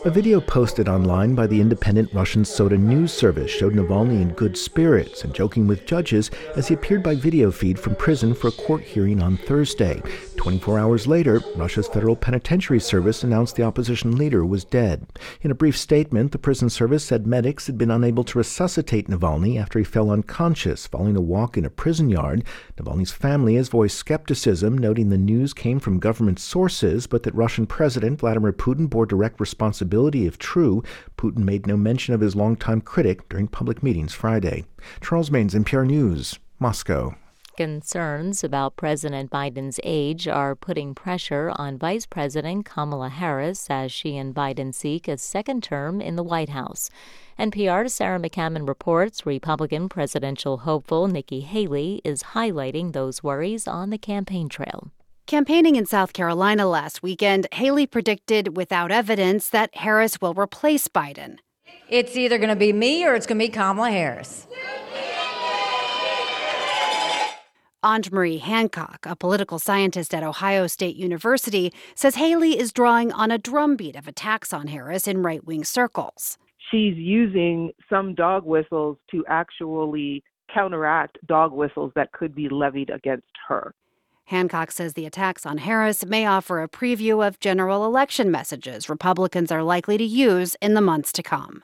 A video posted online by the independent Russian Soda News service showed Navalny in good spirits and joking with judges as he appeared by video feed from prison for a court hearing on Thursday. twenty-four hours later, Russia's Federal Penitentiary Service announced the opposition leader was dead. In a brief statement, the prison service said medics had been unable to resuscitate Navalny after he fell unconscious following a walk in a prison yard. Navalny's family has voiced skepticism, noting the news came from government sources, but that Russian President Vladimir Putin bore direct responsibility. If true, Putin made no mention of his longtime critic during public meetings Friday. Charles Maines, N P R News, Moscow. Concerns about President Biden's age are putting pressure on Vice President Kamala Harris as she and Biden seek a second term in the White House. N P R's Sarah McCammon reports Republican presidential hopeful Nikki Haley is highlighting those worries on the campaign trail. Campaigning in South Carolina last weekend, Haley predicted without evidence that Harris will replace Biden. It's either going to be me or it's going to be Kamala Harris. Andrei Hancock, a political scientist at Ohio State University, says Haley is drawing on a drumbeat of attacks on Harris in right-wing circles. She's using some dog whistles to actually counteract dog whistles that could be levied against her. Hancock says the attacks on Harris may offer a preview of general election messages Republicans are likely to use in the months to come.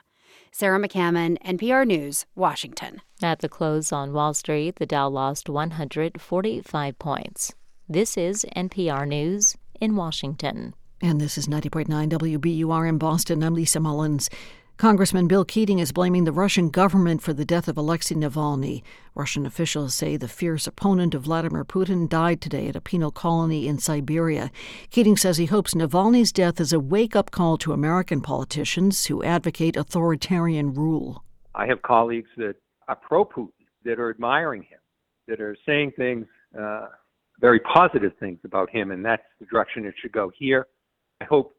Sarah McCammon, N P R News, Washington. At the close on Wall Street, the Dow lost one hundred forty-five points. This is N P R News in Washington. And this is ninety point nine W B U R in Boston. I'm Lisa Mullins. Congressman Bill Keating is blaming the Russian government for the death of Alexei Navalny. Russian officials say the fierce opponent of Vladimir Putin died today at a penal colony in Siberia. Keating says he hopes Navalny's death is a wake-up call to American politicians who advocate authoritarian rule. I have colleagues that are pro-Putin, that are admiring him, that are saying things, uh, very positive things about him, and that's the direction it should go here. I hope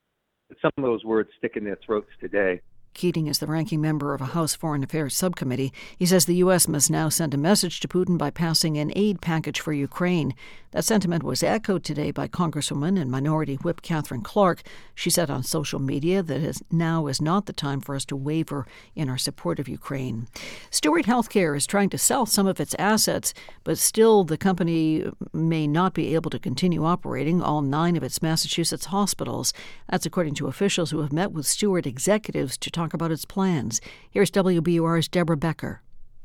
that some of those words stick in their throats today. Keating is the ranking member of a House Foreign Affairs Subcommittee. He says the U S must now send a message to Putin by passing an aid package for Ukraine. That sentiment was echoed today by Congresswoman and Minority Whip Catherine Clark. She said on social media that now is not the time for us to waver in our support of Ukraine. Steward Healthcare is trying to sell some of its assets, but still the company may not be able to continue operating all nine of its Massachusetts hospitals. That's according to officials who have met with Steward executives to talk about its plans. Here's W B U R's Deborah Becker.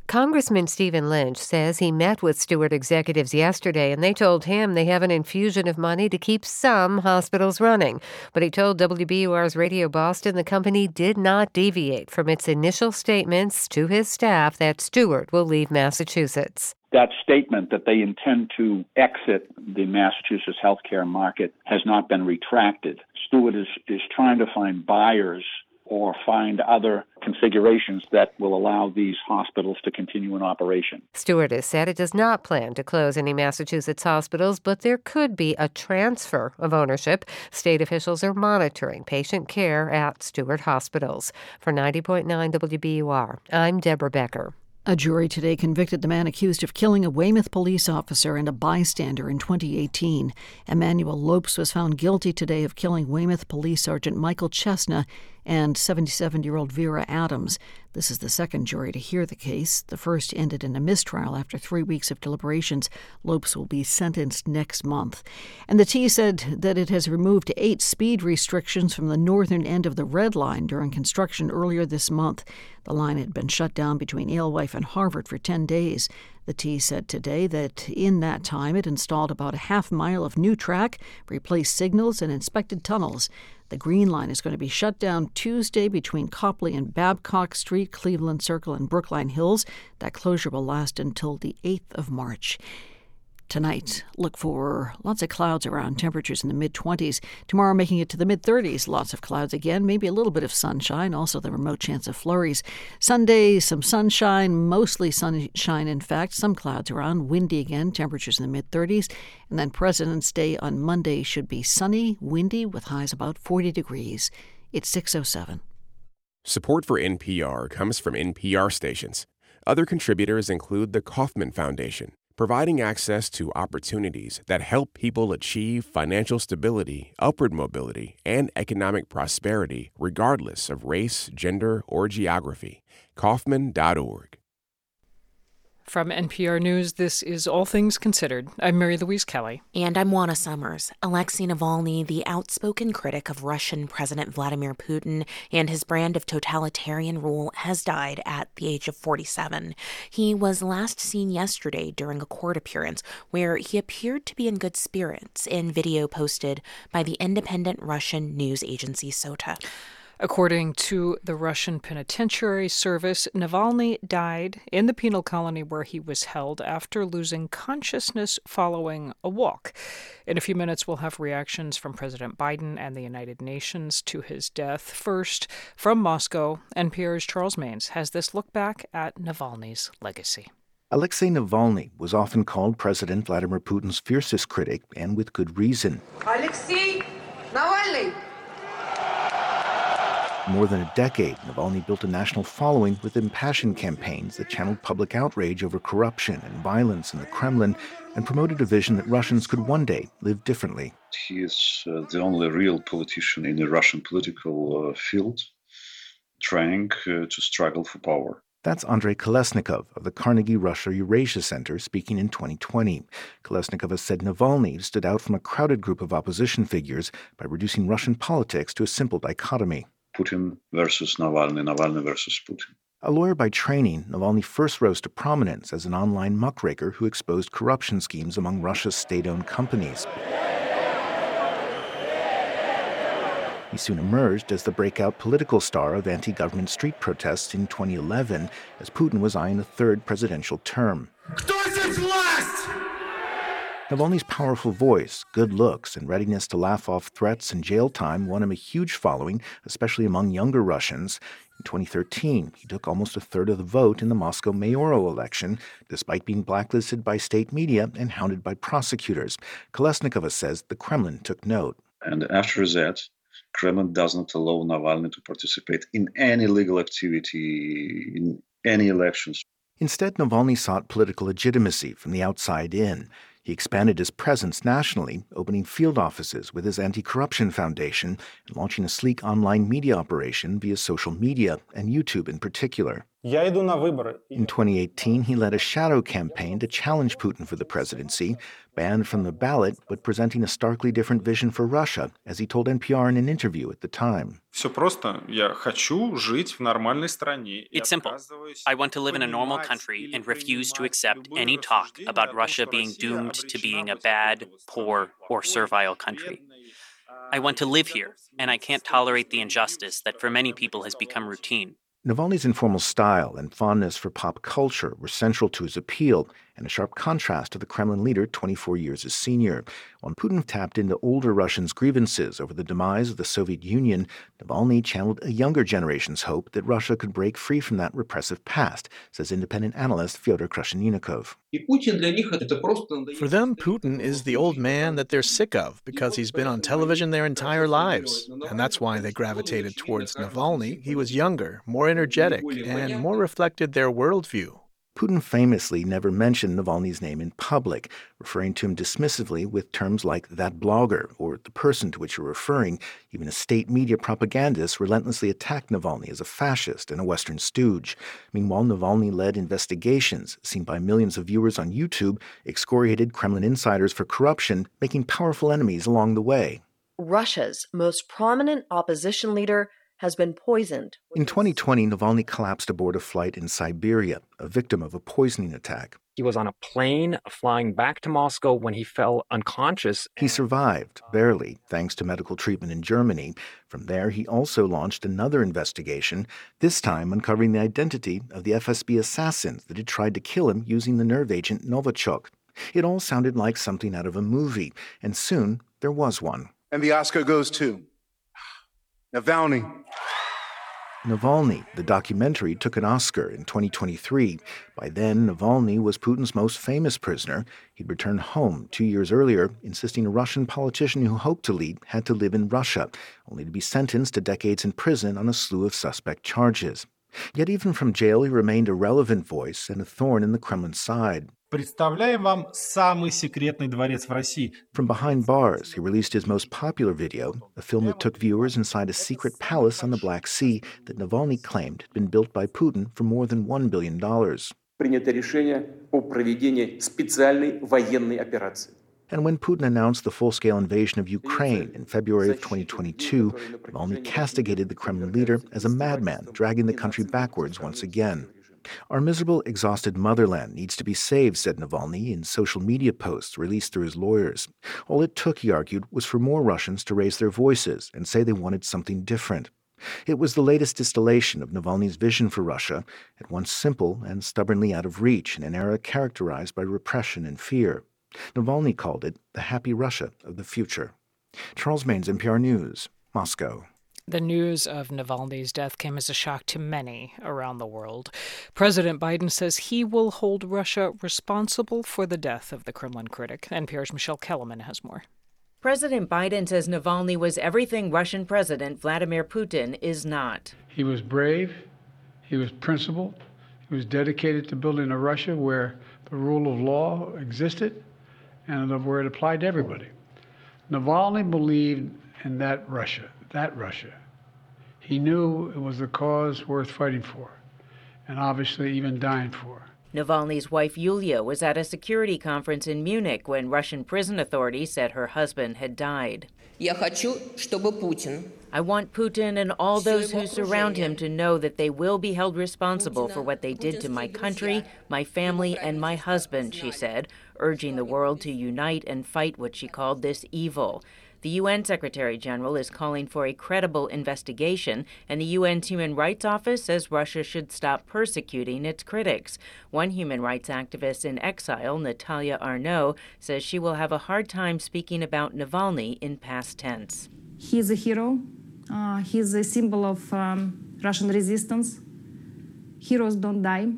Congressman Stephen Lynch says he met with Steward executives yesterday, and they told him they have an infusion of money to keep some hospitals running. But he told W B U R's Radio Boston the company did not deviate from its initial statements to his staff that Steward will leave Massachusetts. That statement that they intend to exit the Massachusetts healthcare market has not been retracted. Steward is, is trying to find buyers or find other configurations that will allow these hospitals to continue in operation. Steward has said it does not plan to close any Massachusetts hospitals, but there could be a transfer of ownership. State officials are monitoring patient care at Steward hospitals. For ninety point nine W B U R, I'm Deborah Becker. A jury today convicted the man accused of killing a Weymouth police officer and a bystander in twenty eighteen. Emmanuel Lopes was found guilty today of killing Weymouth Police Sergeant Michael Chesna and seventy-seven-year-old Vera Adams. This is the second jury to hear the case. The first ended in a mistrial after three weeks of deliberations. Lopes will be sentenced next month. And the T said that it has removed eight speed restrictions from the northern end of the Red Line during construction earlier this month. The line had been shut down between Alewife and Harvard for ten days. The T said today that in that time it installed about a half mile of new track, replaced signals, and inspected tunnels. The Green Line is going to be shut down Tuesday between Copley and Babcock Street, Cleveland Circle, and Brookline Hills. That closure will last until the eighth of March. Tonight, look for lots of clouds around, temperatures in the mid-twenties. Tomorrow, making it to the mid-thirties, lots of clouds again, maybe a little bit of sunshine, also the remote chance of flurries. Sunday, some sunshine, mostly sunshine, in fact, some clouds around, windy again, temperatures in the mid-thirties. And then President's Day on Monday should be sunny, windy, with highs about forty degrees. It's six oh seven. Support for N P R comes from N P R stations. Other contributors include the Kauffman Foundation, providing access to opportunities that help people achieve financial stability, upward mobility, and economic prosperity regardless of race, gender, or geography. Kauffman dot org. From N P R News, this is All Things Considered. I'm Mary Louise Kelly. And I'm Juana Summers. Alexei Navalny, the outspoken critic of Russian President Vladimir Putin and his brand of totalitarian rule, has died at the age of forty-seven. He was last seen yesterday during a court appearance where he appeared to be in good spirits, in video posted by the independent Russian news agency SOTA. According to the Russian Penitentiary Service, Navalny died in the penal colony where he was held after losing consciousness following a walk. In a few minutes, we'll have reactions from President Biden and the United Nations to his death. First, from Moscow, N P R's Charles Maines has this look back at Navalny's legacy. Alexei Navalny was often called President Vladimir Putin's fiercest critic, and with good reason. Alexei Navalny! More than a decade, Navalny built a national following with impassioned campaigns that channeled public outrage over corruption and violence in the Kremlin and promoted a vision that Russians could one day live differently. He is uh, the only real politician in the Russian political uh, field trying uh, to struggle for power. That's Andrei Kolesnikov of the Carnegie Russia Eurasia Center speaking in twenty twenty. Kolesnikov has said Navalny stood out from a crowded group of opposition figures by reducing Russian politics to a simple dichotomy. Putin versus Navalny, Navalny versus Putin. A lawyer by training, Navalny first rose to prominence as an online muckraker who exposed corruption schemes among Russia's state-owned companies. He soon emerged as the breakout political star of anti-government street protests in twenty eleven as Putin was eyeing a third presidential term. Navalny's powerful voice, good looks, and readiness to laugh off threats and jail time won him a huge following, especially among younger Russians. In twenty thirteen, he took almost a third of the vote in the Moscow mayoral election, despite being blacklisted by state media and hounded by prosecutors. Kolesnikov says the Kremlin took note. And after that, Kremlin doesn't allow Navalny to participate in any legal activity, in any elections. Instead, Navalny sought political legitimacy from the outside in. He expanded his presence nationally, opening field offices with his anti-corruption foundation and launching a sleek online media operation via social media and YouTube in particular. In twenty eighteen, he led a shadow campaign to challenge Putin for the presidency, banned from the ballot, but presenting a starkly different vision for Russia, as he told N P R in an interview at the time. It's simple. I want to live in a normal country and refuse to accept any talk about Russia being doomed to being a bad, poor, or servile country. I want to live here, and I can't tolerate the injustice that for many people has become routine. Navalny's informal style and fondness for pop culture were central to his appeal, and a sharp contrast to the Kremlin leader twenty-four years his senior. While Putin tapped into older Russians' grievances over the demise of the Soviet Union, Navalny channeled a younger generation's hope that Russia could break free from that repressive past, says independent analyst Fyodor Krashennikov. For them, Putin is the old man that they're sick of because he's been on television their entire lives, and that's why they gravitated towards Navalny. He was younger, more energetic, and more reflected their worldview. Putin famously never mentioned Navalny's name in public, referring to him dismissively with terms like that blogger or the person to which you're referring. Even a state media propagandist relentlessly attacked Navalny as a fascist and a Western stooge. Meanwhile, Navalny led investigations, seen by millions of viewers on YouTube, excoriated Kremlin insiders for corruption, making powerful enemies along the way. Russia's most prominent opposition leader has been poisoned. In twenty twenty, Navalny collapsed aboard a flight in Siberia, a victim of a poisoning attack. He was on a plane flying back to Moscow when he fell unconscious. He survived, barely, thanks to medical treatment in Germany. From there, he also launched another investigation, this time uncovering the identity of the F S B assassins that had tried to kill him using the nerve agent Novichok. It all sounded like something out of a movie, and soon there was one. And the Oscar goes to Navalny. Navalny, the documentary, took an Oscar in twenty twenty-three. By then, Navalny was Putin's most famous prisoner. He'd returned home two years earlier, insisting a Russian politician who hoped to lead had to live in Russia, only to be sentenced to decades in prison on a slew of suspect charges. Yet even from jail, he remained a relevant voice and a thorn in the Kremlin's side. From behind bars, he released his most popular video, a film that took viewers inside a secret palace on the Black Sea that Navalny claimed had been built by Putin for more than one billion dollars. And when Putin announced the full-scale invasion of Ukraine in February of twenty twenty-two, Navalny castigated the Kremlin leader as a madman, dragging the country backwards once again. Our miserable, exhausted motherland needs to be saved, said Navalny in social media posts released through his lawyers. All it took, he argued, was for more Russians to raise their voices and say they wanted something different. It was the latest distillation of Navalny's vision for Russia, at once simple and stubbornly out of reach in an era characterized by repression and fear. Navalny called it the happy Russia of the future. Charles Maines, N P R News, Moscow. The news of Navalny's death came as a shock to many around the world. President Biden says he will hold Russia responsible for the death of the Kremlin critic. N P R's Michelle Kellerman has more. President Biden says Navalny was everything Russian President Vladimir Putin is not. He was brave. He was principled. He was dedicated to building a Russia where the rule of law existed, and of where it applied to everybody. Navalny believed in that Russia, that Russia. He knew it was a cause worth fighting for, and obviously even dying for. Navalny's wife Yulia was at a security conference in Munich when Russian prison authorities said her husband had died. I want Putin and all those who surround him to know that they will be held responsible for what they did to my country, my family, and my husband, she said, urging the world to unite and fight what she called this evil. The U N Secretary General is calling for a credible investigation, and the U N's Human Rights Office says Russia should stop persecuting its critics. One human rights activist in exile, Natalia Arnault, says she will have a hard time speaking about Navalny in past tense. He is a hero. Uh, he is a symbol of um, Russian resistance. Heroes don't die.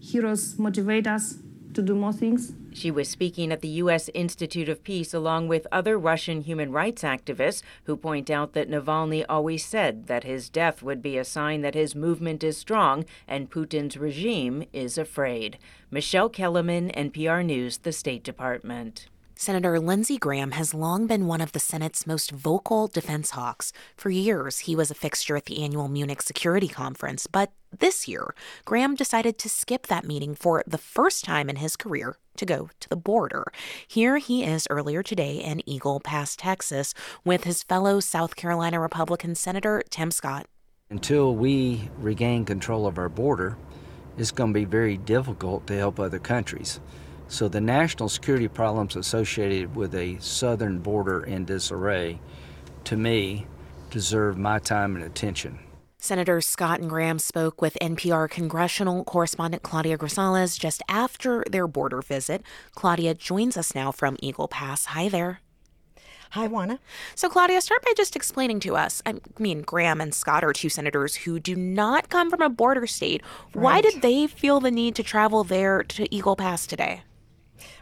Heroes motivate us to do more things. She was speaking at the U S Institute of Peace along with other Russian human rights activists who point out that Navalny always said that his death would be a sign that his movement is strong and Putin's regime is afraid. Michelle Kellerman, N P R News, the State Department. Senator Lindsey Graham has long been one of the Senate's most vocal defense hawks. For years, he was a fixture at the annual Munich Security Conference. But this year, Graham decided to skip that meeting for the first time in his career to go to the border. Here he is earlier today in Eagle Pass, Texas, with his fellow South Carolina Republican Senator Tim Scott. Until we regain control of our border, it's going to be very difficult to help other countries. So the national security problems associated with a southern border in disarray, to me, deserve my time and attention. Senators Scott and Graham spoke with N P R congressional correspondent Claudia Grisales just after their border visit. Claudia joins us now from Eagle Pass. Hi there. Hi, Juana. So, Claudia, start by just explaining to us, I mean, Graham and Scott are two senators who do not come from a border state. Right. Why did they feel the need to travel there to Eagle Pass today?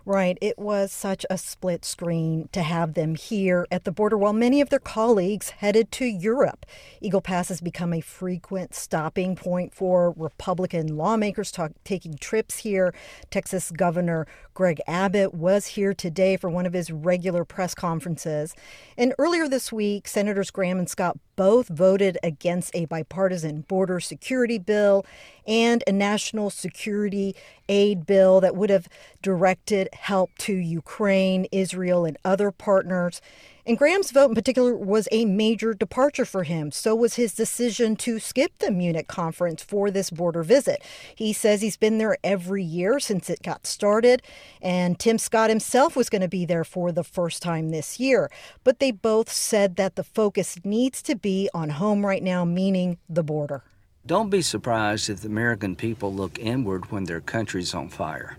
Right. It was such a split screen to have them here at the border while many of their colleagues headed to Europe. Eagle Pass has become a frequent stopping point for Republican lawmakers talk, taking trips here. Texas Governor Greg Abbott was here today for one of his regular press conferences. And earlier this week, Senators Graham and Scott both voted against a bipartisan border security bill and a national security aid bill that would have directed help to Ukraine, Israel, and other partners. And Graham's vote in particular was a major departure for him. So was his decision to skip the Munich conference for this border visit. He says he's been there every year since it got started. And Tim Scott himself was going to be there for the first time this year. But they both said that the focus needs to be on home right now, meaning the border. Don't be surprised if the American people look inward when their country's on fire.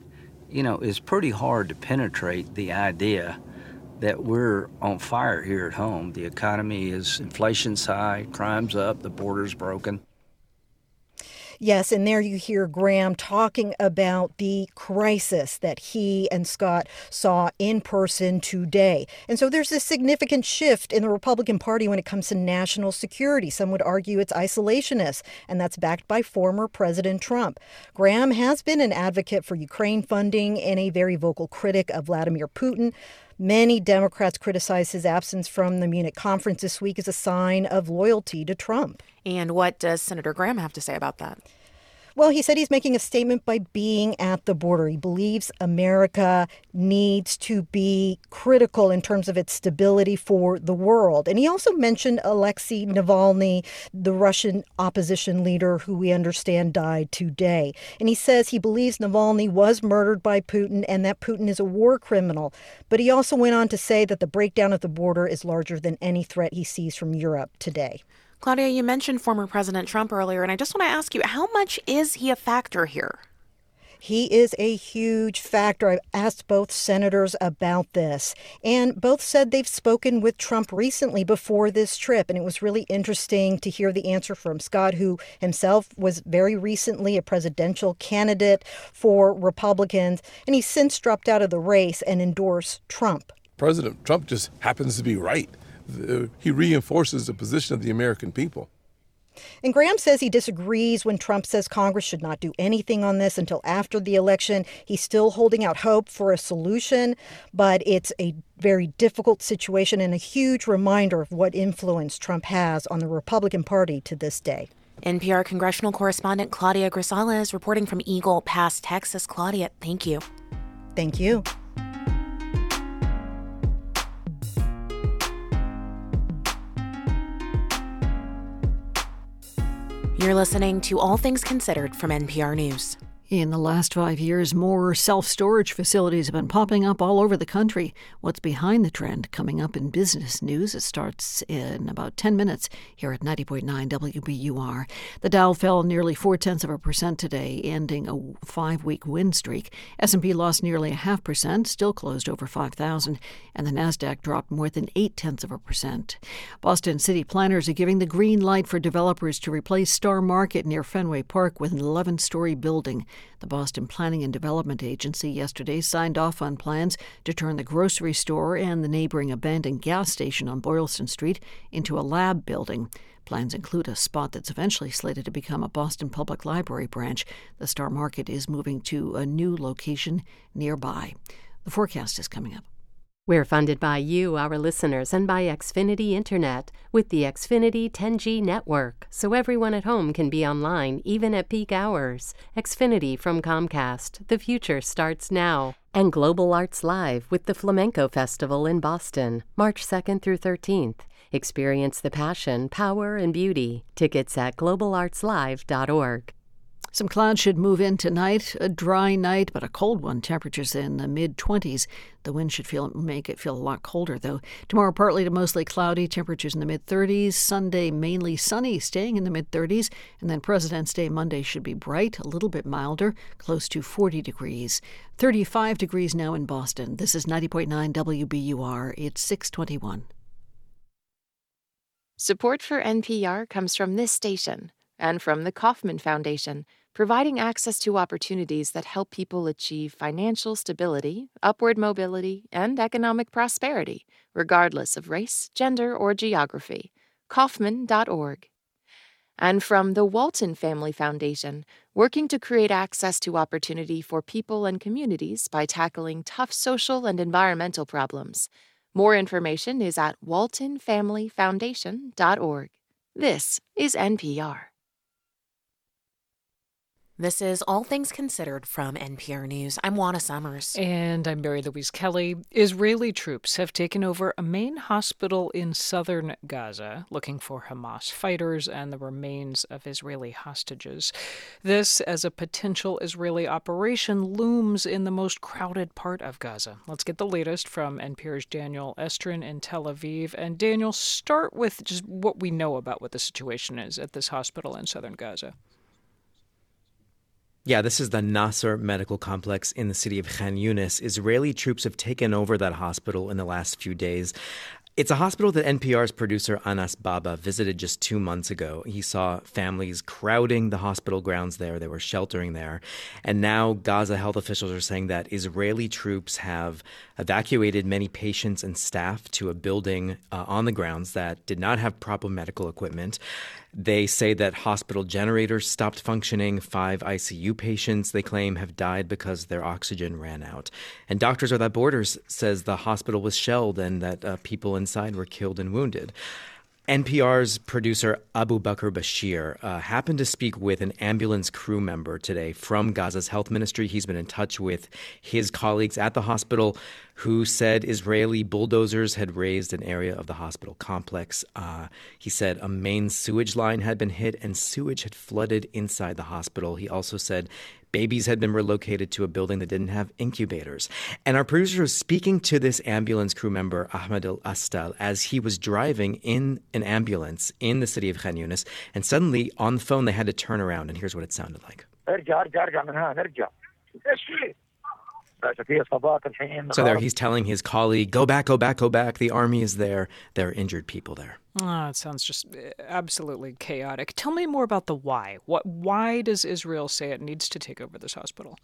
You know, it's pretty hard to penetrate the idea that we're on fire here at home. The economy is, inflation's high, crime's up, the border's broken. Yes, and there you hear Graham talking about the crisis that he and Scott saw in person today. And so there's this significant shift in the Republican Party when it comes to national security. Some would argue it's isolationist, and that's backed by former President Trump. Graham has been an advocate for Ukraine funding and a very vocal critic of Vladimir Putin. Many Democrats criticize his absence from the Munich conference this week as a sign of loyalty to Trump. And what does Senator Graham have to say about that? Well, he said he's making a statement by being at the border. He believes America needs to be critical in terms of its stability for the world. And he also mentioned Alexei Navalny, the Russian opposition leader who we understand died today. And he says he believes Navalny was murdered by Putin and that Putin is a war criminal. But he also went on to say that the breakdown at the border is larger than any threat he sees from Europe today. Claudia, you mentioned former President Trump earlier, and I just want to ask you, how much is he a factor here? He is a huge factor. I've asked both senators about this, and both said they've spoken with Trump recently before this trip, and it was really interesting to hear the answer from Scott, who himself was very recently a presidential candidate for Republicans, and he's since dropped out of the race and endorsed Trump. President Trump just happens to be right. He reinforces the position of the American people. And Graham says he disagrees when Trump says Congress should not do anything on this until after the election. He's still holding out hope for a solution, but it's a very difficult situation and a huge reminder of what influence Trump has on the Republican Party to this day. N P R congressional correspondent Claudia Grisales reporting from Eagle Pass, Texas. Claudia, thank you. Thank you. You're listening to All Things Considered from N P R News. In the last five years, more self-storage facilities have been popping up all over the country. What's behind the trend? Coming up in business news. It starts in about ten minutes here at ninety point nine W B U R. The Dow fell nearly four-tenths of a percent today, ending a five-week win streak. S and P lost nearly a half percent, still closed over five thousand, and the Nasdaq dropped more than eight-tenths of a percent. Boston city planners are giving the green light for developers to replace Star Market near Fenway Park with an eleven-story building. The Boston Planning and Development Agency yesterday signed off on plans to turn the grocery store and the neighboring abandoned gas station on Boylston Street into a lab building. Plans include a spot that's eventually slated to become a Boston Public Library branch. The Star Market is moving to a new location nearby. The forecast is coming up. We're funded by you, our listeners, and by Xfinity Internet with the Xfinity ten G network, so everyone at home can be online even at peak hours. Xfinity from Comcast. The future starts now. And Global Arts Live with the Flamenco Festival in Boston, March second through thirteenth. Experience the passion, power, and beauty. Tickets at global arts live dot org. Some clouds should move in tonight. A dry night, but a cold one. Temperatures in the mid-twenties. The wind should feel make it feel a lot colder, though. Tomorrow, partly to mostly cloudy. Temperatures in the mid-thirties. Sunday, mainly sunny, staying in the mid-thirties. And then President's Day Monday should be bright, a little bit milder, close to forty degrees. thirty-five degrees now in Boston. This is ninety point nine W B U R. It's six twenty-one. Support for N P R comes from this station and from the Kauffman Foundation, providing access to opportunities that help people achieve financial stability, upward mobility, and economic prosperity, regardless of race, gender, or geography. Kauffman dot org. And from the Walton Family Foundation, working to create access to opportunity for people and communities by tackling tough social and environmental problems. More information is at walton family foundation dot org. This is N P R. This is All Things Considered from N P R News. I'm Juana Summers. And I'm Mary Louise Kelly. Israeli troops have taken over a main hospital in southern Gaza, looking for Hamas fighters and the remains of Israeli hostages. This, as a potential Israeli operation, looms in the most crowded part of Gaza. Let's get the latest from N P R's Daniel Estrin in Tel Aviv. And Daniel, start with just what we know about what the situation is at this hospital in southern Gaza. Yeah, this is the Nasser Medical Complex in the city of Khan Yunis. Israeli troops have taken over that hospital in the last few days. It's a hospital that N P R's producer Anas Baba visited just two months ago. He saw families crowding the hospital grounds there. They were sheltering there. And now Gaza health officials are saying that Israeli troops have evacuated many patients and staff to a building uh, on the grounds that did not have proper medical equipment. They say that hospital generators stopped functioning. Five I C U patients, they claim, have died because their oxygen ran out. And Doctors Without Borders says the hospital was shelled and that uh, people inside were killed and wounded. N P R's producer Abu Bakr Bashir uh, happened to speak with an ambulance crew member today from Gaza's health ministry. He's been in touch with his colleagues at the hospital who said Israeli bulldozers had razed an area of the hospital complex. Uh, he said a main sewage line had been hit and sewage had flooded inside the hospital. He also said babies had been relocated to a building that didn't have incubators. And our producer was speaking to this ambulance crew member, Ahmed Al-Astal, as he was driving in an ambulance in the city of Khan Yunis. And suddenly, on the phone, they had to turn around. And here's what it sounded like. So there he's telling his colleague, go back, go back, go back. The army is there. There are injured people there. Oh, it sounds just absolutely chaotic. Tell me more about the why. What? Why does Israel say it needs to take over this hospital?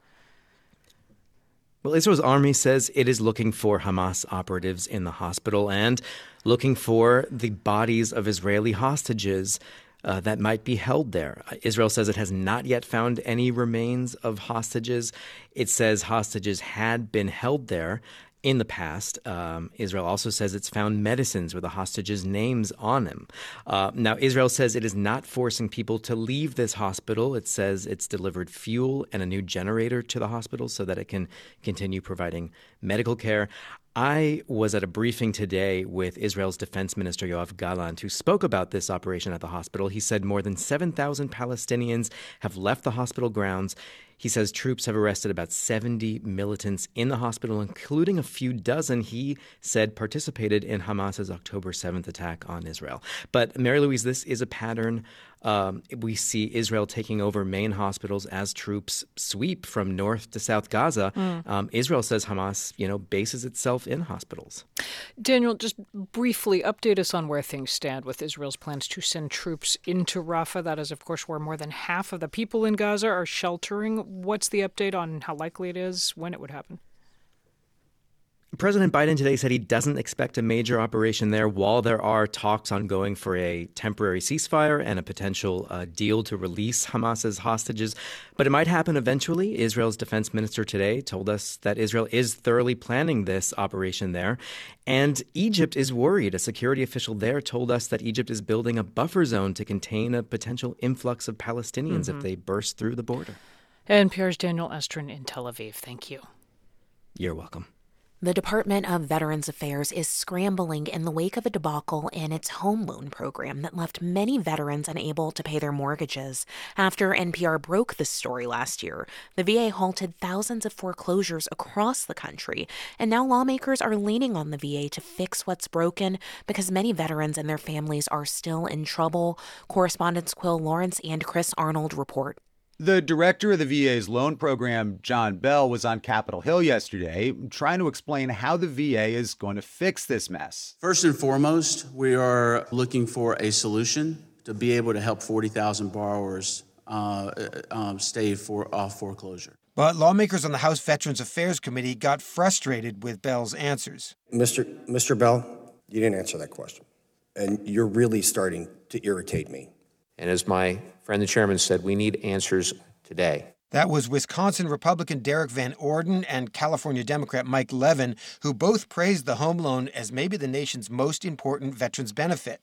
Well, Israel's army says it is looking for Hamas operatives in the hospital and looking for the bodies of Israeli hostages uh, that might be held there. Israel says it has not yet found any remains of hostages. It says hostages had been held there in the past. Um, Israel also says it's found medicines with the hostages' names on them. Uh, now, Israel says it is not forcing people to leave this hospital. It says it's delivered fuel and a new generator to the hospital so that it can continue providing medical care. I was at a briefing today with Israel's Defense Minister Yoav Gallant, who spoke about this operation at the hospital. He said more than seven thousand Palestinians have left the hospital grounds. He says troops have arrested about seventy militants in the hospital, including a few dozen he said participated in Hamas's October seventh attack on Israel. But Mary Louise, this is a pattern. Um, we see Israel taking over main hospitals as troops sweep from north to south Gaza. Mm. Um, Israel says Hamas, you know, bases itself in hospitals. Daniel, just briefly update us on where things stand with Israel's plans to send troops into Rafah. That is, of course, where more than half of the people in Gaza are sheltering. What's the update on how likely it is, when it would happen? President Biden today said he doesn't expect a major operation there while there are talks ongoing for a temporary ceasefire and a potential uh, deal to release Hamas's hostages. But it might happen eventually. Israel's defense minister today told us that Israel is thoroughly planning this operation there. And Egypt is worried. A security official there told us that Egypt is building a buffer zone to contain a potential influx of Palestinians mm-hmm. if they burst through the border. N P R's Daniel Estrin in Tel Aviv. Thank you. You're welcome. The Department of Veterans Affairs is scrambling in the wake of a debacle in its home loan program that left many veterans unable to pay their mortgages. After N P R broke this story last year, the V A halted thousands of foreclosures across the country, and now lawmakers are leaning on the V A to fix what's broken because many veterans and their families are still in trouble. Correspondents Quill Lawrence and Chris Arnold report. The director of the V A's loan program, John Bell, was on Capitol Hill yesterday trying to explain how the V A is going to fix this mess. First and foremost, we are looking for a solution to be able to help forty thousand borrowers uh, um, stay for, off foreclosure. But lawmakers on the House Veterans Affairs Committee got frustrated with Bell's answers. Mister Mister Bell, you didn't answer that question, and you're really starting to irritate me. And as my friend the chairman said, we need answers today. That was Wisconsin Republican Derek Van Orden and California Democrat Mike Levin, who both praised the home loan as maybe the nation's most important veterans benefit.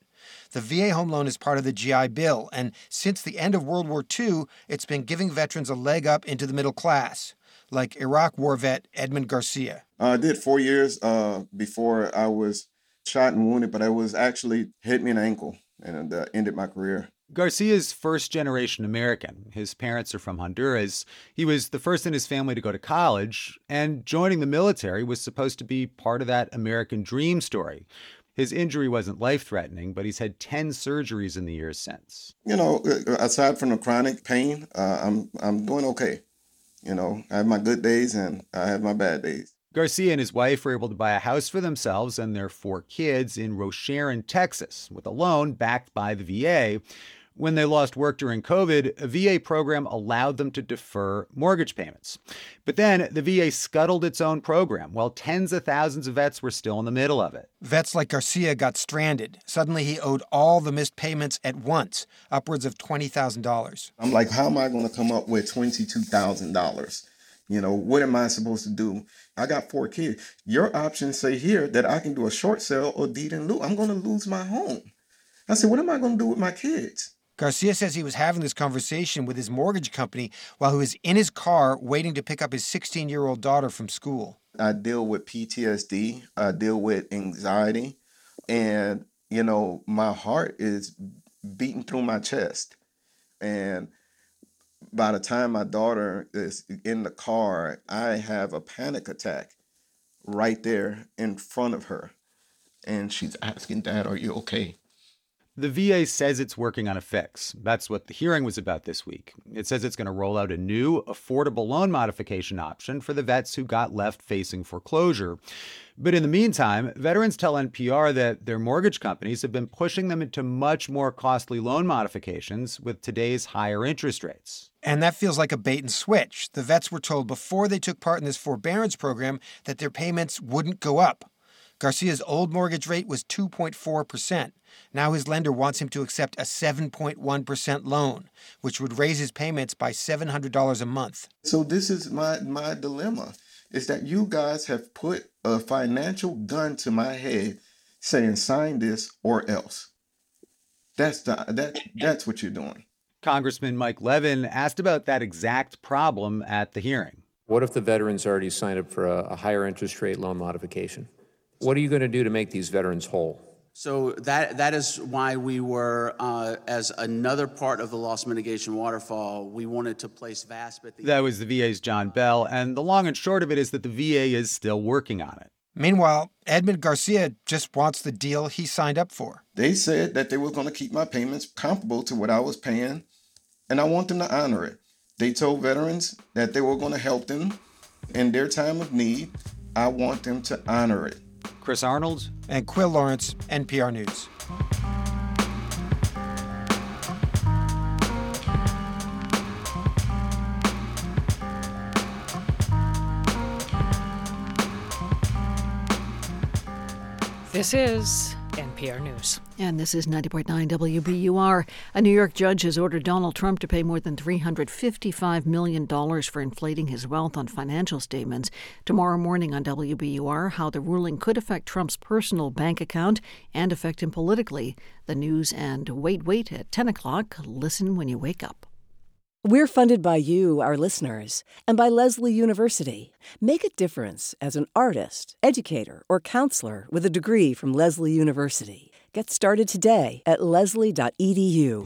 The V A home loan is part of the G I Bill, and since the end of World War Two, it's been giving veterans a leg up into the middle class, like Iraq war vet Edmund Garcia. I did four years uh, before I was shot and wounded, but I was actually hit me in the ankle and uh, ended my career. Garcia's first-generation American. His parents are from Honduras. He was the first in his family to go to college, and joining the military was supposed to be part of that American dream story. His injury wasn't life-threatening, but he's had ten surgeries in the years since. You know, aside from the chronic pain, uh, I'm I'm doing okay. You know, I have my good days and I have my bad days. Garcia and his wife were able to buy a house for themselves and their four kids in Rocheron, Texas, with a loan backed by the V A. When they lost work during COVID, a V A program allowed them to defer mortgage payments. But then the V A scuttled its own program while tens of thousands of vets were still in the middle of it. Vets like Garcia got stranded. Suddenly he owed all the missed payments at once, upwards of twenty thousand dollars. I'm like, how am I going to come up with twenty-two thousand dollars? You know, what am I supposed to do? I got four kids. Your options say here that I can do a short sale or deed in lieu. I'm going to lose my home. I said, what am I going to do with my kids? Garcia says he was having this conversation with his mortgage company while he was in his car waiting to pick up his sixteen-year-old daughter from school. I deal with P T S D. I deal with anxiety. And, you know, my heart is beating through my chest. And by the time my daughter is in the car, I have a panic attack right there in front of her. And she's asking, Dad, are you okay? The V A says it's working on a fix. That's what the hearing was about this week. It says it's going to roll out a new affordable loan modification option for the vets who got left facing foreclosure. But in the meantime, veterans tell N P R that their mortgage companies have been pushing them into much more costly loan modifications with today's higher interest rates. And that feels like a bait and switch. The vets were told before they took part in this forbearance program that their payments wouldn't go up. Garcia's old mortgage rate was two point four percent. Now his lender wants him to accept a seven point one percent loan, which would raise his payments by seven hundred dollars a month. So this is my, my dilemma, is that you guys have put a financial gun to my head saying sign this or else. That's the, that that's what you're doing. Congressman Mike Levin asked about that exact problem at the hearing. What if the veterans already signed up for a, a higher interest rate loan modification? What are you going to do to make these veterans whole? So that that is why we were, uh, as another part of the loss mitigation waterfall, we wanted to place VASP at the... That was the V A's John Bell, and the long and short of it is that the V A is still working on it. Meanwhile, Edmund Garcia just wants the deal he signed up for. They said that they were going to keep my payments comparable to what I was paying, and I want them to honor it. They told veterans that they were going to help them in their time of need. I want them to honor it. Chris Arnold and Quill Lawrence, N P R News. This is N P R News. And this is ninety point nine W B U R. A New York judge has ordered Donald Trump to pay more than three hundred fifty-five million dollars for inflating his wealth on financial statements. Tomorrow morning on W B U R, how the ruling could affect Trump's personal bank account and affect him politically. The news and Wait, Wait at ten o'clock. Listen when you wake up. We're funded by you, our listeners, and by Lesley University. Make a difference as an artist, educator, or counselor with a degree from Lesley University. Get started today at lesley dot e d u.